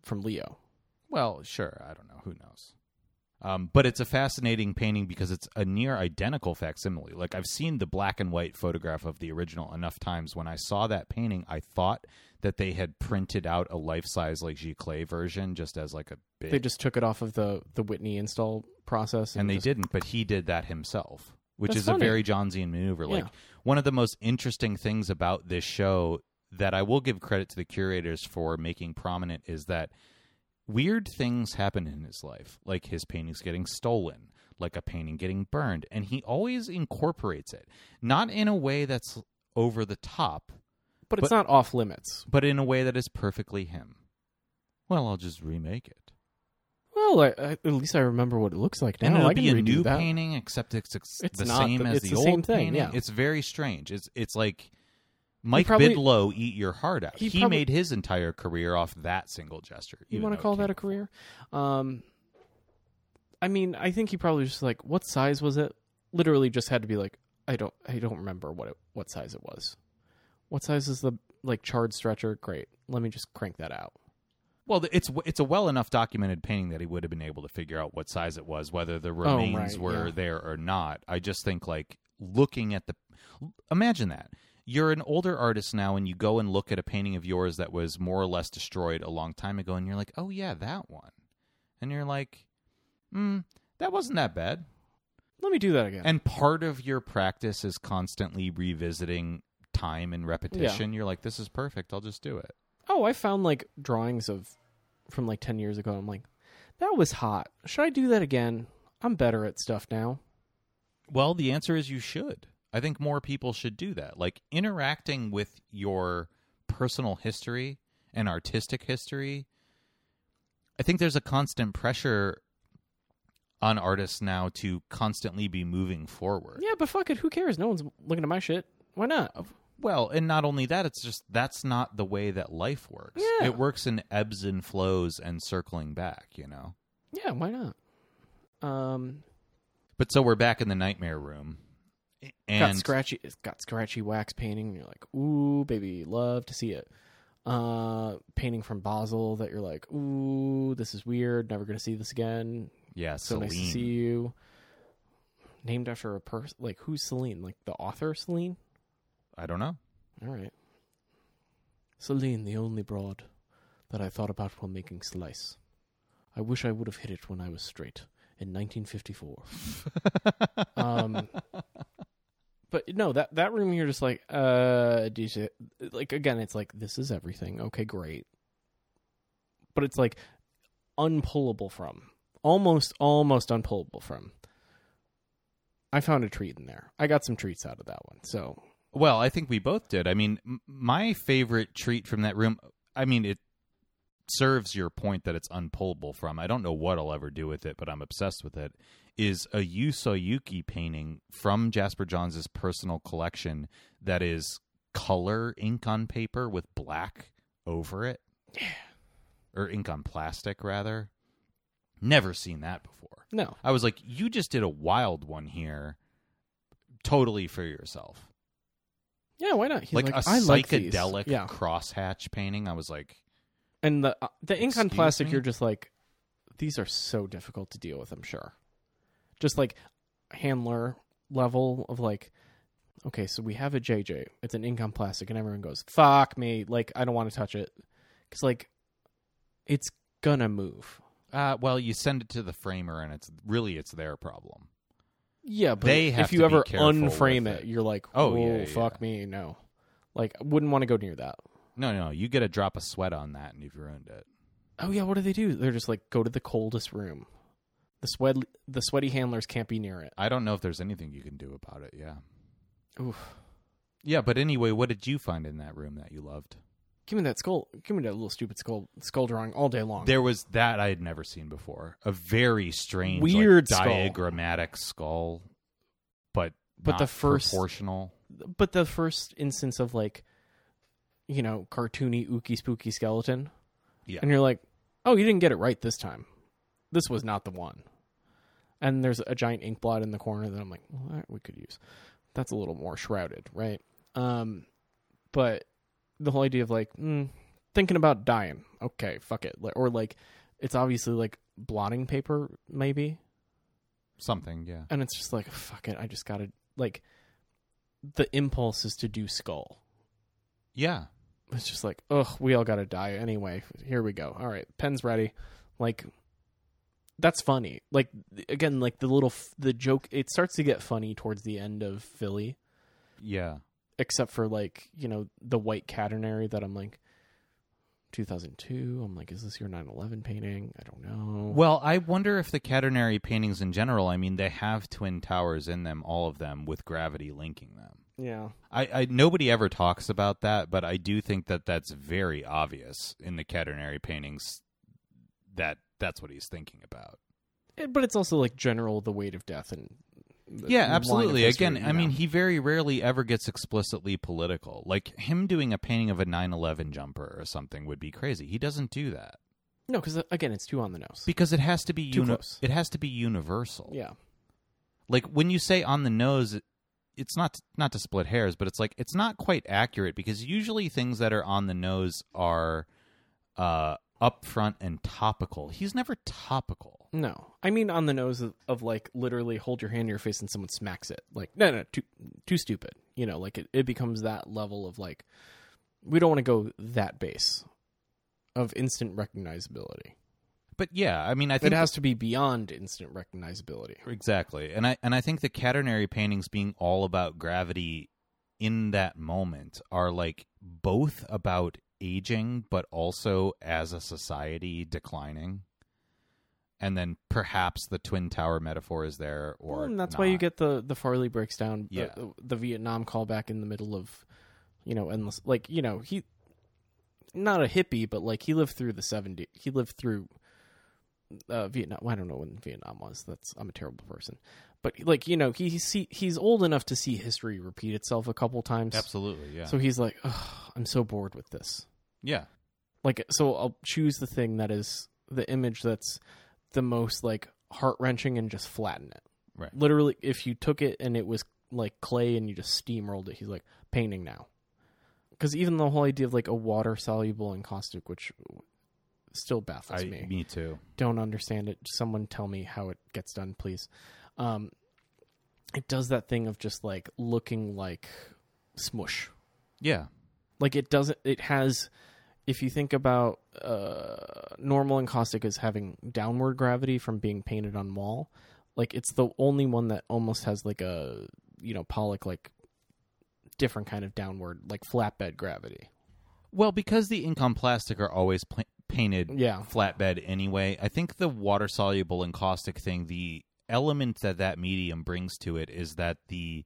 from Leo. Well, sure. I don't know. Who knows? Um, but it's a fascinating painting because it's a near identical facsimile. Like, I've seen the black and white photograph of the original enough times. When I saw that painting, I thought that they had printed out a life-size, like, Giclée version just as, like, a big... They just took it off of the, the Whitney install process. And, and they just... didn't, but he did that himself, which That's is funny. A very Johnsian maneuver. Yeah. Like, one of the most interesting things about this show that I will give credit to the curators for making prominent is that weird things happen in his life, like his paintings getting stolen, like a painting getting burned, and he always incorporates it. Not in a way that's over the top. But, but it's not off limits. But in a way that is perfectly him. Well, I'll just remake it. Well, I, I, at least I remember what it looks like now. And it'll I be a new that. painting, except it's, ex- it's the not, same as the, the old same thing, painting. Yeah. It's very strange. It's it's like... Mike probably, Bidlow, eat your heart out. He, he probably, made his entire career off that single gesture. You want to call that a career? Um, I mean, I think he probably just like, what size was it? Literally just had to be like, I don't I don't remember what it, what size it was. What size is the like charred stretcher? Great. Let me just crank that out. Well, it's it's a well enough documented painting that he would have been able to figure out what size it was, whether the remains oh, right, were yeah. there or not. I just think like looking at the... Imagine that. You're an older artist now, and you go and look at a painting of yours that was more or less destroyed a long time ago, and you're like, oh, yeah, that one. And you're like, hmm, that wasn't that bad. Let me do that again. And part of your practice is constantly revisiting time and repetition. Yeah. You're like, this is perfect. I'll just do it. Oh, I found, like, drawings of from, like, ten years ago. I'm like, that was hot. Should I do that again? I'm better at stuff now. Well, the answer is you should. I think more people should do that. Like, interacting with your personal history and artistic history, I think there's a constant pressure on artists now to constantly be moving forward. Yeah, but fuck it. Who cares? No one's looking at my shit. Why not? Well, and not only that, it's just that's not the way that life works. Yeah. It works in ebbs and flows and circling back, you know? Yeah, why not? Um. But so we're back in the nightmare room. And got scratchy, it's got scratchy wax painting, and you're like, ooh, baby, love to see it. Uh, painting from Basel that you're like, ooh, this is weird, never going to see this again. Yeah, so Celine. Nice to see you. Named after a person, like, who's Celine? Like, the author Celine? I don't know. All right. Celine, the only broad that I thought about while making Slice. I wish I would have hit it when I was straight in nineteen fifty-four um... But no, that, that room you're just like, uh, D J, like, again, it's like, this is everything. Okay, great. But it's like unpullable from. Almost, almost unpullable from. I found a treat in there. I got some treats out of that one. So, well, I think we both did. I mean, my favorite treat from that room, I mean, it serves your point that it's unpullable from, I don't know what I'll ever do with it, but I'm obsessed with it, is a Yu Soyuki painting from Jasper Johns' personal collection that is color ink on paper with black over it. Yeah. Or ink on plastic, rather. Never seen that before. No. I was like, you just did a wild one here totally for yourself. Yeah, why not? He's like, like a I psychedelic like yeah. crosshatch painting. I was like... And the uh, the ink on plastic, me? You're just like, these are so difficult to deal with, I'm sure. Just like handler level of like, okay, so we have a J J. It's an ink on plastic, and everyone goes, fuck me. Like, I don't want to touch it. Because like, it's gonna move. Uh, well, you send it to the framer, and it's really it's their problem. Yeah, but they have if you ever unframe it, it, you're like, oh, yeah, fuck yeah. me, no. Like, I wouldn't want to go near that. No, no, you get a drop of sweat on that, and you've ruined it. Oh, yeah, what do they do? They're just like, go to the coldest room. The sweat, the sweaty handlers can't be near it. I don't know if there's anything you can do about it, yeah. Oof. Yeah, but anyway, what did you find in that room that you loved? Give me that skull. Give me that little stupid skull skull drawing all day long. There was that I had never seen before. A very strange, weird, like, skull. Diagrammatic skull, but but not the first proportional. But the first instance of like, you know, cartoony, ooky, spooky skeleton. Yeah, and you're like, oh, you didn't get it right this time. This was not the one. And there's a giant ink blot in the corner that I'm like, well, that we could use. That's a little more shrouded, right? Um, but. The whole idea of like, mm, thinking about dying. Okay, fuck it. Or like, it's obviously like blotting paper, maybe. Something, yeah. And it's just like, fuck it. I just gotta, like, the impulse is to do skull. Yeah. It's just like, ugh, we all gotta die anyway. Here we go. All right, pen's ready. Like, that's funny. Like, again, like the little, f- the joke, it starts to get funny towards the end of Philly. Yeah. Except for, like, you know, the white catenary that I'm like, two thousand two, I'm like, is this your nine eleven painting? I don't know. Well, I wonder if the catenary paintings in general, I mean, they have Twin Towers in them, all of them, with gravity linking them. Yeah. I, I nobody ever talks about that, but I do think that that's very obvious in the catenary paintings that that's what he's thinking about. It, but it's also, like, general, the weight of death and... Yeah, absolutely. History, Again, I know. mean, he very rarely ever gets explicitly political. Like, him doing a painting of a nine eleven jumper or something would be crazy. He doesn't do that. No, because, again, it's too on the nose. Because it has to be uni- it has to be universal. Yeah. Like, when you say on the nose, it's not not to split hairs, but it's like, it's not quite accurate, because usually things that are on the nose are uh, upfront and topical. He's never topical. No, I mean on the nose of, of like literally hold your hand in your face and someone smacks it. Like, no, no, too, too stupid. You know, like it, it becomes that level of like, we don't want to go that base of instant recognizability. But yeah, I mean, I think it has to be beyond instant recognizability. Exactly. And I, and I think the catenary paintings being all about gravity in that moment are like both about aging, but also as a society declining. And then perhaps the Twin Tower metaphor is there, or and that's not. Why you get the, the Farley breaks down, yeah. the, the Vietnam callback in the middle of, you know, endless, like, you know, he, not a hippie, but like he lived through the seventies. He lived through uh, Vietnam. Well, I don't know when Vietnam was. That's I'm a terrible person, but like, you know, he, he see, he's old enough to see history repeat itself a couple times. Absolutely, yeah. So he's like, oh, I'm so bored with this. Yeah. Like, so I'll choose the thing that is the image that's the most like heart-wrenching and just flatten it, right? Literally, if you took it and it was like clay and you just steamrolled it, he's like, painting now. Because even the whole idea of like a water soluble encaustic, which still baffles I, me me too, don't understand it. Someone tell me how it gets done, please. Um it does that thing of just like looking like smush. Yeah, like it doesn't it has if you think about uh, normal encaustic as having downward gravity from being painted on wall, like it's the only one that almost has like a, you know, Pollock, like different kind of downward, like flatbed gravity. Well, because the ink on plastic are always pl- painted yeah. flatbed anyway, I think the water soluble encaustic thing, the element that that medium brings to it is that the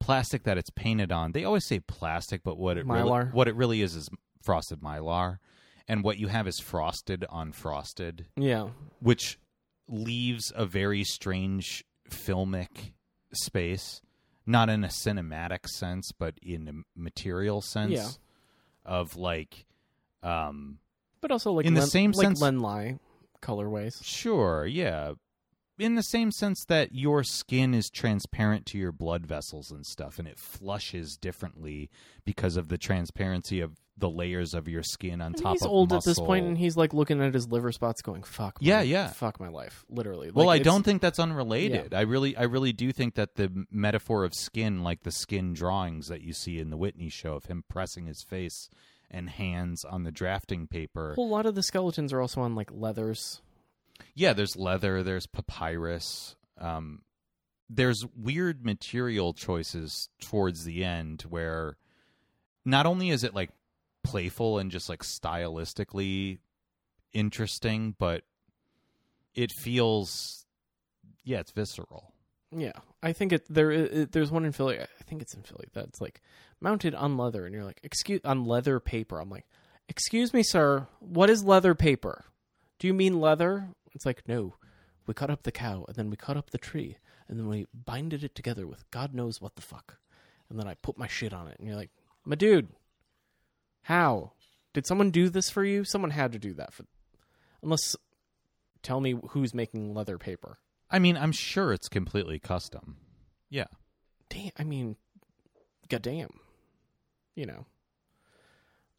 plastic that it's painted on, they always say plastic, but what it, really, what it really is is frosted mylar, and what you have is frosted on frosted. Yeah. Which leaves a very strange filmic space, not in a cinematic sense, but in a material sense yeah. of like... Um, but also like, in len- the same like sense, Len-Lai colorways. Sure, yeah. In the same sense that your skin is transparent to your blood vessels and stuff, and it flushes differently because of the transparency of the layers of your skin on and top of muscle. He's old at this point, and he's like looking at his liver spots going, fuck my, yeah, yeah. fuck my life, literally. Like, well, I don't think that's unrelated. Yeah. I really I really do think that the metaphor of skin, like the skin drawings that you see in the Whitney show of him pressing his face and hands on the drafting paper. Well, a lot of the skeletons are also on like leathers. Yeah, there's leather, there's papyrus. Um, there's weird material choices towards the end where not only is it like playful and just like stylistically interesting, but it feels, yeah, it's visceral. Yeah, I think it there. It, there's one in Philly. I think it's in Philly. That's like mounted on leather, and you're like, excuse on leather paper. I'm like, excuse me, sir, what is leather paper? Do you mean leather? It's like, no, we cut up the cow, and then we cut up the tree, and then we binded it together with God knows what the fuck, and then I put my shit on it. And you're like, my dude, how did someone do this for you? Someone had to do that for, unless, tell me who's making leather paper. I mean, I'm sure it's completely custom. Yeah. Damn. I mean, goddamn. You know.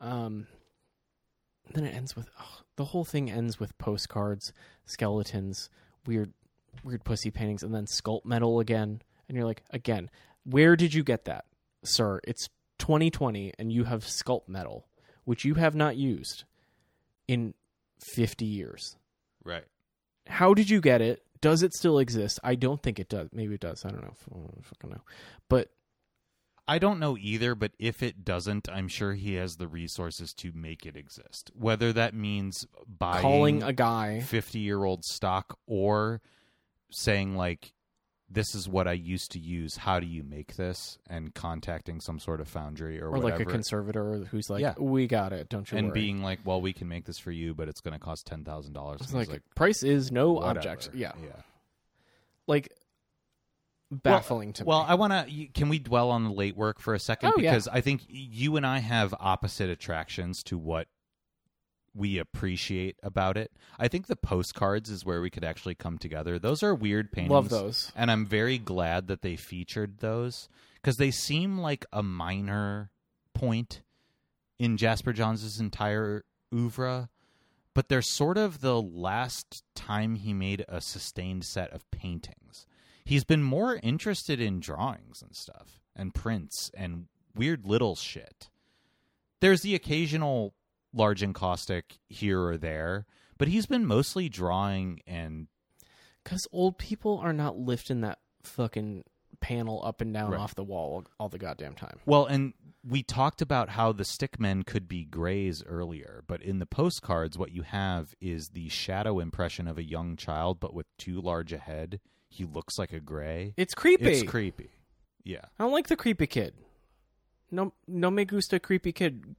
Um. Then it ends with oh, the whole thing ends with postcards, skeletons, weird, weird pussy paintings, and then sculpt metal again. And you're like, again, where did you get that, sir? It's twenty twenty, and you have sculpt metal, which you have not used in fifty years. Right. How did you get it? Does it still exist? I don't think it does. Maybe it does. I don't know. I don't fucking know. But I don't know either, but if it doesn't, I'm sure he has the resources to make it exist. Whether that means buying calling a guy fifty-year-old stock or saying like, this is what I used to use. How do you make this? And contacting some sort of foundry or, or whatever. Or like a conservator who's like, yeah. we got it. Don't you and worry. And being like, well, we can make this for you, but it's going to cost ten thousand dollars. It's like, like, price is no whatever. Object. Yeah. yeah. Like, baffling well, to well, me. Well, I want to... Can we dwell on the late work for a second? Oh, because yeah. I think you and I have opposite attractions to what we appreciate about it. I think the postcards is where we could actually come together. Those are weird paintings. Love those. And I'm very glad that they featured those because they seem like a minor point in Jasper Johns' entire oeuvre, but they're sort of the last time he made a sustained set of paintings. He's been more interested in drawings and stuff and prints and weird little shit. There's the occasional large and caustic here or there, but he's been mostly drawing and... Because old people are not lifting that fucking panel up and down right. off the wall all the goddamn time. Well, and we talked about how the stick men could be grays earlier, but in the postcards, what you have is the shadow impression of a young child, but with too large a head. He looks like a gray. It's creepy. It's creepy. Yeah. I don't like the creepy kid. No, no me gusta creepy kid.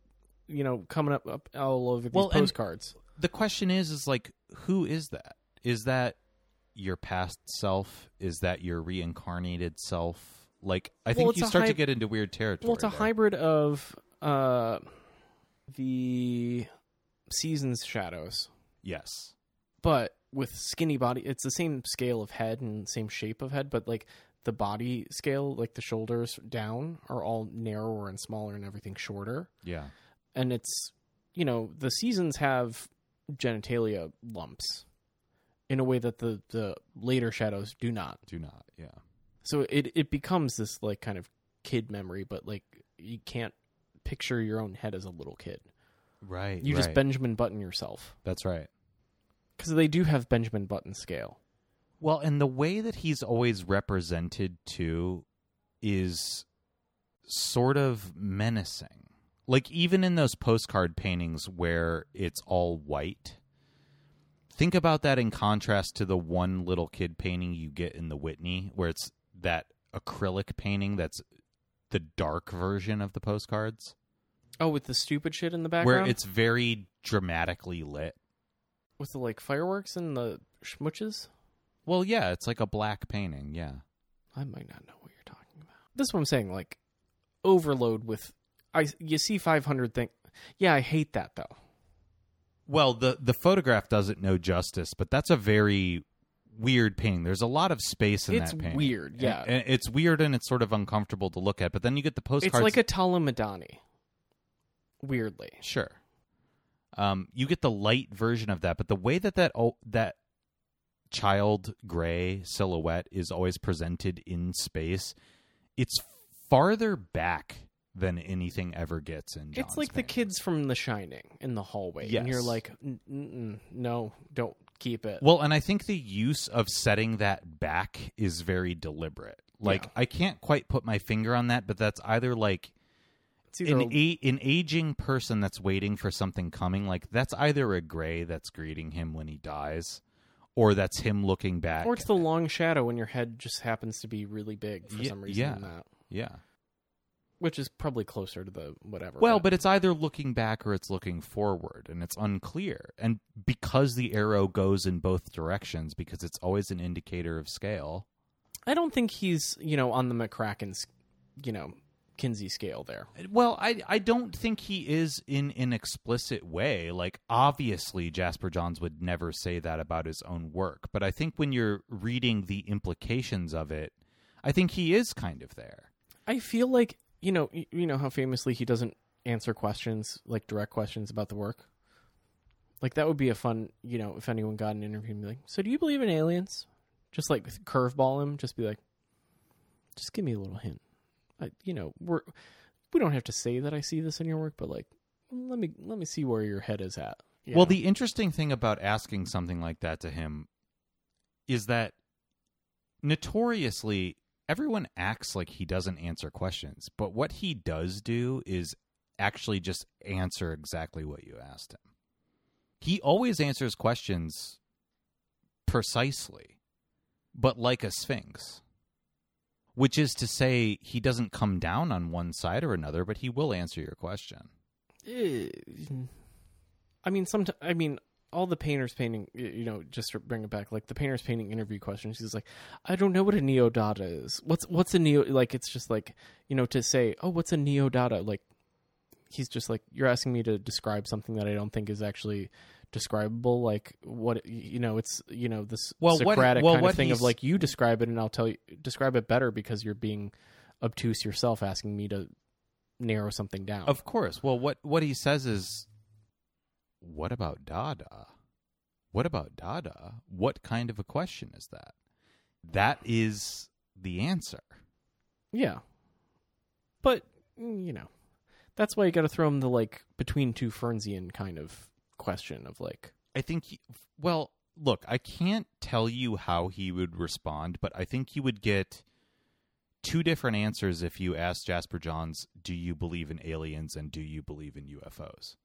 You know, coming up, up all over these well, postcards. The question is, is like, who is that? Is that your past self? Is that your reincarnated self? Like, I think well, you start hy- to get into weird territory. Well, it's a there. hybrid of uh, the season's shadows. Yes. But with skinny body, it's the same scale of head and same shape of head, but like the body scale, like the shoulders down are all narrower and smaller and everything shorter. Yeah. And it's, you know, the seasons have genitalia lumps in a way that the, the later shadows do not. Do not, yeah. So it, it becomes this, like, kind of kid memory, but, like, you can't picture your own head as a little kid. Right, You right. just Benjamin Button yourself. That's right. Because they do have Benjamin Button scale. Well, and the way that he's always represented, too, is sort of menacing. Like, even in those postcard paintings where it's all white, think about that in contrast to the one little kid painting you get in the Whitney, where it's that acrylic painting that's the dark version of the postcards. Oh, with the stupid shit in the background? Where it's very dramatically lit. With the, like, fireworks and the schmutches? Well, yeah, it's like a black painting, yeah. I might not know what you're talking about. This is what I'm saying, like, overload with... I You see five hundred things. Yeah, I hate that, though. Well, the, the photograph doesn't know justice, but that's a very weird painting. There's a lot of space in it's that painting. It's weird, yeah. And, and it's weird and it's sort of uncomfortable to look at, but then you get the postcards... It's like a Talamidani. Weirdly. Sure. Um, you get the light version of that, but the way that that, oh, that child gray silhouette is always presented in space, it's farther back than anything ever gets in John's It's like painting. The kids from The Shining in the hallway. Yes. And you're like, no, don't keep it. Well, and I think the use of setting that back is very deliberate. Like, yeah. I can't quite put my finger on that, but that's either like... An, a- an aging person that's waiting for something coming, like that's either a gray that's greeting him when he dies, or that's him looking back. Or it's the long shadow when your head just happens to be really big for yeah, some reason. Yeah, that. yeah. Which is probably closer to the whatever. Well, but. but it's either looking back or it's looking forward, and it's unclear. And because the arrow goes in both directions, because it's always an indicator of scale. I don't think he's, you know, on the McCracken's, you know... Kinsey scale there. Well, I I don't think he is in an explicit way. Like, obviously, Jasper Johns would never say that about his own work. But I think when you're reading the implications of it, I think he is kind of there. I feel like, you know, you know how famously he doesn't answer questions, like direct questions about the work? Like, that would be a fun, you know, if anyone got an interview and be like, so do you believe in aliens? Just, like, curveball him. Just be like, just give me a little hint. I, you know, we're, we don't have to say that I see this in your work, but like, let me let me see where your head is at. You well, know? The interesting thing about asking something like that to him is that notoriously everyone acts like he doesn't answer questions, but what he does do is actually just answer exactly what you asked him. He always answers questions precisely, but like a sphinx. Which is to say, he doesn't come down on one side or another, but he will answer your question. I mean, sometimes, I mean, all the painters painting, you know, just to bring it back, like the painters painting interview questions, he's like, I don't know what a neo-dada is. What's what's a neo, like, it's just like, you know, to say, oh, what's a neo-dada? Like, he's just like, you're asking me to describe something that I don't think is actually describable, like what, you know, it's, you know, this well, Socratic what, well, kind of thing of like, you describe it and I'll tell you, describe it better because you're being obtuse yourself, asking me to narrow something down. Of course. Well, what, what he says is, what about Dada? What about Dada? What kind of a question is that? That is the answer. Yeah. But, you know, that's why you got to throw him the like between two Fernsian kind of question of like, I think he, well, look, I can't tell you how he would respond, but I think you would get two different answers if you asked Jasper Johns, do you believe in aliens and do you believe in U F Os?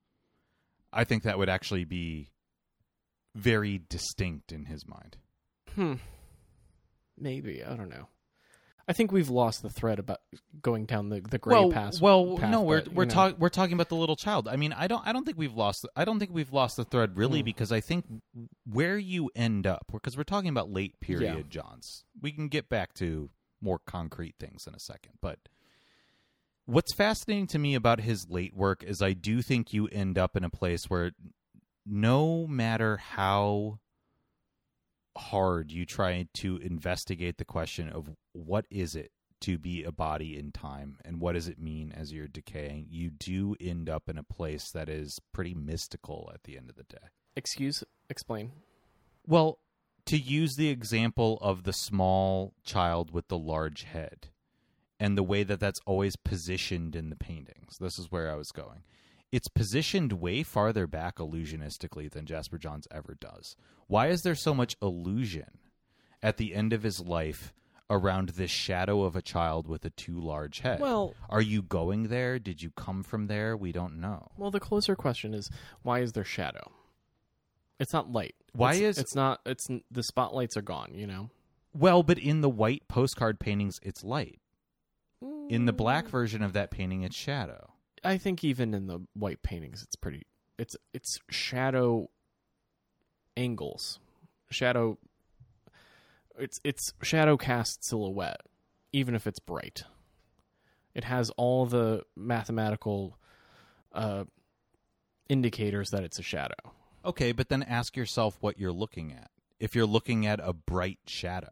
I think that would actually be very distinct in his mind. Hmm. Maybe. I don't know. I think we've lost the thread about going down the the gray well, path. Well, path, no, we're but, we're talking we're talking about the little child. I mean, I don't I don't think we've lost I don't think we've lost the thread really mm. because I think where you end up, because we're talking about late period yeah. Johns. We can get back to more concrete things in a second, but what's fascinating to me about his late work is I do think you end up in a place where no matter how hard you try to investigate the question of what is it to be a body in time and what does it mean as you're decaying, you do end up in a place that is pretty mystical at the end of the day. Excuse? Explain. Well, to use the example of the small child with the large head and the way that that's always positioned in the paintings, this is where I was going. It's positioned way farther back illusionistically than Jasper Johns ever does. Why is there so much illusion at the end of his life around this shadow of a child with a too large head? Well, are you going there? Did you come from there? We don't know. Well, the closer question is, why is there shadow? It's not light. Why it's, is it's not? It's the spotlights are gone. You know. Well, but in the white postcard paintings, it's light. In the black version of that painting, it's shadow. I think even in the white paintings, it's pretty, it's, it's shadow angles, shadow, it's, it's shadow cast silhouette, even if it's bright. It has all the mathematical uh, indicators that it's a shadow. Okay, but then ask yourself what you're looking at. If you're looking at a bright shadow,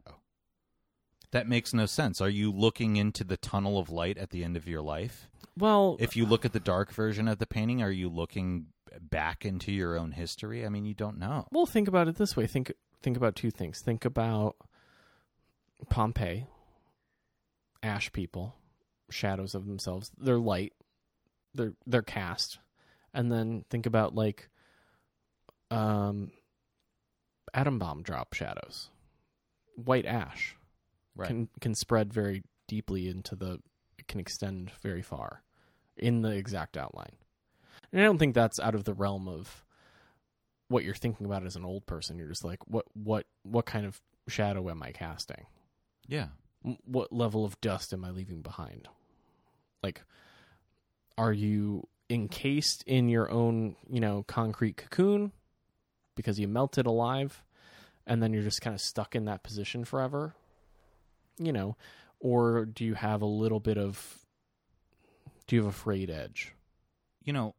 that makes no sense. Are you looking into the tunnel of light at the end of your life? Well, if you look at the dark version of the painting, are you looking back into your own history? I mean, you don't know. Well, think about it this way. Think think about two things. Think about Pompeii, ash people, shadows of themselves. They're light. They're they're cast. And then think about like um atom bomb drop shadows. White ash. Right. Can can spread very deeply into the can extend very far in the exact outline. And I don't think that's out of the realm of what you're thinking about as an old person. You're just like, what, what, what kind of shadow am I casting? Yeah. What level of dust am I leaving behind? Like, are you encased in your own, you know, concrete cocoon because you melted alive and then you're just kind of stuck in that position forever? You know, or do you have a little bit of, do you have a frayed edge? You know,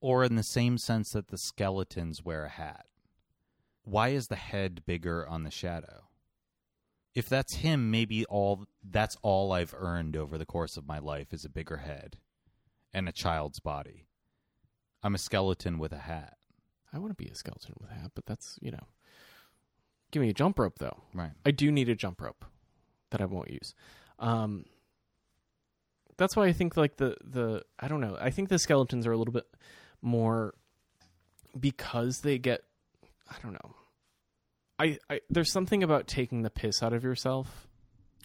or in the same sense that the skeletons wear a hat. Why is the head bigger on the shadow? If that's him, maybe all that's all I've earned over the course of my life is a bigger head and a child's body. I'm a skeleton with a hat. I want to be a skeleton with a hat, but that's, you know, give me a jump rope though. Right. I do need a jump rope that I won't use. Um, that's why I think like the, the, I don't know. I think the skeletons are a little bit more because they get, I don't know. I, I there's something about taking the piss out of yourself.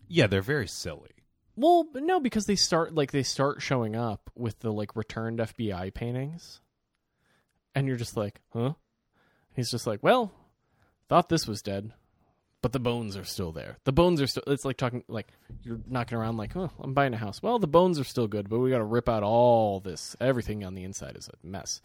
Yeah. They're very silly. Well, no, because they start like they start showing up with the like returned F B I paintings and you're just like, huh? He's just like, well, thought this was dead. But the bones are still there. The bones are still... It's like talking... Like, you're knocking around like, oh, I'm buying a house. Well, the bones are still good, but we got to rip out all this. Everything on the inside is a mess.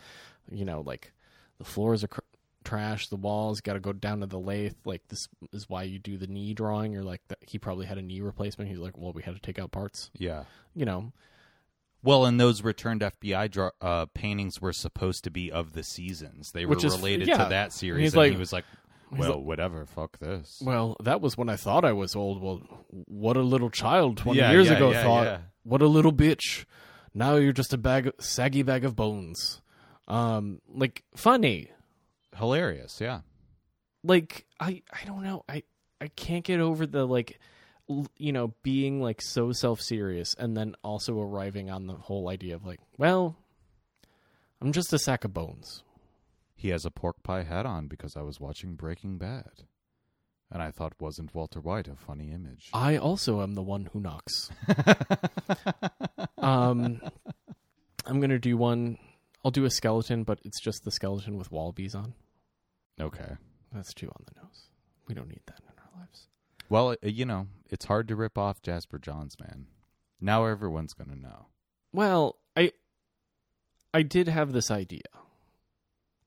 You know, like, the floors are cr- trash. The walls got to go down to the lathe. Like, this is why you do the knee drawing. You're like, that, he probably had a knee replacement. He's like, well, we had to take out parts. Yeah. You know. Well, and those returned F B I draw, uh, paintings were supposed to be of the seasons. They were is, related yeah. to that series. He's and like, he was like... He's well, like, whatever, fuck this. Well, that was when I thought I was old. Well, what a little child twenty yeah, years yeah, ago yeah, thought. Yeah. What a little bitch. Now you're just a bag, saggy bag of bones. Um, like, funny. Hilarious, yeah. Like, I, I don't know. I, I can't get over the, like, l- you know, being, like, so self-serious and then also arriving on the whole idea of, like, well, I'm just a sack of bones. He has a pork pie hat on because I was watching Breaking Bad. And I thought, wasn't Walter White a funny image? I also am the one who knocks. um, I'm going to do one. I'll do a skeleton, but it's just the skeleton with wallabies on. Okay. That's too on the nose. We don't need that in our lives. Well, you know, it's hard to rip off Jasper Johns, man. Now everyone's going to know. Well, I, I did have this idea.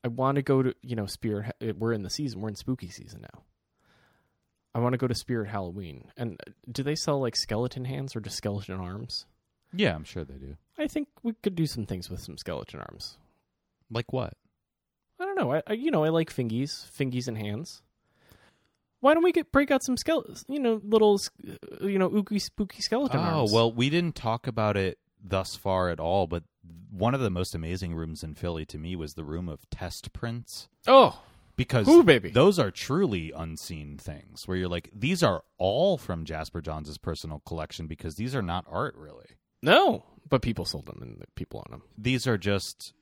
I want to go to, you know, Spirit... We're in the season. We're in spooky season now. I want to go to Spirit Halloween. And do they sell, like, skeleton hands or just skeleton arms? Yeah, I'm sure they do. I think we could do some things with some skeleton arms. Like what? I don't know. I, I you know, I like fingies. Fingies and hands. Why don't we get break out some, skele- you know, little, you know, ooky spooky skeleton oh, arms? Oh, well, we didn't talk about it thus far at all, but one of the most amazing rooms in Philly to me was the room of test prints. Oh, because ooh, baby. Those are truly unseen things where you're like, these are all from Jasper Johns' personal collection because these are not art really. No, but people sold them and people own them. These are just,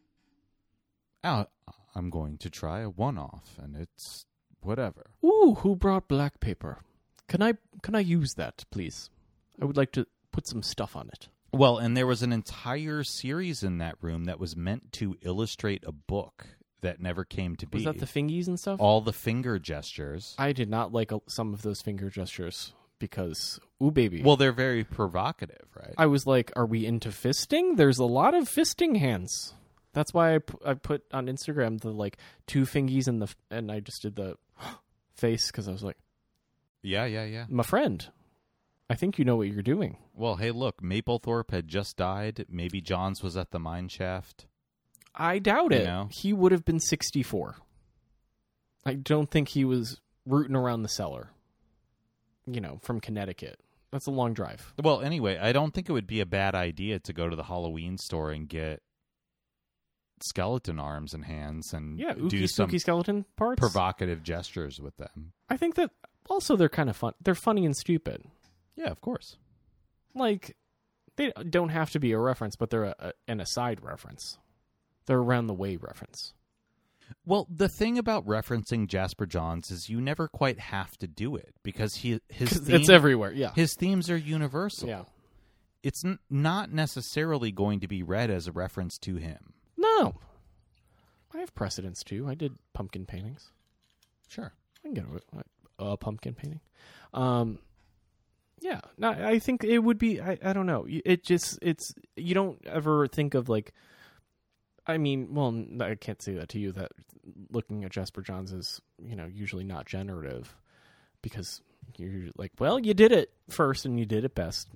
oh, I'm going to try a one-off and it's whatever. Ooh, who brought black paper? Can I, can I use that, please? I would like to put some stuff on it. Well, and there was an entire series in that room that was meant to illustrate a book that never came to be. Was that the fingies and stuff? All the finger gestures. I did not like some of those finger gestures because, ooh, baby. Well, they're very provocative, right? I was like, are we into fisting? There's a lot of fisting hands. That's why I, p- I put on Instagram the, like, two fingies and the f- and I just did the face because I was like... Yeah, yeah, yeah. My friend, I think you know what you're doing. Well, hey, look, Maplethorpe had just died. Maybe Johns was at the mine shaft. I doubt it. You know? He would have been sixty-four. I don't think he was rooting around the cellar, you know, from Connecticut. That's a long drive. Well, anyway, I don't think it would be a bad idea to go to the Halloween store and get skeleton arms and hands and yeah, ookie, do some skeleton parts. Provocative gestures with them. I think that also they're kind of fun. They're funny and stupid. Yeah, of course. Like, they don't have to be a reference, but they're a, a, an aside reference. They're around the way reference. Well, the thing about referencing Jasper Johns is you never quite have to do it because he his theme, it's everywhere. Yeah, his themes are universal. Yeah, it's n- not necessarily going to be read as a reference to him. No, I have precedence too. I did pumpkin paintings. Sure, I can get a, a pumpkin painting. Um, yeah, no, I think it would be. I, I don't know. It just it's you don't ever think of like. I mean, well, I can't say that to you that looking at Jasper Johns is, you know, usually not generative because you're like, well, you did it first and you did it best.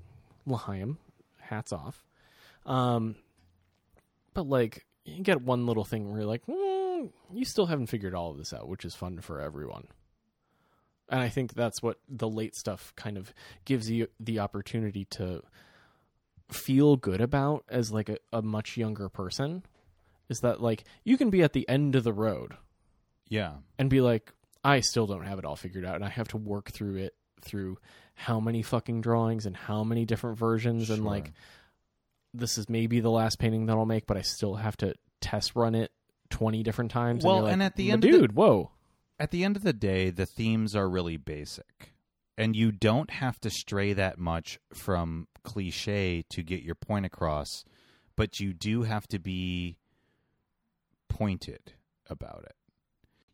L'chaim, hats off. Um, but like you get one little thing where you're like, mm, you still haven't figured all of this out, which is fun for everyone. And I think that's what the late stuff kind of gives you the opportunity to feel good about as like a, a much younger person. Is that like you can be at the end of the road, yeah, and be like, I still don't have it all figured out, and I have to work through it through how many fucking drawings and how many different versions, sure. And like, this is maybe the last painting that I'll make, but I still have to test run it twenty different times. Well, and, like, and at the end, dude, of the, whoa, at the end of the day, the themes are really basic, and you don't have to stray that much from cliche to get your point across, but you do have to be pointed about it.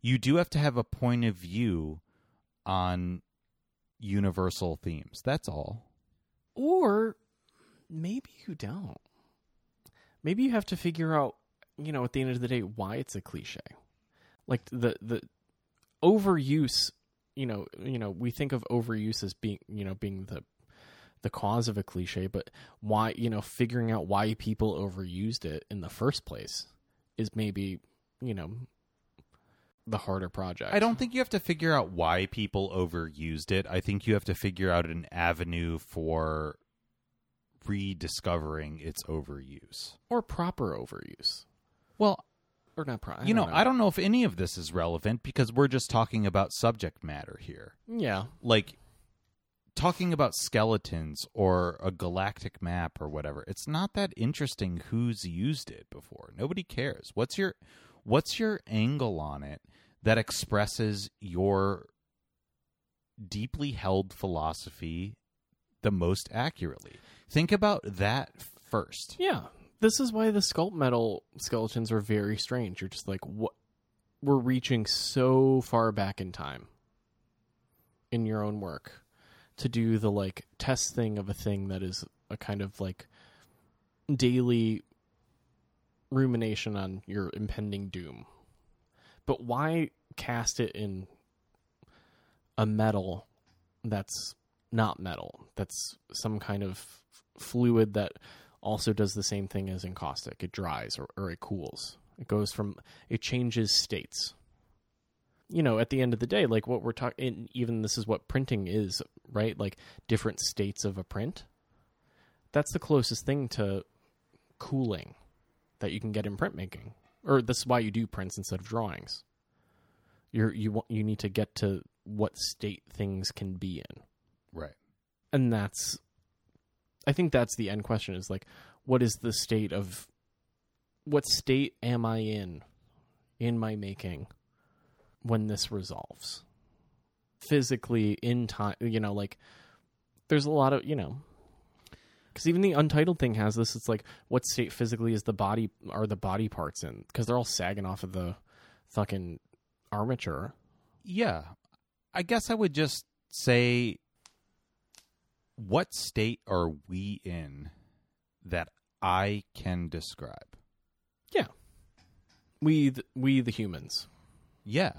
You do have to have a point of view on universal themes. That's all. Or maybe you don't. Maybe you have to figure out, you know, at the end of the day, why it's a cliche. Like the the overuse, you know, you know, we think of overuse as being, you know, being the the cause of a cliche, but why, you know, figuring out why people overused it in the first place is maybe, you know, the harder project. I don't think you have to figure out why people overused it. I think you have to figure out an avenue for rediscovering its overuse. Or proper overuse. Well, or not proper. You know, know, I don't know if any of this is relevant because we're just talking about subject matter here. Yeah. Like, talking about skeletons or a galactic map or whatever, it's not that interesting who's used it before. Nobody cares. What's your what's your angle on it that expresses your deeply held philosophy the most accurately? Think about that first. Yeah. This is why the sculpt metal skeletons are very strange. You're just like, what? We're reaching so far back in time in your own work to do the like test thing of a thing that is a kind of like daily rumination on your impending doom. But why cast it in a metal that's not metal, that's some kind of fluid that also does the same thing as encaustic? It dries or, or it cools. It goes from, it changes states. You know, at the end of the day, like what we're talking, even this is what printing is, right? Like different states of a print. That's the closest thing to cooling that you can get in printmaking. Or that's why you do prints instead of drawings. You're, you want, you need to get to what state things can be in. Right. And that's, I think that's the end question is like, what is the state of, what state am I in, in my making? When this resolves physically in time, you know, like there's a lot of, you know, because even the Untitled thing has this. It's like, what state physically is the body, are the body parts in? Because they're all sagging off of the fucking armature. Yeah. I guess I would just say what state are we in that I can describe? Yeah. We the, we the humans. Yeah.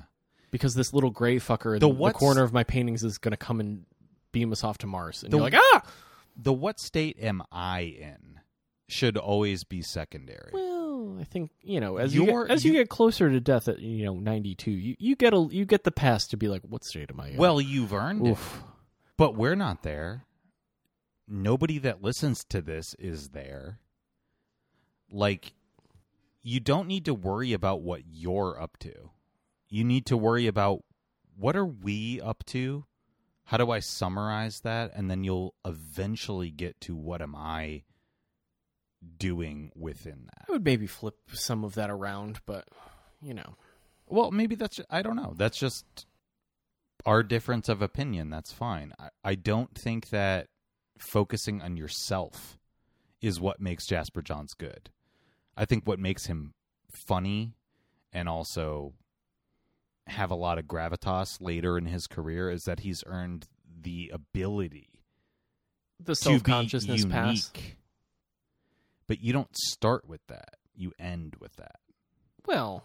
Because this little gray fucker in the, the corner of my paintings is going to come and beam us off to Mars. And the, you're like, ah! The what state am I in should always be secondary. Well, I think, you know, as, you get, as you, you get closer to death at, you know, ninety-two, you, you get a, you get the pass to be like, what state am I in? Well, you've earned Oof. it. But we're not there. Nobody that listens to this is there. Like, you don't need to worry about what you're up to. You need to worry about what are we up to? How do I summarize that? And then you'll eventually get to what am I doing within that. I would maybe flip some of that around, but, you know. Well, maybe that's, just, I don't know. That's just our difference of opinion. That's fine. I, I don't think that focusing on yourself is what makes Jasper Johns good. I think what makes him funny and also have a lot of gravitas later in his career is that he's earned the ability, the self-consciousness pass. But you don't start with that. You end with that. Well,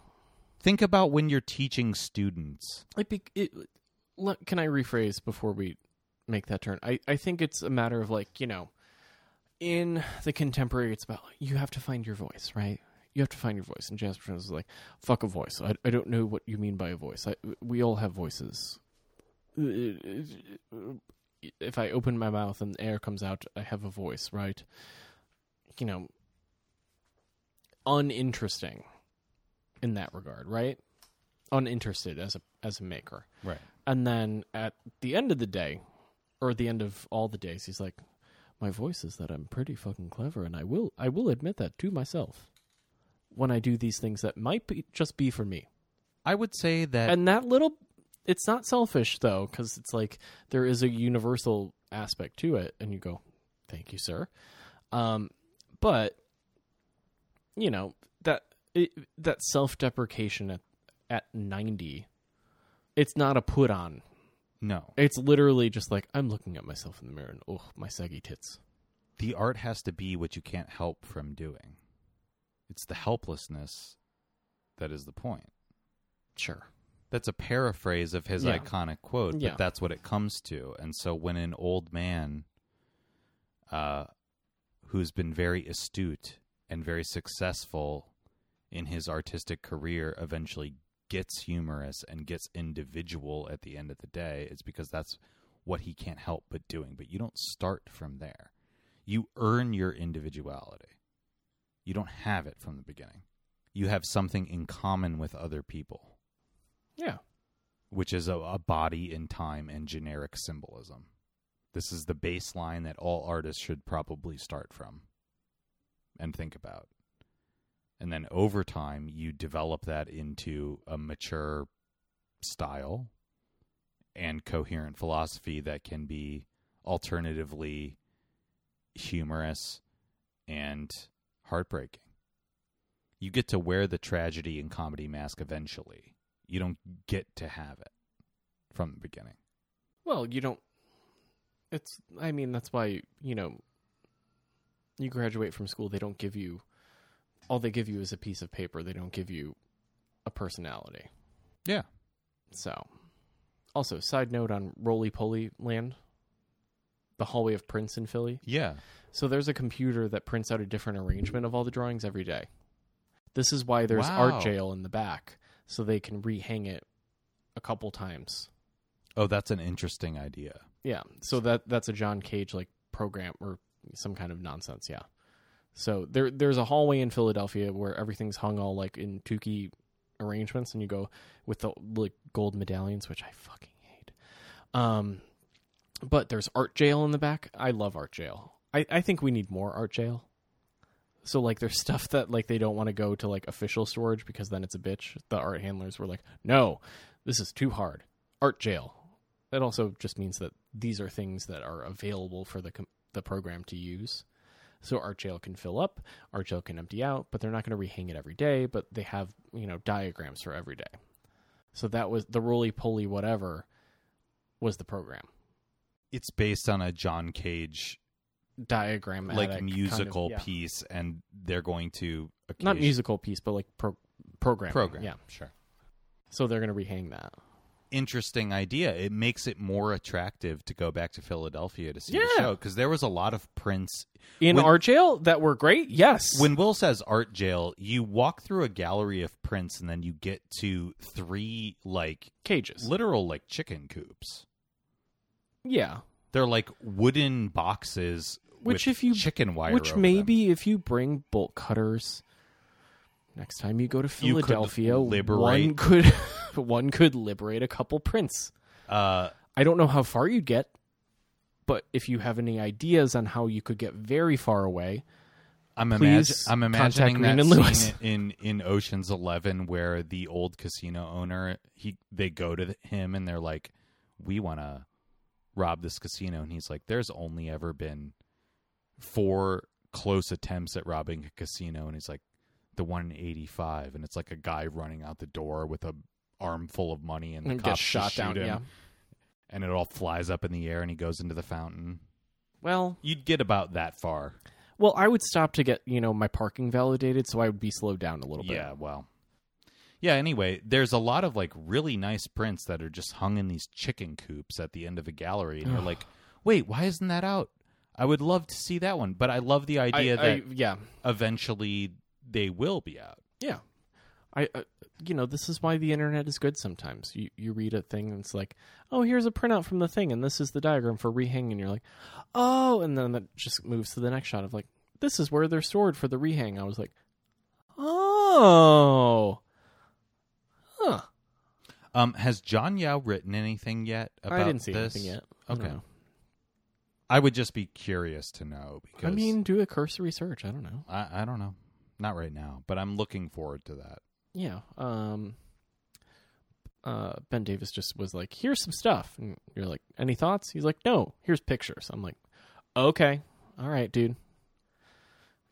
think about when you're teaching students. It be, it, can I rephrase before we make that turn? I, I think it's a matter of like, you know, in the contemporary, it's about like, you have to find your voice, right? You have to find your voice. And Jasper Johns was like, fuck a voice. I, I don't know what you mean by a voice. I, we all have voices. If I open my mouth and air comes out, I have a voice, right? You know, uninteresting in that regard, right? Uninterested as a as a maker. Right. And then at the end of the day, or at the end of all the days, he's like, my voice is that I'm pretty fucking clever, and I will I will admit that to myself. When I do these things that might be, just be for me. I would say that... And that little... It's not selfish, though, because it's like there is a universal aspect to it, and you go, thank you, sir. Um, but, you know, that it, that self-deprecation at, at ninety, it's not a put-on. No. It's literally just like, I'm looking at myself in the mirror, and oh, my saggy tits. The art has to be what you can't help from doing. It's the helplessness that is the point. Sure. That's a paraphrase of his yeah. iconic quote, but yeah. that's what it comes to. And so when an old man uh, who's been very astute and very successful in his artistic career eventually gets humorous and gets individual at the end of the day, it's because that's what he can't help but doing. But you don't start from there. You earn your individuality. You don't have it from the beginning. You have something in common with other people. Yeah. Which is a, a body in time and generic symbolism. This is the baseline that all artists should probably start from and think about. And then over time, you develop that into a mature style and coherent philosophy that can be alternatively humorous and heartbreaking. You get to wear the tragedy and comedy mask eventually. You don't get to have it from the beginning. Well, you don't... It's. I mean, that's why, you know, you graduate from school, they don't give you... All they give you is a piece of paper. They don't give you a personality. Yeah. So. Also, side note on roly-poly land. The hallway of prints in Philly. Yeah. So there's a computer that prints out a different arrangement of all the drawings every day. This is why there's wow. art jail in the back, so they can rehang it a couple times. Oh, that's an interesting idea. Yeah. So that that's a John Cage like program or some kind of nonsense. Yeah. So there there's a hallway in Philadelphia where everything's hung all like in Tukey arrangements, and you go with the like gold medallions, which I fucking hate. Um. But there's art jail in the back. I love art jail. I, I think we need more art jail. So, like, there's stuff that, like, they don't want to go to, like, official storage because then it's a bitch. The art handlers were like, no, this is too hard. Art jail. That also just means that these are things that are available for the com- the program to use. So art jail can fill up, art jail can empty out, but they're not going to rehang it every day, but they have, you know, diagrams for every day. So that was the roly-poly whatever was the program. it's based on a John Cage diagram, like musical kind of, yeah. piece, and they're going to occasion- not musical piece, but like pro- program, program, yeah, sure. So they're going to rehang that. Interesting idea. It makes it more attractive to go back to Philadelphia to see yeah. the show, because there was a lot of prints in when, art jail that were great. Yes. When Will says art jail, you walk through a gallery of prints and then you get to three like cages, literal like chicken coops. Yeah. They're like wooden boxes which with if you, chicken wire. Which maybe them. If you bring bolt cutters next time you go to Philadelphia, you could liberate... one could one could liberate a couple prints. Uh, I don't know how far you'd get, but if you have any ideas on how you could get very far away, I'm, imagi- I'm imagining that Green and scene in, in Ocean's Eleven where the old casino owner, he they go to him and they're like, we want to rob this casino, and he's like, there's only ever been four close attempts at robbing a casino, and he's like, the one in eighty-five, and it's like a guy running out the door with a armful of money, and the and cops shot shoot down him, yeah. and it all flies up in the air, and he goes into the fountain. Well, you'd get about that far. Well, I would stop to get, you know, my parking validated, so I would be slowed down a little bit. Yeah, well. Yeah, anyway, there's a lot of, like, really nice prints that are just hung in these chicken coops at the end of a gallery. And you're like, wait, why isn't that out? I would love to see that one. But I love the idea I, that I, yeah. eventually they will be out. Yeah. I, uh, you know, this is why the internet is good sometimes. You you read a thing and it's like, oh, here's a printout from the thing, and this is the diagram for rehanging. And you're like, oh, and then it just moves to the next shot of, like, this is where they're stored for the rehang. I was like, oh. Huh. Um, has John Yao written anything yet about this? I didn't see this? anything yet. Okay. No. I would just be curious to know. Because I mean, do a cursory search. I don't know. I, I don't know. Not right now, but I'm looking forward to that. Yeah. Um, uh, Ben Davis just was like, here's some stuff. And you're like, any thoughts? He's like, no, here's pictures. I'm like, okay. All right, dude.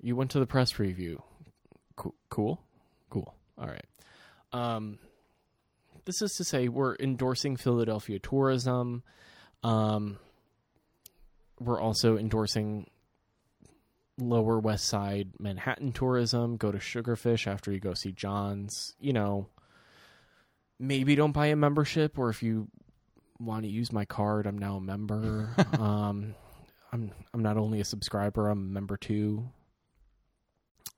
You went to the press preview. Cool. Cool. Cool. All right. Um. This is to say we're endorsing Philadelphia tourism. Um, we're also endorsing Lower West Side Manhattan tourism. Go to Sugarfish after you go see John's. You know, maybe don't buy a membership, or if you want to use my card, I'm now a member. um, I'm I'm not only a subscriber, I'm a member too.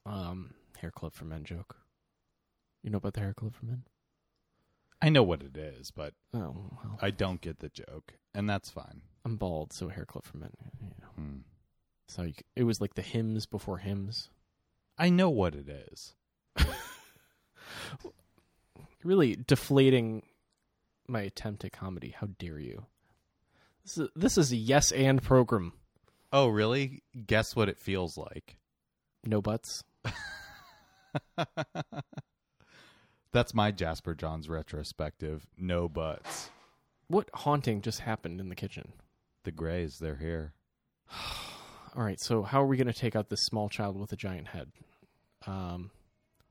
Um, hair club for men joke. You know about the hair club for men? I know what it is, but oh, well. I don't get the joke, and that's fine. I'm bald, so hair club for men. You know. hmm. So you, it was like the hymns before hymns. I know what it is. Really deflating my attempt at comedy. How dare you? This is, this is a yes and program. Oh, really? Guess what it feels like. No buts. That's my Jasper Johns retrospective. No buts. What haunting just happened in the kitchen? The Greys, they're here. All right, so how are we going to take out this small child with a giant head? Um,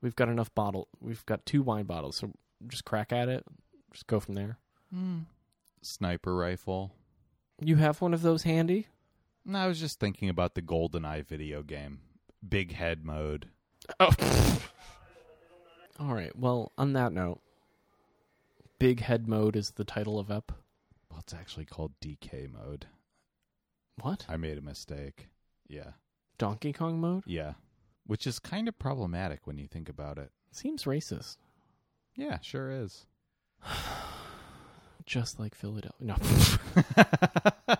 we've got enough bottle. We've got two wine bottles, so just crack at it. Just go from there. Mm. Sniper rifle. You have one of those handy? No, I was just thinking about the GoldenEye video game. Big head mode. Oh, all right. Well, on that note, Big Head Mode is the title of E P. Well, it's actually called D K Mode. What? I made a mistake. Yeah. Donkey Kong Mode? Yeah. Which is kind of problematic when you think about it. Seems racist. Yeah, sure is. Just like Philadelphia. No.